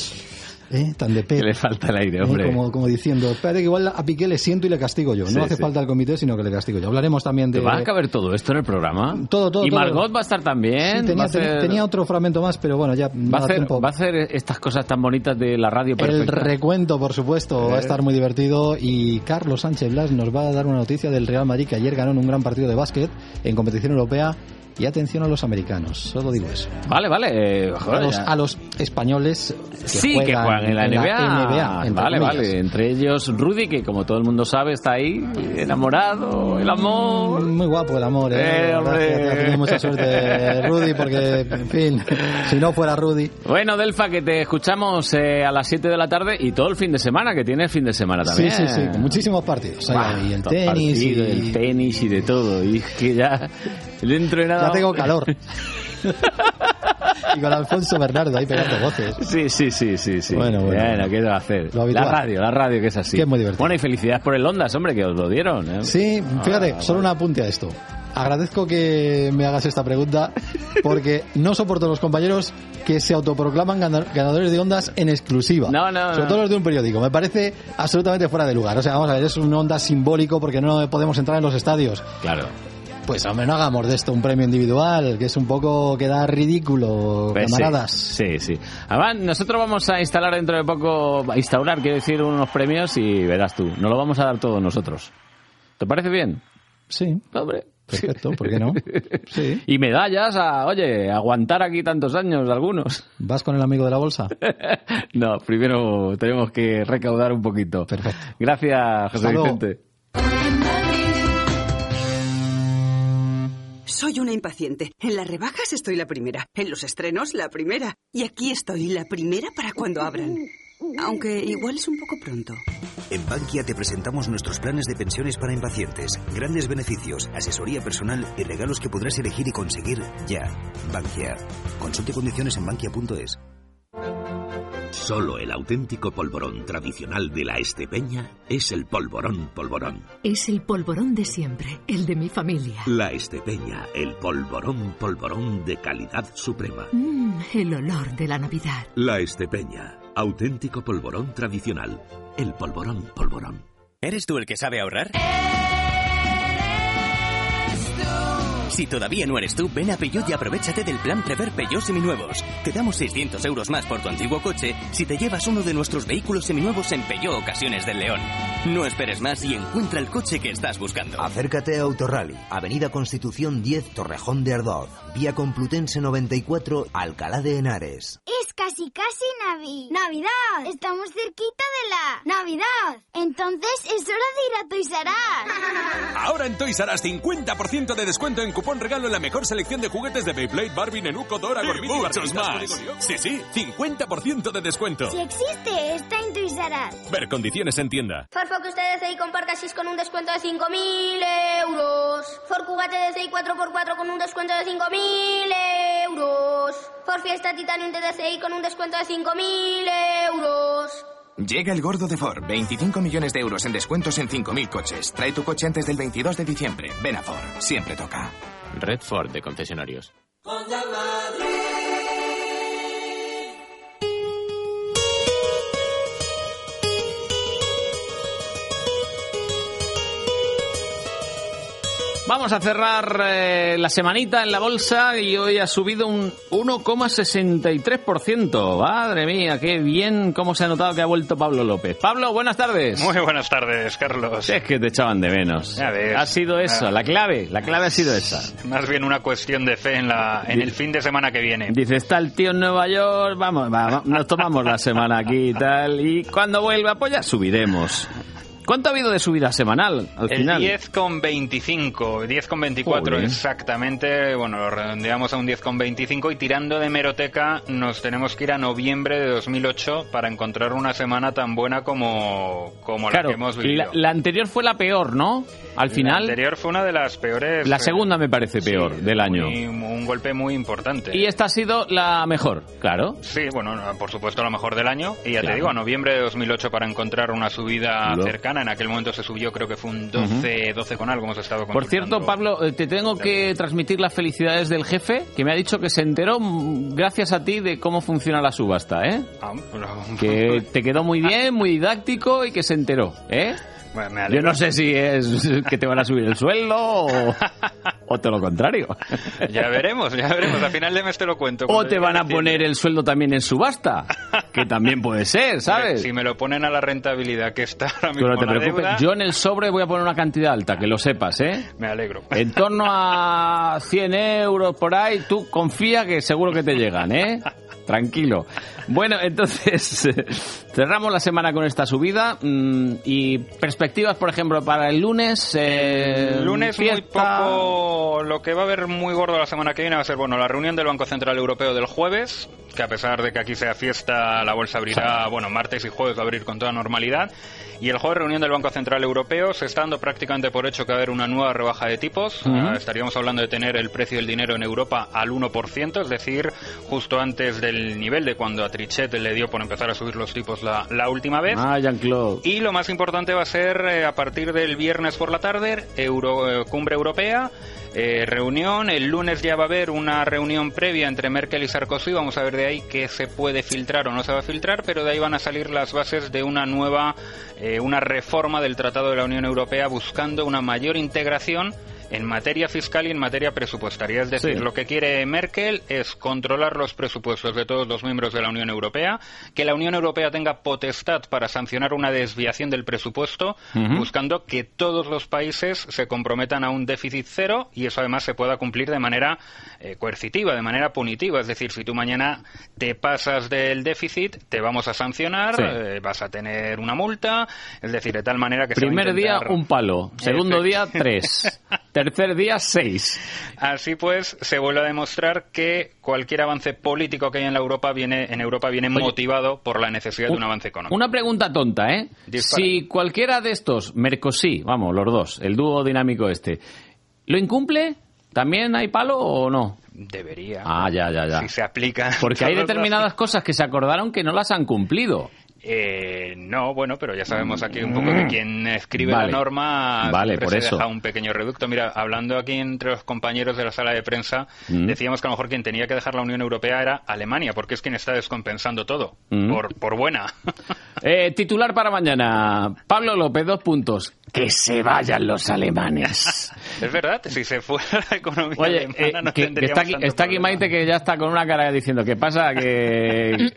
¿eh? Tan de Pep. Que le falta el aire, hombre. ¿Eh? Como, como diciendo, espérate que igual a Piqué le siento y le castigo yo. No sí, hace sí. falta el comité, sino que le castigo yo. Hablaremos también de... ¿Te va a caber todo esto en el programa? Todo, todo. ¿Y Margot todo. va a estar también? Sí, tenía, a ser... tenía otro fragmento más, pero bueno, ya va a hacer, tiempo. Va a hacer estas cosas tan bonitas de la radio perfecta. El recuento, por supuesto, eh. va a estar muy divertido. Y Carlos Sánchez Blas nos va a dar una noticia del Real Madrid, que ayer ganó en un gran partido de básquet en competición europea. Y atención a los americanos, solo digo eso. Vale, vale. Eh, joder, a, los, a los españoles que, sí, juegan, que juegan en la N B A. La N B A vale, comillas. Vale. Entre ellos Rudy, que como todo el mundo sabe, está ahí enamorado, el amor. Muy guapo el amor, ¿eh? eh hombre. Tienes mucha suerte, Rudy, porque, en fin, si no fuera Rudy. Bueno, Delfa, que te escuchamos eh, a las siete de la tarde y todo el fin de semana, que tienes fin de semana también. Sí, sí, sí. Con muchísimos partidos. Bah, ahí, y el tenis. Partido, y... el tenis y de todo. Y es que ya... Dentro de nada... Ya tengo calor. Y con Alfonso Bernardo ahí pegando voces. Sí, sí, sí, sí, sí. Bueno, bueno. Bueno, ¿qué va a hacer? La radio, la radio que es así. Que es muy divertido. Bueno, y felicidades por el Ondas, hombre, que os lo dieron, ¿eh? Sí, fíjate, ah, solo vale. Un apunte a esto. Agradezco que me hagas esta pregunta porque no soporto a los compañeros que se autoproclaman ganadores de Ondas en exclusiva. No, no, sobre todo no. Los de un periódico. Me parece absolutamente fuera de lugar. O sea, vamos a ver, es un Ondas simbólico porque no podemos entrar en los estadios. Claro. Pues hombre, no hagamos de esto un premio individual, que es un poco que da ridículo, pues camaradas. Sí, sí, sí. Además, nosotros vamos a instalar dentro de poco, a instaurar, quiero decir, unos premios y verás tú, nos lo vamos a dar todos nosotros. ¿Te parece bien? Sí. Hombre. Perfecto, ¿por qué no? Sí. Y medallas a, oye, aguantar aquí tantos años algunos. ¿Vas con el amigo de la bolsa? No, primero tenemos que recaudar un poquito. Perfecto. Gracias, José Vicente. Soy una impaciente. En las rebajas estoy la primera, en los estrenos la primera y aquí estoy la primera para cuando abran. Aunque igual es un poco pronto. En Bankia te presentamos nuestros planes de pensiones para impacientes. Grandes beneficios, asesoría personal y regalos que podrás elegir y conseguir ya. Bankia. Consulte condiciones en bankia punto es. Solo el auténtico polvorón tradicional de la Estepeña es el polvorón polvorón. Es el polvorón de siempre, el de mi familia. La Estepeña, el polvorón polvorón de calidad suprema. Mmm, el olor de la Navidad. La Estepeña, auténtico polvorón tradicional, el polvorón polvorón. ¿Eres tú el que sabe ahorrar? Si todavía no eres tú, ven a Peugeot y aprovechate del plan Prever Peugeot Seminuevos. Te damos seiscientos euros más por tu antiguo coche si te llevas uno de nuestros vehículos seminuevos en Peugeot Ocasiones del León. No esperes más y encuentra el coche que estás buscando. Acércate a Autorally, Avenida Constitución diez, Torrejón de Ardoz, Vía Complutense noventa y cuatro, Alcalá de Henares. Es casi casi Navi. ¡Navidad! Estamos cerquita de la Navidad. Entonces es hora de ir a Toys R Us. Ahora en Toys R Us cincuenta por ciento de descuento en cupón regalo en la mejor selección de juguetes de Beyblade, Barbie, Nenuco, Dora, Gormiti y muchos más. Sí, sí, cincuenta por ciento de descuento. Si existe, está en Toys R Us. Ver condiciones en tienda. Ford que usted desee comprar casis con un descuento de cinco mil euros. Ford Kuga T D C I cuatro por cuatro con un descuento de cinco mil euros. Ford Fiesta Titanium T D C I con un descuento de cinco mil euros. Llega el gordo de Ford. veinticinco millones de euros en descuentos en cinco mil coches. Trae tu coche antes del veintidós de diciembre. Ven a Ford. Siempre toca. Red Ford de concesionarios. Onda Madrid. Vamos a cerrar eh, la semanita en la bolsa y hoy ha subido un uno coma sesenta y tres por ciento. Madre mía, qué bien cómo se ha notado que ha vuelto Pablo López. Pablo, buenas tardes. Muy buenas tardes, Carlos. Si es que te echaban de menos. A ver, ha sido eso, la clave, la clave ha sido esa. Más bien una cuestión de fe en la en el fin de semana que viene. Dice, está el tío en Nueva York, vamos, va, nos tomamos la semana aquí y tal, y cuando vuelva, pues ya subiremos. ¿Cuánto ha habido de subida semanal al el final? El diez coma veinticinco, diez coma veinticuatro exactamente, bueno, lo redondeamos a un diez coma veinticinco y tirando de hemeroteca nos tenemos que ir a noviembre de dos mil ocho para encontrar una semana tan buena como, como claro, la que hemos vivido. La, la anterior fue la peor, ¿no? Al final... La anterior fue una de las peores. La segunda me parece peor sí, del año. Muy, un golpe muy importante. Y esta ha sido la mejor, claro. Sí, bueno, por supuesto la mejor del año y ya claro. Te digo, a noviembre de dos mil ocho para encontrar una subida lo... cercana. En aquel momento se subió, creo que fue un doce, uh-huh. doce con algo, hemos estado consultando. Por cierto, Pablo, te tengo que transmitir las felicidades del jefe, que me ha dicho que se enteró, gracias a ti, de cómo funciona la subasta, ¿eh? Ah, pero... Que te quedó muy bien, muy didáctico y que se enteró, ¿eh? Bueno, me alegro. Yo no sé si es que te van a subir el sueldo o... o todo lo contrario. Ya veremos, ya veremos. A final de mes te lo cuento. O te van a poner el sueldo también en subasta, que también puede ser, ¿sabes? Si me lo ponen a la rentabilidad que está ahora mismo. Pero no te preocupes, deuda... yo en el sobre voy a poner una cantidad alta, que lo sepas, ¿eh? Me alegro. En torno a cien euros por ahí, tú confía que seguro que te llegan, ¿eh? Tranquilo. Bueno, entonces, cerramos la semana con esta subida y perspectivas, por ejemplo, para el lunes. Eh, el lunes fiesta... muy poco, lo que va a haber muy gordo la semana que viene va a ser, bueno, la reunión del Banco Central Europeo del jueves, que a pesar de que aquí sea fiesta, la bolsa abrirá, sí. bueno, martes y jueves va a abrir con toda normalidad. Y el jueves, reunión del Banco Central Europeo, se está dando prácticamente por hecho que va a haber una nueva rebaja de tipos. Uh-huh. Estaríamos hablando de tener el precio del dinero en Europa al uno por ciento, es decir, justo antes del nivel de cuando a Trichet le dio por empezar a subir los tipos la, la última vez. Ah, Jean-Claude. Y lo más importante va a ser, eh, a partir del viernes por la tarde, Euro, eh, cumbre europea, eh, reunión. El lunes ya va a haber una reunión previa entre Merkel y Sarkozy. Vamos a ver de ahí qué se puede filtrar o no se va a filtrar, pero de ahí van a salir las bases de una nueva... Eh, una reforma del Tratado de la Unión Europea buscando una mayor integración en materia fiscal y en materia presupuestaria. Es decir, sí. lo que quiere Merkel es controlar los presupuestos de todos los miembros de la Unión Europea, que la Unión Europea tenga potestad para sancionar una desviación del presupuesto, uh-huh. buscando que todos los países se comprometan a un déficit cero y eso además se pueda cumplir de manera eh, coercitiva, de manera punitiva. Es decir, si tú mañana te pasas del déficit, te vamos a sancionar, sí. eh, vas a tener una multa, es decir, de tal manera que... Primer se intentar... día, un palo. Segundo día, tres. Tercer día, seis. Así pues, se vuelve a demostrar que cualquier avance político que hay en la Europa viene en Europa viene Oye, motivado por la necesidad un, de un avance económico. Una pregunta tonta, ¿eh? Dispara. Si cualquiera de estos, Mercosí, vamos, los dos, el dúo dinámico este, ¿lo incumple? ¿También hay palo o no? Debería. Ah, ya, ya, ya. Si se aplica. Porque hay determinadas cosas que se acordaron que no las han cumplido. Eh, no, bueno, pero ya sabemos aquí un poco que quien escribe vale. la norma vale, siempre por se eso. Deja un pequeño reducto. Mira, hablando aquí entre los compañeros de la sala de prensa, mm. decíamos que a lo mejor quien tenía que dejar la Unión Europea era Alemania, porque es quien está descompensando todo, mm. por, por buena. Eh, titular para mañana, Pablo López, dos puntos. Que se vayan los alemanes. Es verdad, si se fuera la economía Oye, alemana eh, no que, tendríamos que está, aquí, está aquí Maite que ya está con una cara diciendo ¿qué pasa? Que...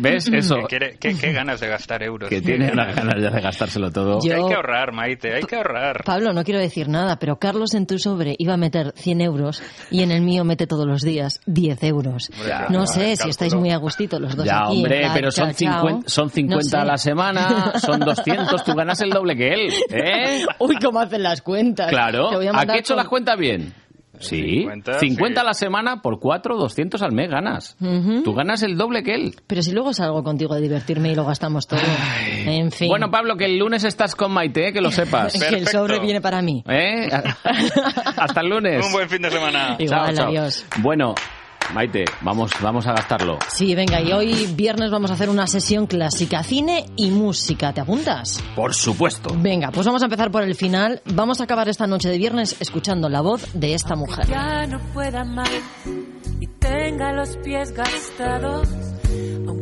¿Ves? Eso. Que quiere, que, ¿Qué ganas de gastar euros? Que tiene unas ganas ya de gastárselo todo. Yo... Hay que ahorrar, Maite, hay que ahorrar. Pablo, no quiero decir nada, pero Carlos en tu sobre iba a meter cien euros y en el mío mete todos los días diez euros. Ya, no sé ver, si calculo. Estáis muy a gustito los dos ya, aquí. Hombre, la, pero son, chao, cincuenta, son cincuenta no sé. A la semana, son doscientos, tú ganas el doble que él. ¿Eh? Uy, cómo hacen las cuentas. Claro, aquí he hecho con... las cuentas bien. Sí, cincuenta, cincuenta sí. a la semana por cuatro, doscientos al mes ganas. Uh-huh. Tú ganas el doble que él. Pero si luego salgo contigo de divertirme y lo gastamos todo. Ay. En fin. Bueno, Pablo, que el lunes estás con Maite, ¿eh? Que lo sepas. Que el sobre viene para mí. ¿Eh? Hasta el lunes. Un buen fin de semana. Igual, chao, adiós. Chao. Bueno, Maite, vamos, vamos a gastarlo. Sí, venga, y hoy viernes vamos a hacer una sesión clásica, cine y música. ¿Te apuntas? Por supuesto. Venga, pues vamos a empezar por el final. Vamos a acabar esta noche de viernes escuchando la voz de esta mujer. Aunque ya no pueda más y tenga los pies gastados.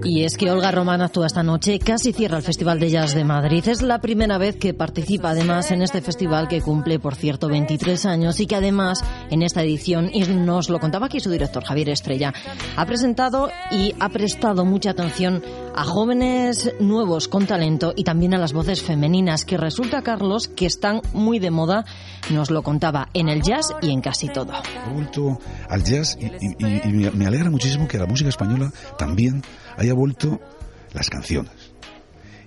Y es que Olga Román actúa esta noche, casi cierra el Festival de Jazz de Madrid. Es la primera vez que participa además en este festival que cumple, por cierto, veintitrés años y que además en esta edición, y nos lo contaba aquí su director Javier Estrella, ha presentado y ha prestado mucha atención a jóvenes nuevos con talento y también a las voces femeninas que resulta, Carlos, que están muy de moda, nos lo contaba, en el jazz y en casi todo. He vuelto al jazz y, y, y me alegra muchísimo que la música española también haya vuelto las canciones.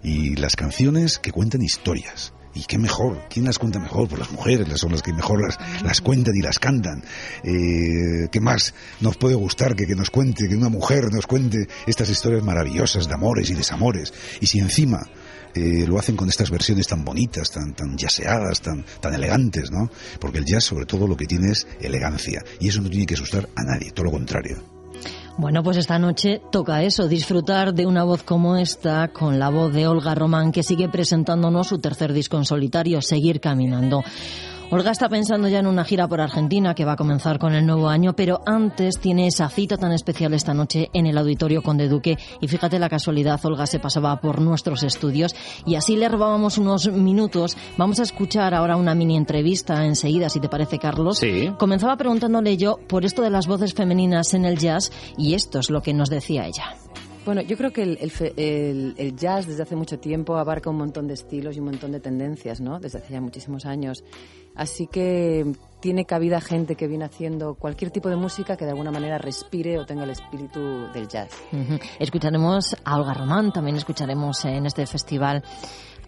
Y las canciones que cuentan historias. Y qué mejor, ¿quién las cuenta mejor? Pues las mujeres son las que mejor las, las cuentan y las cantan. Eh, ¿Qué más nos puede gustar que, que nos cuente, que una mujer nos cuente estas historias maravillosas de amores y desamores? Y si encima eh, lo hacen con estas versiones tan bonitas, tan, tan jazzeadas, tan, tan elegantes, ¿no? Porque el jazz sobre todo lo que tiene es elegancia. Y eso no tiene que asustar a nadie, todo lo contrario. Bueno, pues esta noche toca eso, disfrutar de una voz como esta, con la voz de Olga Román, que sigue presentándonos su tercer disco en solitario, Seguir Caminando. Olga está pensando ya en una gira por Argentina que va a comenzar con el nuevo año, pero antes tiene esa cita tan especial esta noche en el Auditorio Conde Duque. Y fíjate la casualidad, Olga se pasaba por nuestros estudios y así le robábamos unos minutos. Vamos a escuchar ahora una mini entrevista enseguida, si te parece, Carlos. Sí. Comenzaba preguntándole yo por esto de las voces femeninas en el jazz y esto es lo que nos decía ella. Bueno, yo creo que el, el, el, el jazz desde hace mucho tiempo abarca un montón de estilos y un montón de tendencias, ¿no? Desde hace ya muchísimos años. Así que tiene cabida gente que viene haciendo cualquier tipo de música que de alguna manera respire o tenga el espíritu del jazz. Uh-huh. Escucharemos a Olga Román, también escucharemos en este festival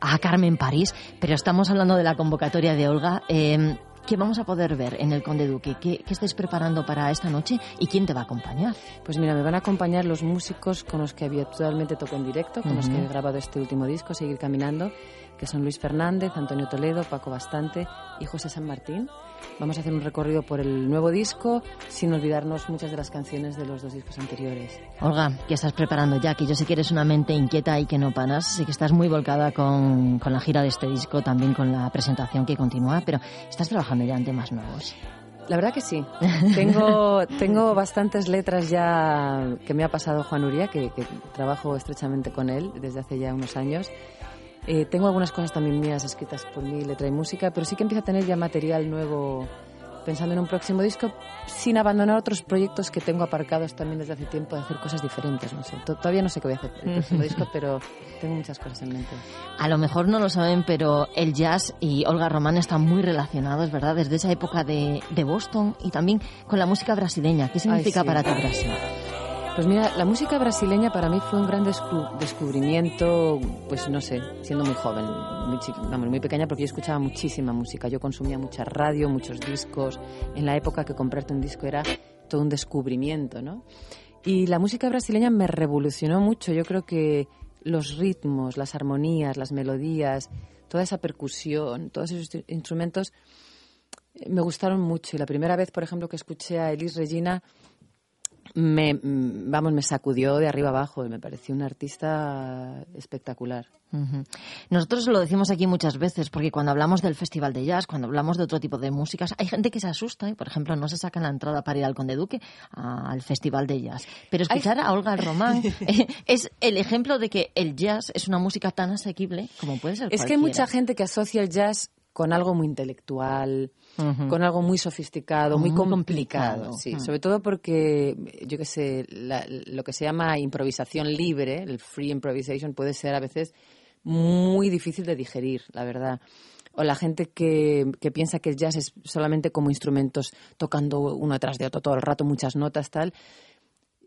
a Carmen París, pero estamos hablando de la convocatoria de Olga. Eh, ¿Qué vamos a poder ver en el Conde Duque? ¿Qué, ¿Qué estáis preparando para esta noche? ¿Y quién te va a acompañar? Pues mira, me van a acompañar los músicos con los que habitualmente toco en directo, con uh-huh. los que he grabado este último disco, Seguir Caminando, que son Luis Fernández, Antonio Toledo, Paco Bastante y José San Martín. Vamos a hacer un recorrido por el nuevo disco, sin olvidarnos muchas de las canciones de los dos discos anteriores. Olga, ¿qué estás preparando ya? Que yo sé que eres una mente inquieta y que no paras, sé que estás muy volcada con, con la gira de este disco, también con la presentación que continúa, pero estás trabajando ya en temas nuevos. La verdad que sí. Tengo, tengo bastantes letras ya que me ha pasado Juan Uría, que, que trabajo estrechamente con él desde hace ya unos años. Eh, tengo algunas cosas también mías escritas por mí, letra y música, pero sí que empiezo a tener ya material nuevo pensando en un próximo disco, sin abandonar otros proyectos que tengo aparcados también desde hace tiempo de hacer cosas diferentes. No sé, todavía no sé qué voy a hacer el próximo disco, pero tengo muchas cosas en mente. A lo mejor no lo saben, pero el jazz y Olga Román están muy relacionados, ¿verdad? Desde esa época de, de Boston y también con la música brasileña. ¿Qué significa Ay, sí. para ti Brasil? Pues mira, la música brasileña para mí fue un gran descubrimiento, pues no sé, siendo muy joven, muy, chique, vamos, muy pequeña, porque yo escuchaba muchísima música. Yo consumía mucha radio, muchos discos. En la época que comprarte un disco era todo un descubrimiento, ¿no? Y la música brasileña me revolucionó mucho. Yo creo que los ritmos, las armonías, las melodías, toda esa percusión, todos esos instrumentos me gustaron mucho. Y la primera vez, por ejemplo, que escuché a Elis Regina... Me, vamos, me sacudió de arriba abajo, me pareció un artista espectacular. Uh-huh. Nosotros lo decimos aquí muchas veces, porque cuando hablamos del Festival de Jazz, cuando hablamos de otro tipo de músicas, hay gente que se asusta y, por ejemplo, no se saca la entrada para ir al Conde Duque al Festival de Jazz. Pero escuchar hay... a Olga Román es el ejemplo de que el jazz es una música tan asequible como puede ser. Es cualquiera. Que hay mucha gente que asocia el jazz con algo muy intelectual, uh-huh. con algo muy sofisticado, muy, muy complicado. complicado. Sí, uh-huh. Sobre todo porque, yo qué sé, la, lo que se llama improvisación libre, el free improvisation, puede ser a veces muy difícil de digerir, la verdad. O la gente que, que piensa que el jazz es solamente como instrumentos tocando uno tras de otro todo el rato, muchas notas, tal.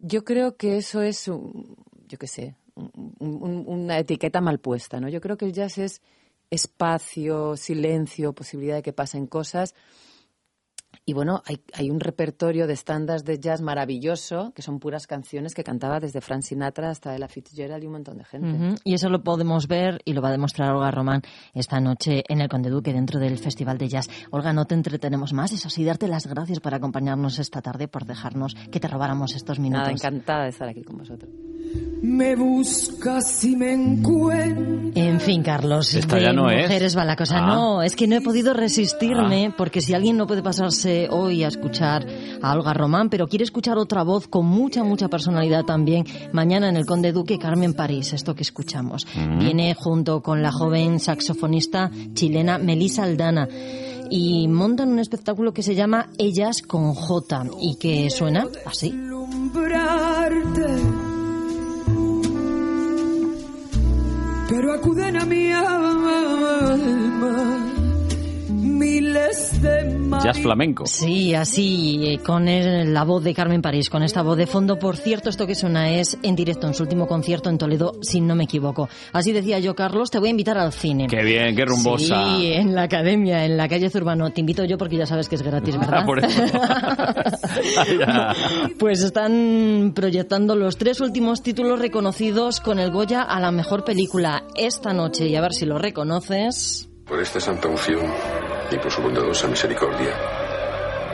Yo creo que eso es, yo qué sé, un, un, una etiqueta mal puesta, ¿no? Yo creo que el jazz es... espacio, silencio, posibilidad de que pasen cosas. Y bueno, hay, hay un repertorio de estándares de jazz maravilloso, que son puras canciones que cantaba desde Frank Sinatra hasta Ella Fitzgerald y un montón de gente. Uh-huh. Y eso lo podemos ver y lo va a demostrar Olga Román esta noche en el Conde Duque dentro del Festival de Jazz. Olga, no te entretenemos más, eso sí, darte las gracias por acompañarnos esta tarde, por dejarnos que te robáramos estos minutos. Nada, encantada de estar aquí con vosotros. Me buscas y me encuentro. En fin, Carlos, esta de ya no mujeres es. Va la cosa. Ah. No, es que no he podido resistirme, ah. porque si alguien no puede pasarse hoy a escuchar a Olga Román, pero quiere escuchar otra voz con mucha, mucha personalidad también. Mañana en el Conde Duque, Carmen París, esto que escuchamos. Mm. Viene junto con la joven saxofonista chilena Melissa Aldana y montan un espectáculo que se llama Ellas con J y que suena así. Pero acuden a mi alma. Jazz flamenco. Sí, así, con el, la voz de Carmen París, con esta voz de fondo. Por cierto, esto que suena es en directo, en su último concierto en Toledo, si no me equivoco. Así decía yo, Carlos, te voy a invitar al cine. Qué bien, qué rumbosa. Sí, en la academia, en la calle Zurbano. Te invito yo porque ya sabes que es gratis, ¿verdad? Ah, por eso. Pues están proyectando los tres últimos títulos reconocidos con el Goya a la mejor película esta noche. Y a ver si lo reconoces. Por esta santa unción y por su bondadosa misericordia,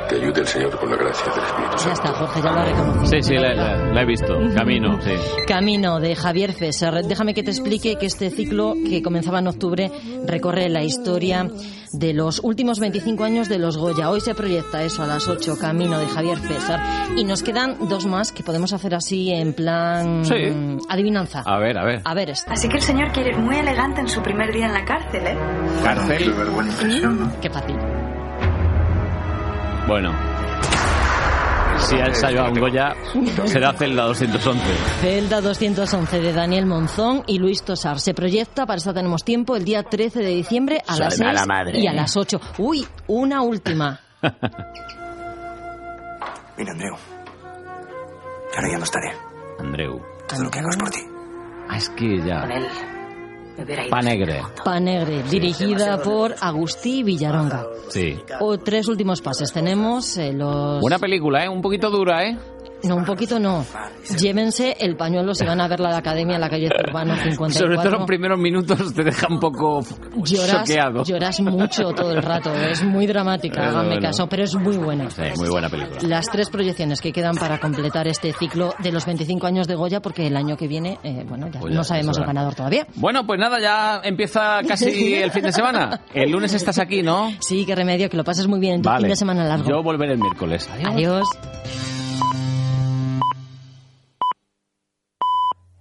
Te ayude el Señor con la gracia del Espíritu Santo. Ya está, Jorge, ya lo ha reconocido. Sí, sí, la, la, la he visto. Camino, sí. Camino, de Javier Fesser. Déjame que te explique que este ciclo, que comenzaba en octubre, recorre la historia de los últimos veinticinco años de los Goya. Hoy se proyecta eso a las ocho, Camino, de Javier Fesser. Y nos quedan dos más que podemos hacer así en plan... Sí. Adivinanza. A ver, a ver. A ver esto. Así que el señor quiere ir muy elegante en su primer día en la cárcel, ¿eh? ¿Cárcel? ¿Sí? Qué fácil. Bueno, si ha ensayado a un Goya, será Celda doscientos once. Celda doscientos once de Daniel Monzón y Luis Tosar. Se proyecta, para eso tenemos tiempo, el día trece de diciembre a las seis y a las ocho. Uy, una última. Mira, Andreu, ahora ya no estaré. Andreu. Todo lo que hago es por ti. Ah, es que ya... Panegre. Panegre, dirigida sí. por Agustí Villaronga. Sí. O tres últimos pases. Tenemos eh, los... Buena película, ¿eh? Un poquito dura, ¿eh? No, un poquito no. Llévense el pañuelo si van a ver la de Academia en la calle Urbano cincuenta y cuatro. Sobre todo los primeros minutos te deja un poco choqueado. Lloras mucho todo el rato. Es muy dramática, háganme caso, pero es muy buena. Sí, muy buena película. Las tres proyecciones que quedan para completar este ciclo de los veinticinco años de Goya, porque el año que viene, eh, bueno, ya Goya, no sabemos el ganador todavía. Bueno, pues nada, ya empieza casi el fin de semana. El lunes estás aquí, ¿no? Sí, qué remedio, que lo pases muy bien. Vale. Fin de semana largo. Yo volveré el miércoles. Adiós. Adiós.